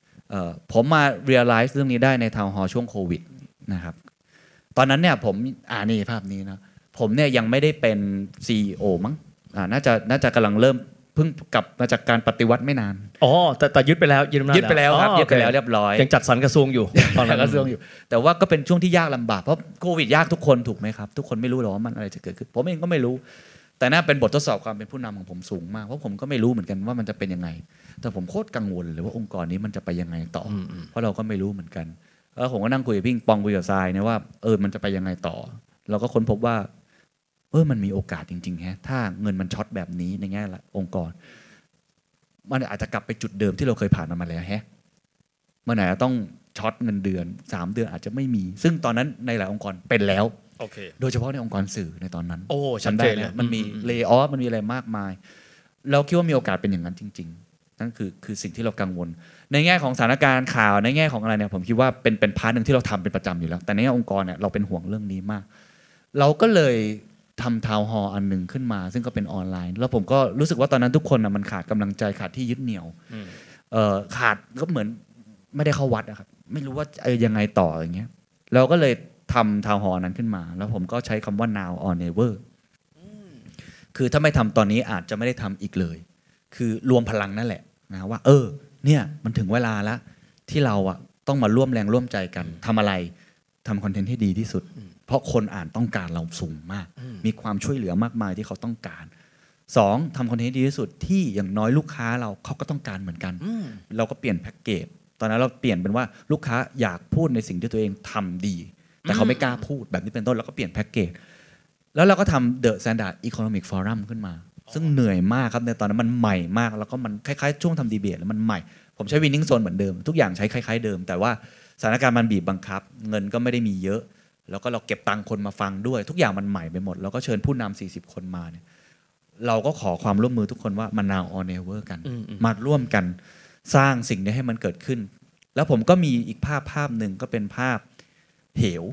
ผมมา realize เรื่องนี้ได้ในทาวน์ฮอลล์ช่วงโควิดนะครับตอนนั้นเนี่ยผมอ่านี่ภาพนี้นะผมเนี่ยยังไม่ได้เป็น ซี อี โอ มั้งอ่าน่าจะน่าจะกำลังเริ่มเพิ่งกลับมาจากการปฏิวัติไม่นานอ๋อแต่แต่ยึดไปแล้วยึดยึดไปแล้วครับยึดไปแล้วเรียบร้อยยังจัดสรรกระทรวงอยู่ตอนนั้นกระทรวงอยู่แต่ว่าก็เป็นช่วงที่ยากลำบากเพราะโควิดยากทุกคนถูกไหมครับทุกคนไม่รู้หรอกว่ามันอะไรจะเกิดขึ้นผมเองก็ไม่รู้แต่น่าเป็นบททดสอบความเป็นผู้นำของผมสูงมากเพราะผมก็ไม่รู้เหมือนกันว่ามันจะเป็นยังไงแต่ผมโคตรกังวลเลยว่าองค์กรนี้มันจะไปยังไงต่อเพราะเราก็ไม่รู้เหมือนกันแล้วผมก็นั่งคุยกับพี่ปองคุยกับทรายนะว่าเออมันจะไปยังไงต่อเราก็ค้นพบว่าเออมันมีโอกาสจริงๆฮะถ้าเงินมันช็อตแบบนี้ในแง่องค์กรมันอาจจะกลับไปจุดเดิมที่เราเคยผ่านมาแล้วฮะเมื่อไหร่เราต้องช็อตเงินเดือนสามเดือนอาจจะไม่มีซึ่งตอนนั้นในหลายองค์กรเป็นแล้วOkay. โดยเฉพาะในองค์กรสื่อในตอนนั้นโอ้ชัดเจนเลยมันมีเลย์ออฟมันมีอะไรมากมายเราคิดว่ามีโอกาสเป็นอย่างนั้นจริงๆนั่นคือคือสิ่งที่เรากังวลในแง่ของสถานการณ์ข่าวในแง่ของอะไรเนี่ยผมคิดว่าเป็นเป็นพาร์ทนึงที่เราทำเป็นประจำอยู่แล้วแต่ในแง่องค์กรเนี่ยเราเป็นห่วงเรื่องนี้มากเราก็เลยทำทาวน์ฮอลล์อันนึงขึ้นมาซึ่งก็เป็นออนไลน์แล้วผมก็รู้สึกว่าตอนนั้นทุกคนนะมันขาดกำลังใจขาดที่ยึดเหนี่ยวเอ่อขาดก็เหมือนไม่ได้เข้าวัดนะครับไม่รู้ว่าเออยังไงต่ออย่างเงี้ยเราก็เลยทำทาวน์ฮอลล์นั้นขึ้นมาแล้วผมก็ใช้คำว่า now or never คือถ้าไม่ทำตอนนี้อาจจะไม่ได้ทำอีกเลยคือรวมพลังนั่นแหละนะว่าเออเนี่ยมันถึงเวลาแล้วที่เราอ่ะต้องมาร่วมแรงร่วมใจกันทำอะไรทำคอนเทนต์ให้ดีที่สุดเพราะคนอ่านต้องการเราสูงมากมีความช่วยเหลือมากมายที่เขาต้องการสองทำคอนเทนต์ให้ดีที่สุดที่อย่างน้อยลูกค้าเราเขาก็ต้องการเหมือนกันเราก็เปลี่ยนแพ็กเกจตอนนั้นเราเปลี่ยนเป็นว่าลูกค้าอยากพูดในสิ่งที่ตัวเองทำดีแต่เขาไม่กล้าพูดแบบนี้เป็นต้นแล้วก็เปลี่ยนแพ็กเกจแล้วเราก็ทำ The Standard Economic Forum ขึ้นมาซึ่งเหนื่อยมากครับในตอนนั้นมันใหม่มากแล้วก็มันคล้ายๆช่วงทำดีเบตแล้วมันใหม่ผมใช้ Winning Zone เหมือนเดิมทุกอย่างใช้คล้ายๆเดิมแต่ว่าสถานการณ์มันบีบบังคับเงินก็ไม่ได้มีเยอะแล้วก็เราเก็บตังค์คนมาฟังด้วยทุกอย่างมันใหม่ไปหมดแล้วก็เชิญผู้นำสี่สิบคนมาเนี่ยเราก็ขอความร่วมมือทุกคนว่ามา now or never กันมาร่วมกันสร้างสิ่งนี้ให้มันเกิดขึ้นแล้วผมก็มีอีกภาพภาพนึงก็เป็นภาพเหว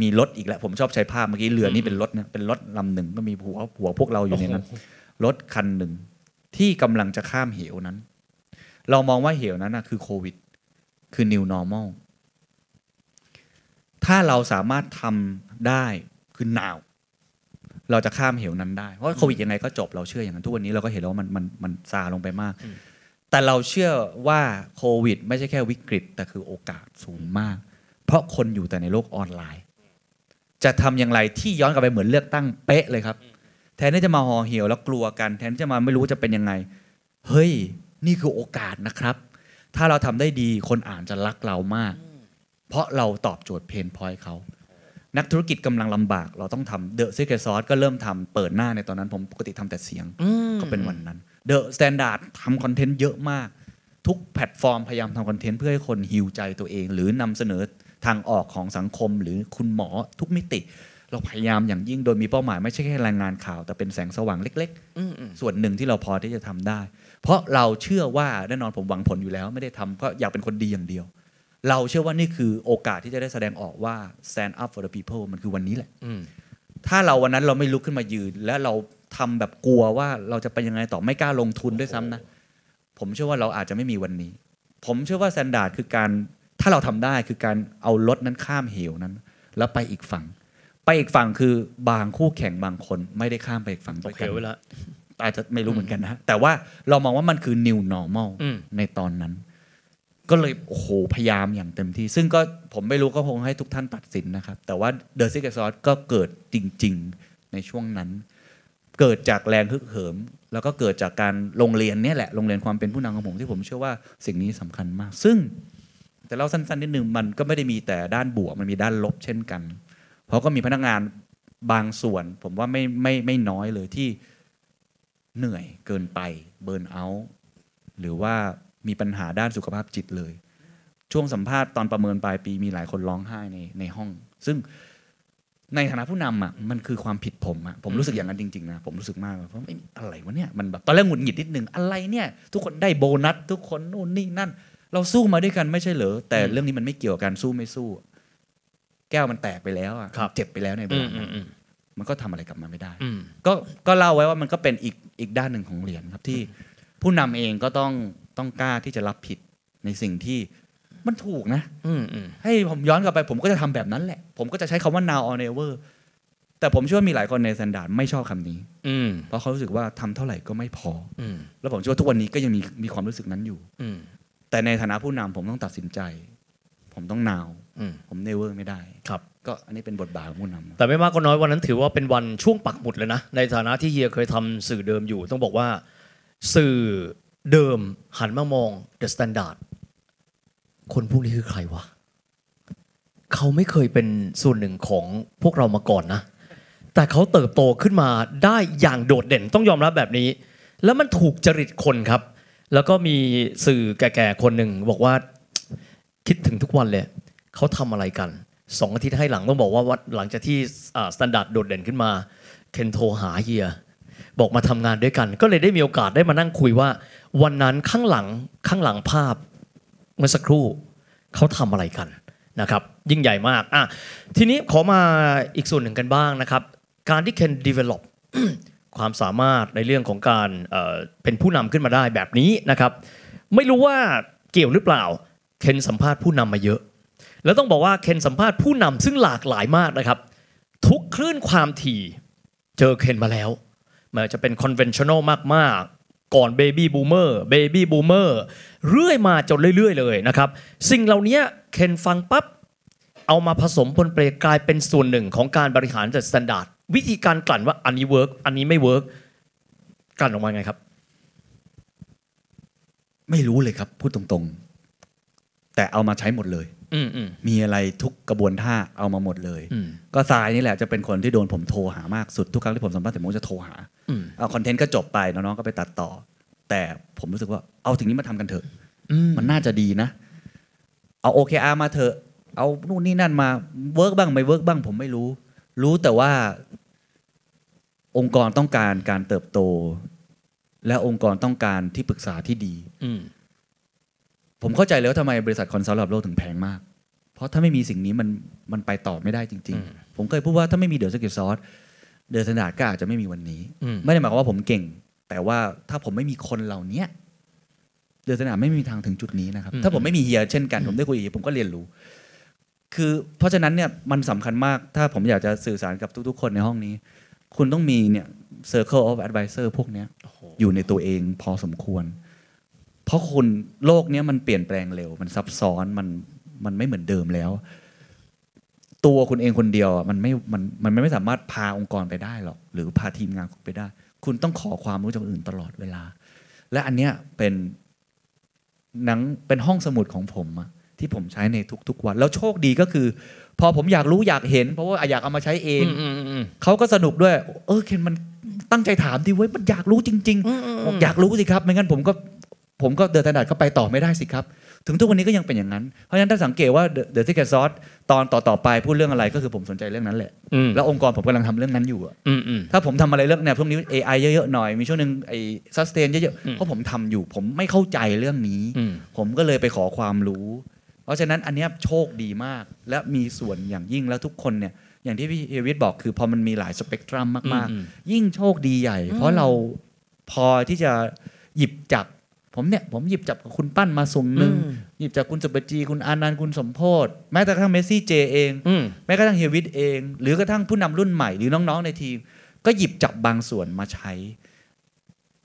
มีรถอีกแล้วผมชอบใช้ภาพเมื่อกี้เรือนี่เป็นรถนะเป็นรถลำหนึ่งก็มีหัวหัวพวกเราอยู่ในนั้นรถคันหนึ่งที่กำลังจะข้ามเหวนั้นเรามองว่าเหวนั้นนะคือโควิดคือ new normal ถ้าเราสามารถทำได้คือ now เราจะข้ามเหวนั้นได้เพราะโควิดยังไงก็จบเราเชื่ออย่างนั้นทุกวันนี้เราก็เห็นแล้วว่ามันมันมันซาลงไปมากแต่เราเชื่อว่าโควิดไม่ใช่แค่วิกฤตแต่คือโอกาสสูงมากเพราะคนอยู่แต่ในโลกออนไลน์จะทำอย่างไรที่ย้อนกลับไปเหมือนเลือกตั้งเป๊ะเลยครับแทนที่จะมาห่อเหี่ยวแล้วกลัวกันแทนที่จะมาไม่รู้จะเป็นยังไงเฮ้ยนี่คือโอกาสนะครับถ้าเราทำได้ดีคนอ่านจะรักเรามากเพราะเราตอบโจทย์เพนพอยท์เขานักธุรกิจกำลังลำบากเราต้องทำ The Secret Sauce ก็เริ่มทำเปิดหน้าในตอนนั้นผมปกติทำแต่เสียงก็เป็นวันนั้น The Standard ทำคอนเทนต์เยอะมากทุกแพลตฟอร์มพยายามทำคอนเทนต์เพื่อให้คนฮีลใจตัวเองหรือนำเสนอทางออกของสังคมหรือคุณหมอทุกมิติเราพยายามอย่างยิ่งโดยมีเป้าหมายไม่ใช่แค่รายงานข่าวแต่เป็นแสงสว่างเล็กๆส่วนหนึ่งที่เราพอที่จะทำได้เพราะเราเชื่อว่าแน่นอนผมหวังผลอยู่แล้วไม่ได้ทำก็อยากเป็นคนดีอย่างเดียวเราเชื่อว่านี่คือโอกาสที่จะได้แสดงออกว่า stand up for the people มันคือวันนี้แหละถ้าเราวันนั้นเราไม่ลุกขึ้นมายืนและเราทำแบบกลัวว่าเราจะไปยังไงต่อไม่กล้าลงทุนด้วยซ้ำนะผมเชื่อว่าเราอาจจะไม่มีวันนี้ผมเชื่อว่า standard คือการถ้าเราทำได้คือการเอารถนั้นข้ามเหวนั้นแล้วไปอีกฝั่งไปอีกฝั่งคือบางคู่แข่งบางคนไม่ได้ข้ามไปอีกฝั่งด้วยกันอาจจะไม่รู้เหมือนกันนะแต่ว่าเรามองว่ามันคือ new normal ในตอนนั้นก็เลยโอ้โหพยายามอย่างเต็มที่ซึ่งก็ผมไม่รู้ก็คงให้ทุกท่านตัดสินนะครับแต่ว่า The Secret Sauce ก็เกิดจริงๆในช่วงนั้นเกิดจากแรงฮึกเหิมแล้วก็เกิดจากการโรงเรียนเนี่ยแหละโรงเรียนความเป็นผู้นำของผมที่ผมเชื่อว่าสิ่งนี้สำคัญมากซึ่งแต่เราสั้นๆนิดนึงมันก็ไม่ได้มีแต่ด้านบวกมันมีด้านลบเช่นกันเพราะก็มีพนักงานบางส่วนผมว่าไม่ไม่ไม่น้อยเลยที่เหนื่อยเกินไปเบิร์นเอาท์หรือว่ามีปัญหาด้านสุขภาพจิตเลยช่วงสัมภาษณ์ตอนประเมินปลายปีมีหลายคนร้องไห้ในในห้องซึ่งในฐานะผู้นำอ่ะมันคือความผิดผมอ่ะผมรู้สึกอย่างนั้นจริงๆนะผมรู้สึกมากเพราะไม่อะไรวะเนี่ยมันแบบตอนแรกหงุดหงิดนิดนึงอะไรเนี่ยทุกคนได้โบนัสทุกคนนู่นนี่นั่นเราสู้มาด้วยกันไม่ใช่เหรอแต่เรื่องนี้มันไม่เกี่ยวกับการสู้ไม่สู้แก้วมันแตกไปแล้วอ่ะเจ็บไปแล้วในเวลานั้นมันก็ทำอะไรกับมันไม่ได้ก็ก็เล่าไว้ว่ามันก็เป็นอีกอีกด้านหนึ่งของเหรียญครับที่ผู้นำเองก็ต้องต้องกล้าที่จะรับผิดในสิ่งที่มันถูกนะให้ผมย้อนกลับไปผมก็จะทำแบบนั้นแหละผมก็จะใช้คำว่า now or never แต่ผมเชื่อว่ามีหลายคนในสแตนดาร์ดไม่ชอบคำนี้เพราะเขารู้สึกว่าทำเท่าไหร่ก็ไม่พอแล้วผมเชื่อว่าทุกวันนี้ก็ยังมีมีความรู้สึกนั้นอยู่แต่ในฐานะผู้นำผมต้องตัดสินใจผมต้อง now ผม never ไม่ได้ก็อันนี้เป็นบทบาทของผู้นำแต่ไม่มากก็น้อยวันนั้นถือว่าเป็นวันช่วงปักหมุดเลยนะในฐานะที่เฮียเคยทำสื่อเดิมอยู่ต้องบอกว่าสื่อเดิมหันมามอง The Standard คนพวกนี้คือใครวะเขาไม่เคยเป็นส่วนหนึ่งของพวกเรามาก่อนนะแต่เขาเติบโตขึ้นมาได้อย่างโดดเด่นต้องยอมรับแบบนี้แล้วมันถูกจริตคนครับแล้วก็มีสื่อแก่ๆคนหนึ่งบอกว่าคิดถึงทุกวันเลยเขาทำอะไรกันสองอาทิตย์ให้หลังต้องบอกว่าหลังจากที่ Standard โดดเด่นขึ้นมาเคนโทรหาเฮียบอกมาทำงานด้วยกันก็เลยได้มีโอกาสได้มานั่งคุยว่าวันนั้นข้างหลังข้างหลังภาพเมื่อสักครู่เขาทำอะไรกันนะครับยิ่งใหญ่มากอ่ะทีนี้ขอมาอีกส่วนหนึ่งกันบ้างนะครับการที่เคน develop ความสามารถในเรื่องของการ เอ่อ เป็นผู้นำขึ้นมาได้แบบนี้นะครับไม่รู้ว่าเกี่ยวหรือเปล่าเคนสัมภาษณ์ผู้นำมาเยอะแล้วต้องบอกว่าเคนสัมภาษณ์ผู้นำซึ่งหลากหลายมากนะครับทุกคลื่นความถี่เจอเคนมาแล้วมันจะเป็น conventional มากๆก่อน baby boomer baby boomer เรื่อยมาจนเรื่อยๆเลยนะครับสิ่งเหล่านี้เคนฟังปั๊บเอามาผสมปนเปกลายเป็นส่วนหนึ่งของการบริหารจัด standard วิธีการกลั่นว่าอันนี้เวิร์กอันนี้ไม่เวิร์กกลั่นออกมาไงครับไม่รู้เลยครับพูดตรงๆแต่เอามาใช้หมดเลยมีอะไรทุกกระบวนท่าเอามาหมดเลยก็ทรายนี่แหละจะเป็นคนที่โดนผมโทรหามากสุดทุกครั้งที่ผมสัมภาษณ์แต่ผมจะโทรหาเอาคอนเทนต์ก็จบไปน้องๆก็ไปตัดต่อแต่ผมรู้สึกว่าเอาสิ่งนี้มาทำกันเถอะมันน่าจะดีนะเอา โอ เค อาร์ มาเถอะเอานู่นนี่นั่นมาเวิร์กบ้างไม่เวิร์กบ้างผมไม่รู้รู้แต่ว่าองค์กรต้องการการเติบโตและองค์กรต้องการที่ปรึกษาที่ดีผมเข้าใจแล้วทำไมบริษัทคอนซัลท์ระดับโลกถึงแพงมากเพราะถ้าไม่มีสิ่งนี้มันมันไปต่อไม่ได้จริงๆผมเคยพูดว่าถ้าไม่มีเดอะ Secret Sauce เดอะ Standard ก็อาจจะไม่มีวันนี้ไม่ได้หมายความว่าผมเก่งแต่ว่าถ้าผมไม่มีคนเหล่านี้เดอะ Standard ไม่มีทางถึงจุดนี้นะครับถ้าผมไม่มีเฮียเช่นกันผมได้คุยกับเฮียผมก็เรียนรู้คือเพราะฉะนั้นเนี่ยมันสำคัญมากถ้าผมอยากจะสื่อสารกับทุกๆคนในห้องนี้ คุณต้องมีเนี่ย circle of advisor พวกเนี้ย oh. อยู่ในตัวเองพอสมควรเพราะคุณโลกเนี้ยมันเปลี่ยนแปลงเร็วมันซับซ้อนมันมันไม่เหมือนเดิมแล้วตัวคุณเองคนเดียวมันไม่มันมันไม่สามารถพาองค์กรไปได้หรอกหรือพาทีมงานคุณไปได้คุณต้องขอความรู้จากคนอื่นตลอดเวลาและอันเนี้ยเป็นหนังเป็นห้องสมุดของผมอะที่ผมใช้ในทุกๆวันแล้วโชคดีก็คือพอผมอยากรู้อยากเห็นเพราะว่าอยากเอามาใช้เองเขาก็สนุกด้วยเออเคนมันตั้งใจถามดิเว้ยมันอยากรู้จริงๆอยากรู้สิครับไม่งั้นผมก็ผมก็เดินตลาดก็ไปต่อไม่ได้สิครับถึงทุกวันนี้ก็ยังเป็นอย่างนั้นเพราะฉะนั้นถ้าสังเกตว่า The Secret Sauce ตอนต่อๆไปพูดเรื่องอะไรก็คือผมสนใจเรื่องนั้นแหละแล้วองค์กรผมกำลังทำเรื่องนั้นอยู่ถ้าผมทำอะไรเรื่องเนี่ยช่วงนี้ เอ ไอ เยอะๆหน่อยมีช่วงนึงไอ้ Sustain เยอะๆเพราะผมทำอยู่ผมไม่เข้าใจเรื่องนี้ผมก็เลยไปขอความรู้เพราะฉะนั้นอันนี้โชคดีมากและมีส่วนอย่างยิ่งแล้วทุกคนเนี่ยอย่างที่พี่เอวิทบอกคือพอมันมีหลายสเปกตรัมมากๆยิ่งโชคดีใหญ่เพราะเราพอที่จะหยิบจับผมเนี่ยผมหยิบจับคุณปั้นมาส่งหนึ่งหยิบจับคุณสุปจีคุณอานันท์คุณสมโพธแม้กระทั่งเมสซี่เจเองแม้กระทั่งเฮวิทเองหรือกระทั่งผู้นำรุ่นใหม่หรือน้องๆในทีมก็หยิบจับบางส่วนมาใช้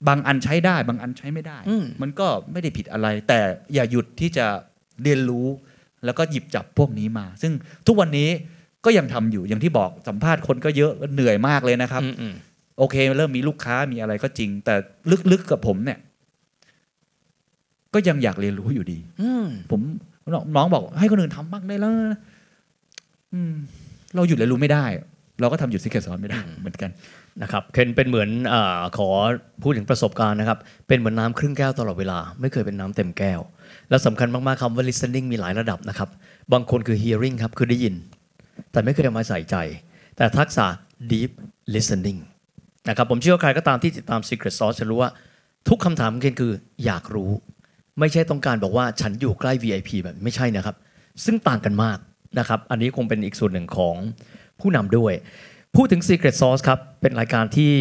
บางอันใช้ได้บางอันใช้ไม่ได้มันก็ไม่ได้ผิดอะไรแต่อย่าหยุดที่จะเรียนรู้แล้วก็หยิบจับพวกนี้มาซึ่งทุกวันนี้ก็ยังทำอยู่อย่างที่บอกสัมภาษณ์คนก็เยอะเหนื่อยมากเลยนะครับโอเคเริ่มมีลูกค้ามีอะไรก็จริงแต่ลึกๆกับผมเนี่ยก็ยังอยากเรียนรู้อยู่ดีผมน้องบอกให้คนอื่นทำบ้างได้แล้วเราหยุดเรียนรู้ไม่ได้เราก็ทำหยุดซิกเกอร์สอนไม่ได้เหมือนกันนะครับเคนเป็นเหมือนเอ่อขอพูดถึงประสบการณ์นะครับเป็นเหมือนน้ำครึ่งแก้วตลอดเวลาไม่เคยเป็นน้ำเต็มแก้วและสำคัญมากๆคำว่า listening มีหลายระดับนะครับบางคนคือ hearing ครับคือได้ยินแต่ไม่เคยเอามาใส่ใจแต่ทักษะ deep listening นะครับผมเชื่อว่าใครก็ตามที่ติดตาม Secret Sauce จะรู้ว่าทุกคำถามของเคนคืออยากรู้ไม่ใช่ต้องการบอกว่าฉันอยู่ใกล้ วี ไอ พี แบบไม่ใช่นะครับซึ่งต่างกันมากนะครับอันนี้คงเป็นอีกส่วนหนึ่งของผู้นำด้วยพูดถึง Secret Sauce ครับเป็นรายการที่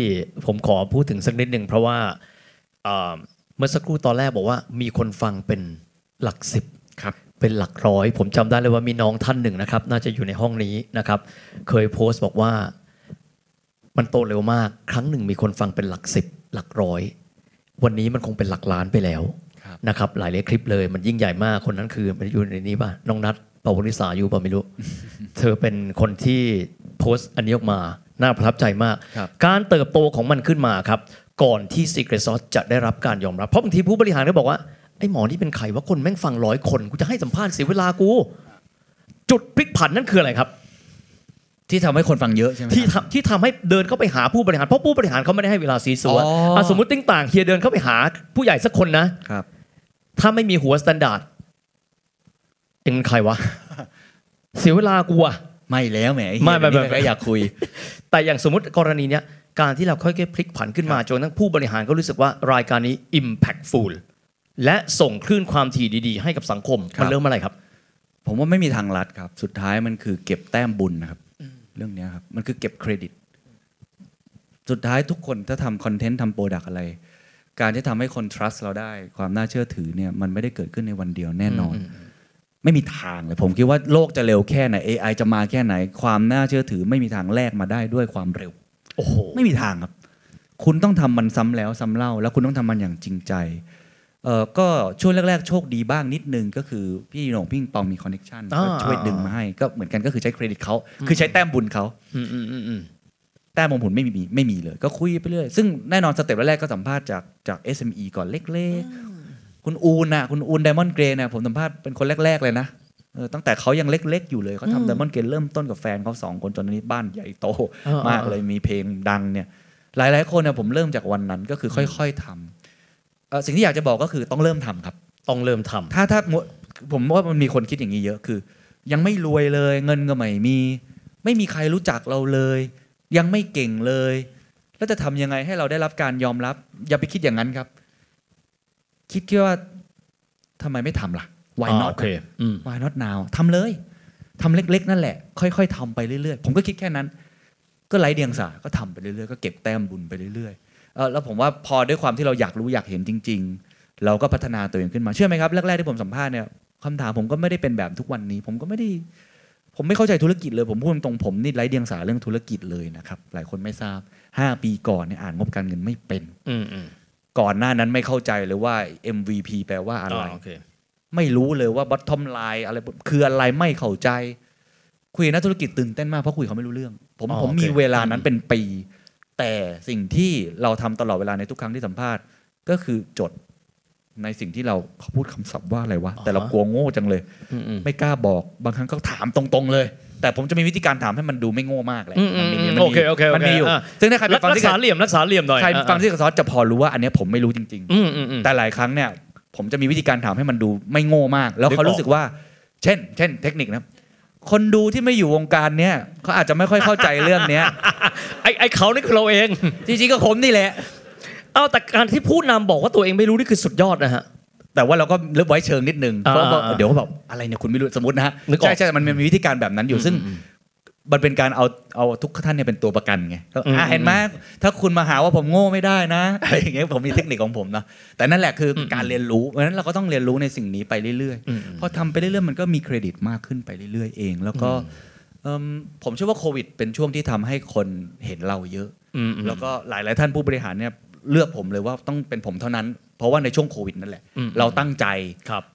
ผมขอพูดถึงสักนิดนึงเพราะว่าเมื่อสักครู่ตอนแรกบอกว่ามีคนฟังเป็นหลักสิบครับเป็นหลักร้อยผมจำได้เลยว่ามีน้องท่านหนึ่งนะครับน่าจะอยู่ในห้องนี้นะครับเคยโพสต์บอกว่ามันโตเร็วมากครั้งหนึ่งมีคนฟังเป็นหลักสิบหลักร้อยวันนี้มันคงเป็นหลักล้านไปแล้วนะครับหลายๆคลิปเลยมันยิ่งใหญ่มากคนนั้นคือมันอยู่ในนี้ป่ะน้องนัทปวริษาอยู่ป่ะไม่รู้ เธอเป็นคนที่โพสต์อันนี้ออกมาน่าประทับใจมากการเติบโตของมันขึ้นมาครับก่อนที่ Secret Sauce จะได้รับการยอมรับเพราะบางทีผู้บริหารก็บอกว่าไอ้หมอนี่เป็นใครว่าคนแม่งฟังร้อยคนกูจะให้สัมภาษณ์เสียเวลากูจุดพลิกผันนั่นคืออะไรครับที่ทำให้คนฟังเยอะใช่ไหมที่ทำที่ทำให้เดินเข้าไปหาผู้บริหารเพราะผู้บริหารเขาไม่ได้ให้เวลาซีซัวสมมติติ้งต่างเฮียเดินเข้าไปหาผู้ใหญ่สักคนนะถ้าไม่มีหัวสแตนดาร์ดเองใครวะ เสียเวลากูอะไม่แล้วแหมไม่ไม่ไม่ไม่อยากคุย แต่อย่างสมมติกรณีเนี้ยการที่เราค่อยๆพลิกผันขึ้นมาจนทั้งผู้บริหารก็รู้สึกว่ารายการนี้ impactful และส่งคลื่นความถี่ดีๆให้กับสังคมมันเริ่มอะไรครับผมว่าไม่มีทางลัดครับสุดท้ายมันคือเก็บแต้มบุญนะครับเรื่องนี้ครับมันคือเก็บเครดิตสุดท้ายทุกคนถ้าทำคอนเทนต์ทำโปรดักต์อะไรการที่ทำให้คน trust เราได้ความน่าเชื่อถือเนี่ยมันไม่ได้เกิดขึ้นในวันเดียวแน่นอนไม่มีทางเลยผมคิดว่าโลกจะเร็วแค่ไหน เอ ไอ จะมาแค่ไหนความน่าเชื่อถือไม่มีทางแลกมาได้ด้วยความเร็วโอ้โหไม่มีทางครับคุณต้องทำมันซ้ำแล้วซ้ำเล่าแล้วคุณต้องทำมันอย่างจริงใจเอ่อก็ช่วงแรกๆโชคดีบ้างนิดนึงก็คือพี่หน่งพี่ปองมีคอนเนคชั่นก็ช่วยดึงมาให้ก็เหมือนกันก็คือใช้เครดิตเขาคือใช้แต้มบุญเขาแต้มมงผลไม่มีไม่มีเลยก็คุยไปเรื่อยซึ่งแน่นอนสเต็ปแรกก็สัมภาษณ์จากจาก เอส เอ็ม อี ก่อนเล็กๆคุณอูนน่ะคุณอูน Diamond Grain น่ะผมสัมภาษณ์เป็นคนแรกๆเลยนะเออตั้งแต่เขายังเล็กๆอยู่เลยเขาทำ Diamond Grain เริ่มต้นกับแฟนเขาสองคนจนตอนนี้บ้านใหญ่โตมากเลยมีเพลงดังเนี่ยหลายๆคนน่ะผมเริ่มจากวันนั้นก็คือค่อยๆทำเออสิ่งที่อยากจะบอกก็คือต้องเริ่มทำครับต้องเริ่มทำถ้าถ้าผมว่ามันมีคนคิดอย่างนี้เยอะคือยังไม่รวยเลยเงินก็ไม่มีไม่มีใครรู้จักเราเลยยังไม่เก่งเลยแล้วจะทำยังไงให้เราได้รับการยอมรับอย่าไปคิดอย่างนั้นครับคิดแค่ว่าทำไมไม่ทำล่ะ why not okay. why not now ทำเลยทำเล็กๆนั่นแหละค่อยๆทำไปเรื่อยๆผมก็คิดแค่นั้นก็ไร้เดียงสาก็ทำไปเรื่อยๆก็เก็บแต้มบุญไปเรื่อยๆแล้วผมว่าพอด้วยความที่เราอยากรู้อยากเห็นจริงๆเราก็พัฒนาตัวเองขึ้นมาเชื่อไหมครับแรกๆที่ผมสัมภาษณ์เนี่ยคำถามผมก็ไม่ได้เป็นแบบทุกวันนี้ผมก็ไม่ได้ผ ผมไม่เข้าใจธุรกิจเลยผมพูดตรงๆผมนี่ไร้เดียงสาเรื่องธุรกิจเลยนะครับหลายคนไม่ทราบห้าปีก่อนเนี่ยอ่านงบการเงินไม่เป็นก่อนหน้านั้นไม่เข้าใจเลยว่า เอ็ม วี พี แปลว่าอะไรไม่รู้เลยว่า bottom line อะไรคืออะไรไม่เข้าใจคุยนักธุรกิจตื่นเต้นมากเพราะคุยเขาไม่รู้เรื่องผมผมมีเวลานั้นเป็นปีแต่สิ่งที่เราทำตลอดเวลาในทุกครั้งที่สัมภาษณ์ก็คือจดในสิ่งที่เราเขาพูดคำศัพท์ว่าอะไรวะ uh-huh. แต่เรากลัวโง่จังเลย uh-huh. ไม่กล้าบอกบางครั้งก็ถามตรงๆเลยแต่ผมจะมีวิธีการถามให้มันดูไม่โง่มากแหละ uh-huh. มันมี uh-huh. มันมี okay, okay, okay. มันมีอยู่ uh-huh. ซึ่งถ้าใครเป็นฟังที่รักษาเหลี่ยมรักษาเหลี่ยมหน่อยใครฟังที่ซอสจะพอรู้ว่าอันนี้ผมไม่รู้จริงๆ uh-huh. แต่หลายครั้งเนี่ยผมจะมีวิธีการถามให้มันดูไม่โง่มากแล้วเขารู้สึกว่าเช่นเช่นเทคนิคนะคนดูที่ไม่อยู่วงการเนี่ยเขาอาจจะไม่ค่อยเข้าใจเรื่องนี้ไอ้ไอ้เขานี่คือเราเองจริงๆก็ผมนี่แหละเอาแต่การที่พูดนำบอกว่าตัวเองไม่รู้นี่คือสุดยอดนะฮะแต่ว่าเราก็เลือกไว้เชิงนิดนึงเพราะเดี๋ยวแบบอะไรเนี่ยคุณไม่รู้สมมตินะฮะใช่ใช่มันมีวิธีการแบบนั้นอยู่ซึ่งมันเป็นการเอาเอาทุกท่านเนี่ยเป็นตัวประกันไงเห็นไหมถ้าคุณมาหาว่าผมโง่ไม่ได้นะอะไรอย่างเงี้ยผมมีเทคนิคของผมนะแต่นั่นแหละคือการเรียนรู้เพราะฉะนั้นเราก็ต้องเรียนรู้ในสิ่งนี้ไปเรื่อยๆพอทำไปเรื่อยๆมันก็มีเครดิตมากขึ้นไปเรื่อยๆเองแล้วก็ผมเชื่อว่าโควิดเป็นช่วงที่ทำให้คนเห็นเราเยอะแล้วก็หลายๆท่านผู้บริหารเนี่ยเลือกผมเลยว่าต้องเป็นผมเท่านั้นเพราะว่าในช่วงโควิดนั่นแหละเราตั้งใจ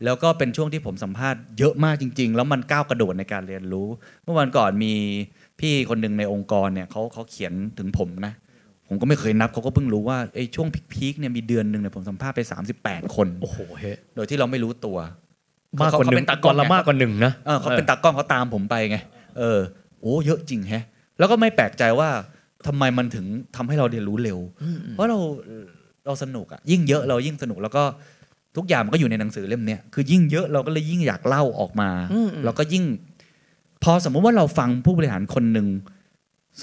แล้วก็เป็นช่วงที่ผมสัมภาษณ์เยอะมากจริงๆแล้วมันก้าวกระโดดในการเรียนรู้เมื่อวันก่อนมีพี่คนหนึ่งในองค์กรเนี่ยเขาเขาเขียนถึงผมนะผมก็ไม่เคยนับเขาก็เพิ่งรู้ว่าไอ้ช่วงพีคๆเนี่ยมีเดือนนึงเนี่ยผมสัมภาษณ์ไปสามสิบแปดคนโอ้โหเฮ้โดยที่เราไม่รู้ตัวมากกว่าหนึ่งตะกอนละมากกว่าหนึ่งนะเขาเป็นตะกอนเขาตามผมไปไงเออโอ้เยอะจริงแฮะแล้วก็ไม่แปลกใจว่าทำไมมันถึงทำให้เราเรียนรู้เร็วเพราะเราเราสนุกอ่ะยิ่งเยอะเรายิ่งสนุกแล้วก็ทุกอย่างมันก็อยู่ในหนังสือเล่มนี้คือยิ่งเยอะเราก็เลยยิ่งอยากเล่าออกมาเราก็ยิ่งพอสมมติว่าเราฟังผู้บริหารคนหนึ่ง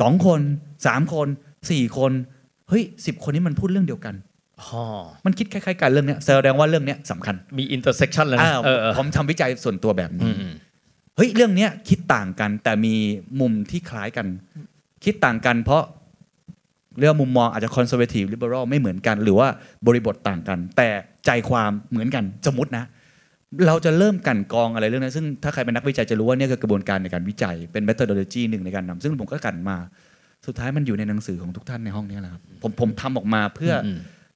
สองคนสามคนสี่คนเฮ้ยสิบคนนี้มันพูดเรื่องเดียวกันมันคิดคล้ายๆกันเรื่องนี้แสดงว่าเรื่องนี้สำคัญมีอินเตอร์เซ็กชันแล้วนะผมทำวิจัยส่วนตัวแบบนี้เฮ้ยเรื่องนี้คิดต่างกันแต่มีมุมที่คล้ายกันคิดต่างกันเพราะเรื่องมุมมองอาจจะ conservative liberal ไม่เหมือนกันหรือว่าบริบทต่างกันแต่ใจความเหมือนกันสมมตินะเราจะเริ่มกันกองอะไรเรื่องนั้นซึ่งถ้าใครเป็นนักวิจัยจะรู้ว่านี่คือกระบวนการในการวิจัยเป็น methodology หนึ่งในการนำซึ่งผมก็กันมาสุดท้ายมันอยู่ในหนังสือของทุกท่านในห้องนี้แหละครับผมผมทำออกมาเพื่อ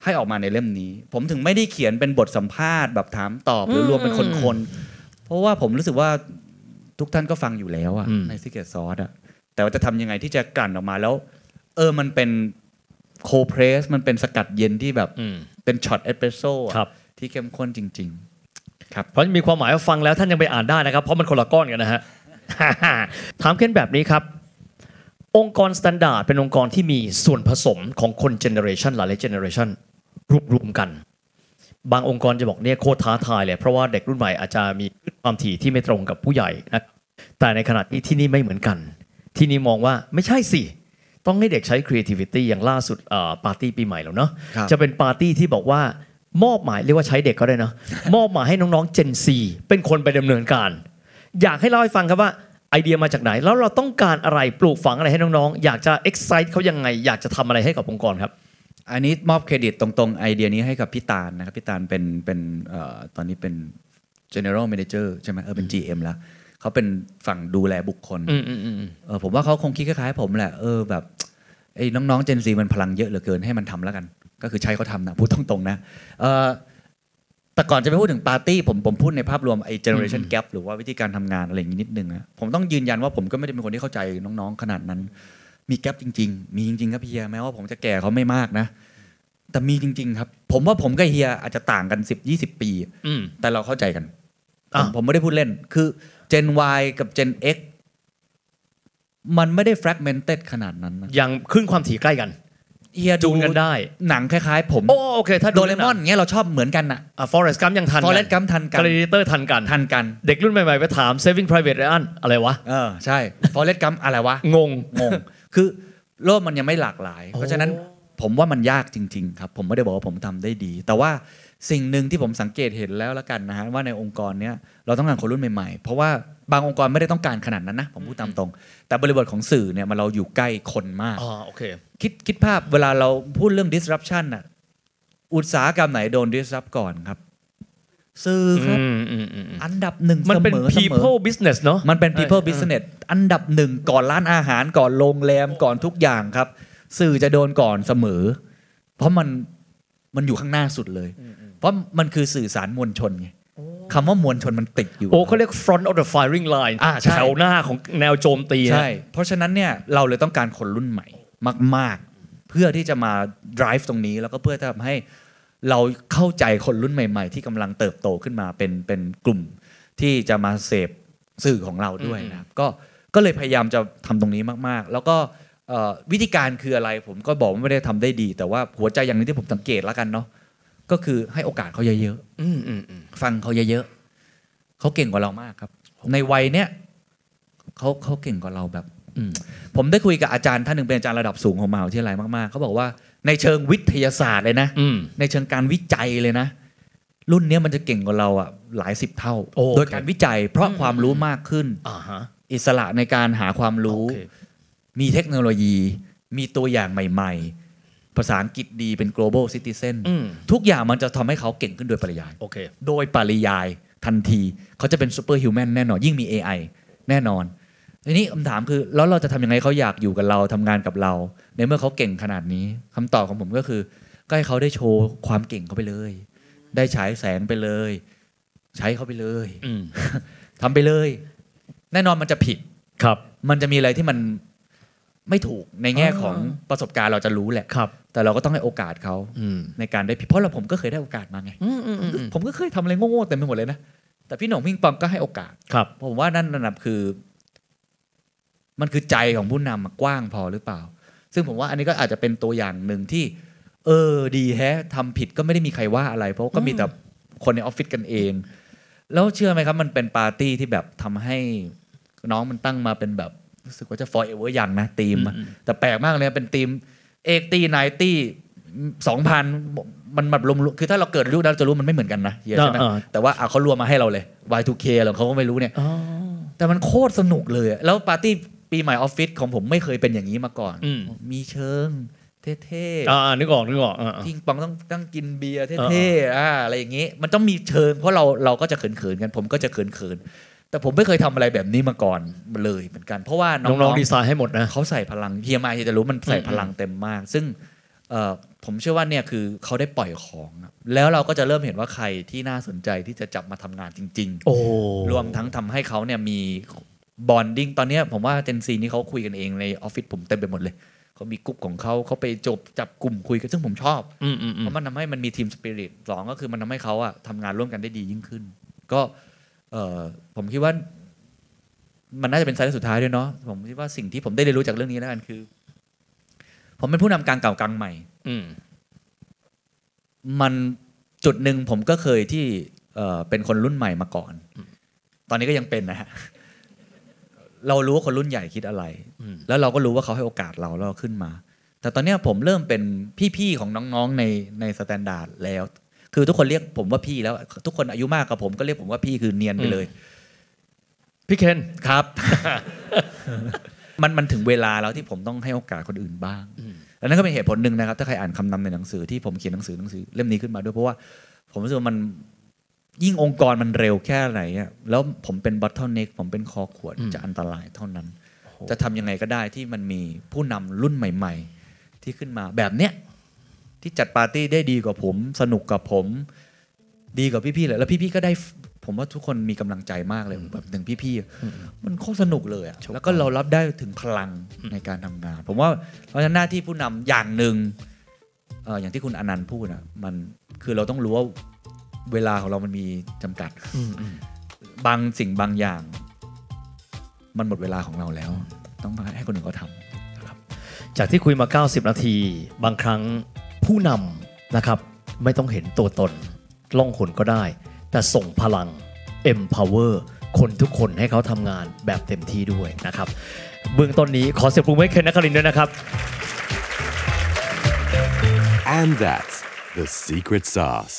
ให้ออกมาในเล่มนี้ผมถึงไม่ได้เขียนเป็นบทสัมภาษณ์แบบถามตอบหรือรวมเป็นคนๆเพราะว่าผมรู้สึกว่าทุกท่านก็ฟังอยู่แล้วอะใน Secret Sauce อะแต่ว่าจะทำยังไงที่จะกลั่นออกมาแล้วเออมันเป็นโคเพรสมันเป็นสกัดเย็นที่แบบเป็นช็อตเอสเปรสโซ่ที่เข้มข้นจริงๆครับเพราะมีความหมายว่าฟังแล้วท่านยังไปอ่านได้นะครับเพราะมันคนละก้อนกันนะฮะ ถามเค้นแบบนี้ครับองค์กรสแตนดาร์ดเป็นองค์กรที่มีส่วนผสมของคนเจเนอเรชันหลายๆเจเนอเรชันรวบรวมกันบางองค์กรจะบอกเนี่ยโคตรท้าทายเลยเพราะว่าเด็กรุ่นใหม่อาจจะมีความถี่ที่ไม่ตรงกับผู้ใหญ่นะแต่ในขณะที่ที่นี่ไม่เหมือนกันที่นี่มองว่าไม่ใช่สิต้องให้เด็กใช้ creativity อย่างล่าสุดปาร์ตี้ปีใหม่แล้วเนาะจะเป็นปาร์ตี้ที่บอกว่ามอบหมายเรียกว่าใช้เด็กก็ได้เนาะ มอบหมายให้น้องๆ Gen Z เป็นคนไปดำเนินการอยากให้เล่าให้ฟังครับว่าไอเดียมาจากไหนแล้วเราต้องการอะไรปลูกฝังอะไรให้น้องๆอยากจะ excite เขายังไงอยากจะทำอะไรให้กับองค์กรครับอันนี้มอบเครดิตตรงๆไอเดียนี้ให้กับพี่ตาลนะครับพี่ตาลเป็นเป็นตอนนี้เป็น general manager ใช่ไหมเออเป็น จี เอ็ม แล้วเขาเป็นฝั่งดูแลบุคคลเออผมว่าเขาคงคิดคล้ายๆผมแหละเออแบบไอ้น้องๆ Gen Z มันพลังเยอะเหลือเกินให้มันทำแล้วกันก็คือใช้เขาทำนะพูดตรงๆนะเออแต่ก่อนจะไปพูดถึงปาร์ตี้ผมผมพูดในภาพรวมไอ้ generation gap หรือว่าวิธีการทำงานอะไรอย่างนี้นิดนึงนะผมต้องยืนยันว่าผมก็ไม่ได้เป็นคนที่เข้าใจน้องๆขนาดนั้นมีแกปจริงๆมีจริงๆครับพี่เฮียแม้ว่าผมจะแก่เขาไม่มากนะแต่มีจริงๆครับผมว่าผมกับเฮียอาจจะต่างกันสิบ ยี่สิบปีแต่เราเข้าใจกันผมไม่ได้พูดเล่นคือGen Y กับ Gen X มันไม่ได้ fragmented ขนาดนั้นนะยังขึ้นความถี่ใกล้กันเฮียดูกันได้หนังคล้ายๆผมโอ้โอเคถ้าโดเรมอนอย่างเงี้ยเราชอบเหมือนกันน่ะอ่ะ Forrest Gump ยังทัน Forrest Gump ทันกัน Gladiator ทันกันทันกันเด็กรุ่นใหม่ๆไปถาม Saving Private Ryan อะไรวะเออใช่ Forrest Gump อะไรวะงงงงคือโลกมันยังไม่หลากหลายเพราะฉะนั้นผมว่ามันยากจริงๆครับผมไม่ได้บอกว่าผมทำได้ดีแต่ว่าสิ่งหนึ่งที่ผมสังเกตเห็นแล้วละกันนะฮะว่าในองค์กรเนี้ยเราต้องการคนรุ่นใหม่ๆเพราะว่าบางองค์กรไม่ได้ต้องการขนาดนั้นนะผมพูดตามตรงแต่บริบทของสื่อเนี่ยมันเราอยู่ใกล้คนมากอ๋อโอเคคิดคิดภาพเวลาเราพูดเรื่อง disruption น่ะอุตสาหกรรมไหนโดน disrupt ก่อนครับ สื่อครับอันดับหนึ่งเสมอมันเป็น people business เนอะมันเป็น people business อันดับหนึ่งก่อนร้านอาหารก่อนโรงแรมก่อนทุกอย่างครับสื่อจะโดนก่อนเสมอเพราะมันมันอยู่ข้างหน้าสุดเลยเพราะมันคือสื่อสารมวลชนไงคำว่ามวลชนมันติดอยู่โอ้เขาเรียก front of the firing line แถวหน้าของแนวโจมตีใช่เพราะฉะนั้นเนี่ยเราเลยต้องการคนรุ่นใหม่มากๆเพื่อที่จะมา drive ตรงนี้แล้วก็เพื่อจะทำให้เราเข้าใจคนรุ่นใหม่ๆที่กำลังเติบโตขึ้นมาเป็นเป็นกลุ่มที่จะมาเสพสื่อของเราด้วยนะครับก็ก็เลยพยายามจะทำตรงนี้มากๆแล้วก็วิธีการคืออะไรผมก็บอกว่าไม่ได้ทำได้ดีแต่ว่าหัวใจอย่างนี้ที่ผมสังเกตแล้วกันเนาะก็คือให้โอกาสเขาเยอะๆฟังเขาเยอะๆเขาเก่งกว่าเรามากครับในวัยเนี้ยเขาเขาเก่งกว่าเราแบบผมได้คุยกับอาจารย์ท่านหนึ่งเป็นอาจารย์ระดับสูงของมหาวิทยาลัยมากๆเขาบอกว่าในเชิงวิทยาศาสตร์เลยนะในเชิงการวิจัยเลยนะรุ่นนี้มันจะเก่งกว่าเราอ่ะหลายสิบเท่าโดยการวิจัยเพราะความรู้มากขึ้นอิสระในการหาความรู้มีเทคโนโลยีมีตัวอย่างใหม่ๆภาษาอังกฤษดีเป็น global citizen ทุกอย่างมันจะทำให้เขาเก่งขึ้นโดยปริยายโดยปริยายทันทีเขาจะเป็น super human แน่นอนยิ่งมี เอ ไอ แน่นอนทีนี้คำถามคือแล้วเราจะทำยังไงเขาอยากอยู่กับเราทำงานกับเราในเมื่อเขาเก่งขนาดนี้คำตอบของผมก็คือก็ให้เขาได้โชว์ความเก่งเขาไปเลยได้ฉายแสงไปเลยใช้เขาไปเลยทำไปเลยแน่นอนมันจะผิดครับมันจะมีอะไรที่มันไม่ถูกในแง่ของประสบการณ์เราจะรู้แหละแต่เราก็ต้องให้โอกาสเขาในการได้ผิดเพราะเราผมก็เคยได้โอกาสมาไงผมก็เคยทำอะไรโง่ๆเต็มไปหมดเลยนะแต่พี่หน่องพิงปองก็ให้โอกาสผมว่านั่นนั่นคือมันคือใจของผู้นำกว้างพอหรือเปล่าซึ่งผมว่าอันนี้ก็อาจจะเป็นตัวอย่างหนึ่งที่เออดีแฮะทำผิดก็ไม่ได้มีใครว่าอะไรเพราะก็มีแต่คนในออฟฟิศกันเองแล้วเชื่อไหมครับมันเป็นปาร์ตี้ที่แบบทำให้น้องมันตั้งมาเป็นแบบรู้สึกว่าจะ forever ยังนะทีมแต่แปลกมากเลยเป็นทีมแปดสิบ เก้าสิบ สองพันมันแบบรวมคือถ้าเราเกิดรู้เราจะรู้มันไม่เหมือนกันนะเฮียใช่ไหมแต่ว่าเอาเขารวมมาให้เราเลย วาย ทู เค หรอเขาก็ไม่รู้เนี่ยแต่มันโคตรสนุกเลยแล้วปาร์ตี้ปีใหม่ออฟฟิศของผมไม่เคยเป็นอย่างนี้มาก่อนมีเชิงเท่ๆอ่านึกออกนึกออกทิ้งปองต้องต้องกินเบียร์เท่ๆอ่าอะไรอย่างงี้มันต้องมีเชิงเพราะเราเราก็จะเขินๆกันผมก็จะเขินๆแต่ผมไม่เคยทำอะไรแบบนี้มาก่อนเลยเหมือนกันเพราะว่าน้องๆดีไซน์ให้หมดนะเขาใส่พลังเฮียมาเฮียจะรู้มันใส่พลังเต็มมากซึ่งเอ่อผมเชื่อว่าเนี่ยคือเขาได้ปล่อยของแล้วเราก็จะเริ่มเห็นว่าใครที่น่าสนใจที่จะจับมาทำงานจริงๆโอ้รวมทั้งทำให้เขาเนี่ยมีbonding ตอนนี้ผมว่าเจนซีนี่เขาคุยกันเองในออฟฟิศผมเต็มไปหมดเลยเขามีกลุ่มของเขาเขาไปจบจับกลุ่มคุยกันซึ่งผมชอบเพราะมันทำให้มันมีทีมสปิริตสองก็คือมันทำให้เขาอะทำงานร่วมกันได้ดียิ่งขึ้นก็ผมคิดว่ามันน่าจะเป็นสายสุดท้ายด้วยเนาะผมคิดว่าสิ่งที่ผมได้เรียนรู้จากเรื่องนี้แล้วกันคือผมเป็นผู้นำกลางเก่ากลางใหม่มันจุดหนึ่งผมก็เคยที่เป็นคนรุ่นใหม่มาก่อนตอนนี้ก็ยังเป็นนะฮะเรารู้ว่าคนรุ่นใหญ่คิดอะไรแล้วเราก็รู้ว่าเขาให้โอกาสเราแล้วเราขึ้นมาแต่ตอนนี้ผมเริ่มเป็นพี่ๆของน้องๆในในสแตนดาร์ดแล้วคือทุกคนเรียกผมว่าพี่แล้วทุกคนอายุมากกว่าผมก็เรียกผมว่าพี่คือเนียนไปเลยพี่เคนครับ มันมันถึงเวลาแล้วที่ผมต้องให้โอกาสคนอื่นบ้างและนั่นก็เป็นเหตุผลหนึ่งนะครับถ้าใครอ่านคำนำในหนังสือที่ผมเขียนหนังสือหนังสือเล่มนี้ขึ้นมาด้วยเพราะว่าผมรู้สึกว่ามันยิ่งองค์กรมันเร็วแค่ไหนอ่ะแล้วผมเป็น bottleneck ผมเป็นคอขวดจะอันตรายเท่านั้นจะทำยังไงก็ได้ที่มันมีผู้นำรุ่นใหม่ๆที่ขึ้นมาแบบเนี้ยที่จัดปาร์ตี้ได้ดีกว่าผมสนุกกับผมดีกว่าพี่ๆเลยแล้วพี่ๆก็ได้ผมว่าทุกคนมีกำลังใจมากเลยแบบถึงพี่ๆมันโคตรสนุกเลยอ่ะแล้วก็เรารับได้ถึงพลังในการทำงานผมว่าเพราะฉะนั้นหน้าที่ผู้นำอย่างนึงเอ่ออย่างที่คุณอนันต์พูดอ่ะมันคือเราต้องรู้ว่าเวลาของเรามันมีจำกัดบางสิ่งบางอย่างมันหมดเวลาของเราแล้วต้องให้คนอื่นเขาทำนะครับจากที่คุยมาเก้าสิบนาทีบางครั้งผู้นำนะครับไม่ต้องเห็นตัวตนล่องหนก็ได้แต่ส่งพลัง empower คนทุกคนให้เขาทำงานแบบเต็มที่ด้วยนะครับเบื้องต้นนี้ขอเสียงปรบมือให้เคนนครินทร์ด้วยนะครับ and that's the secret sauce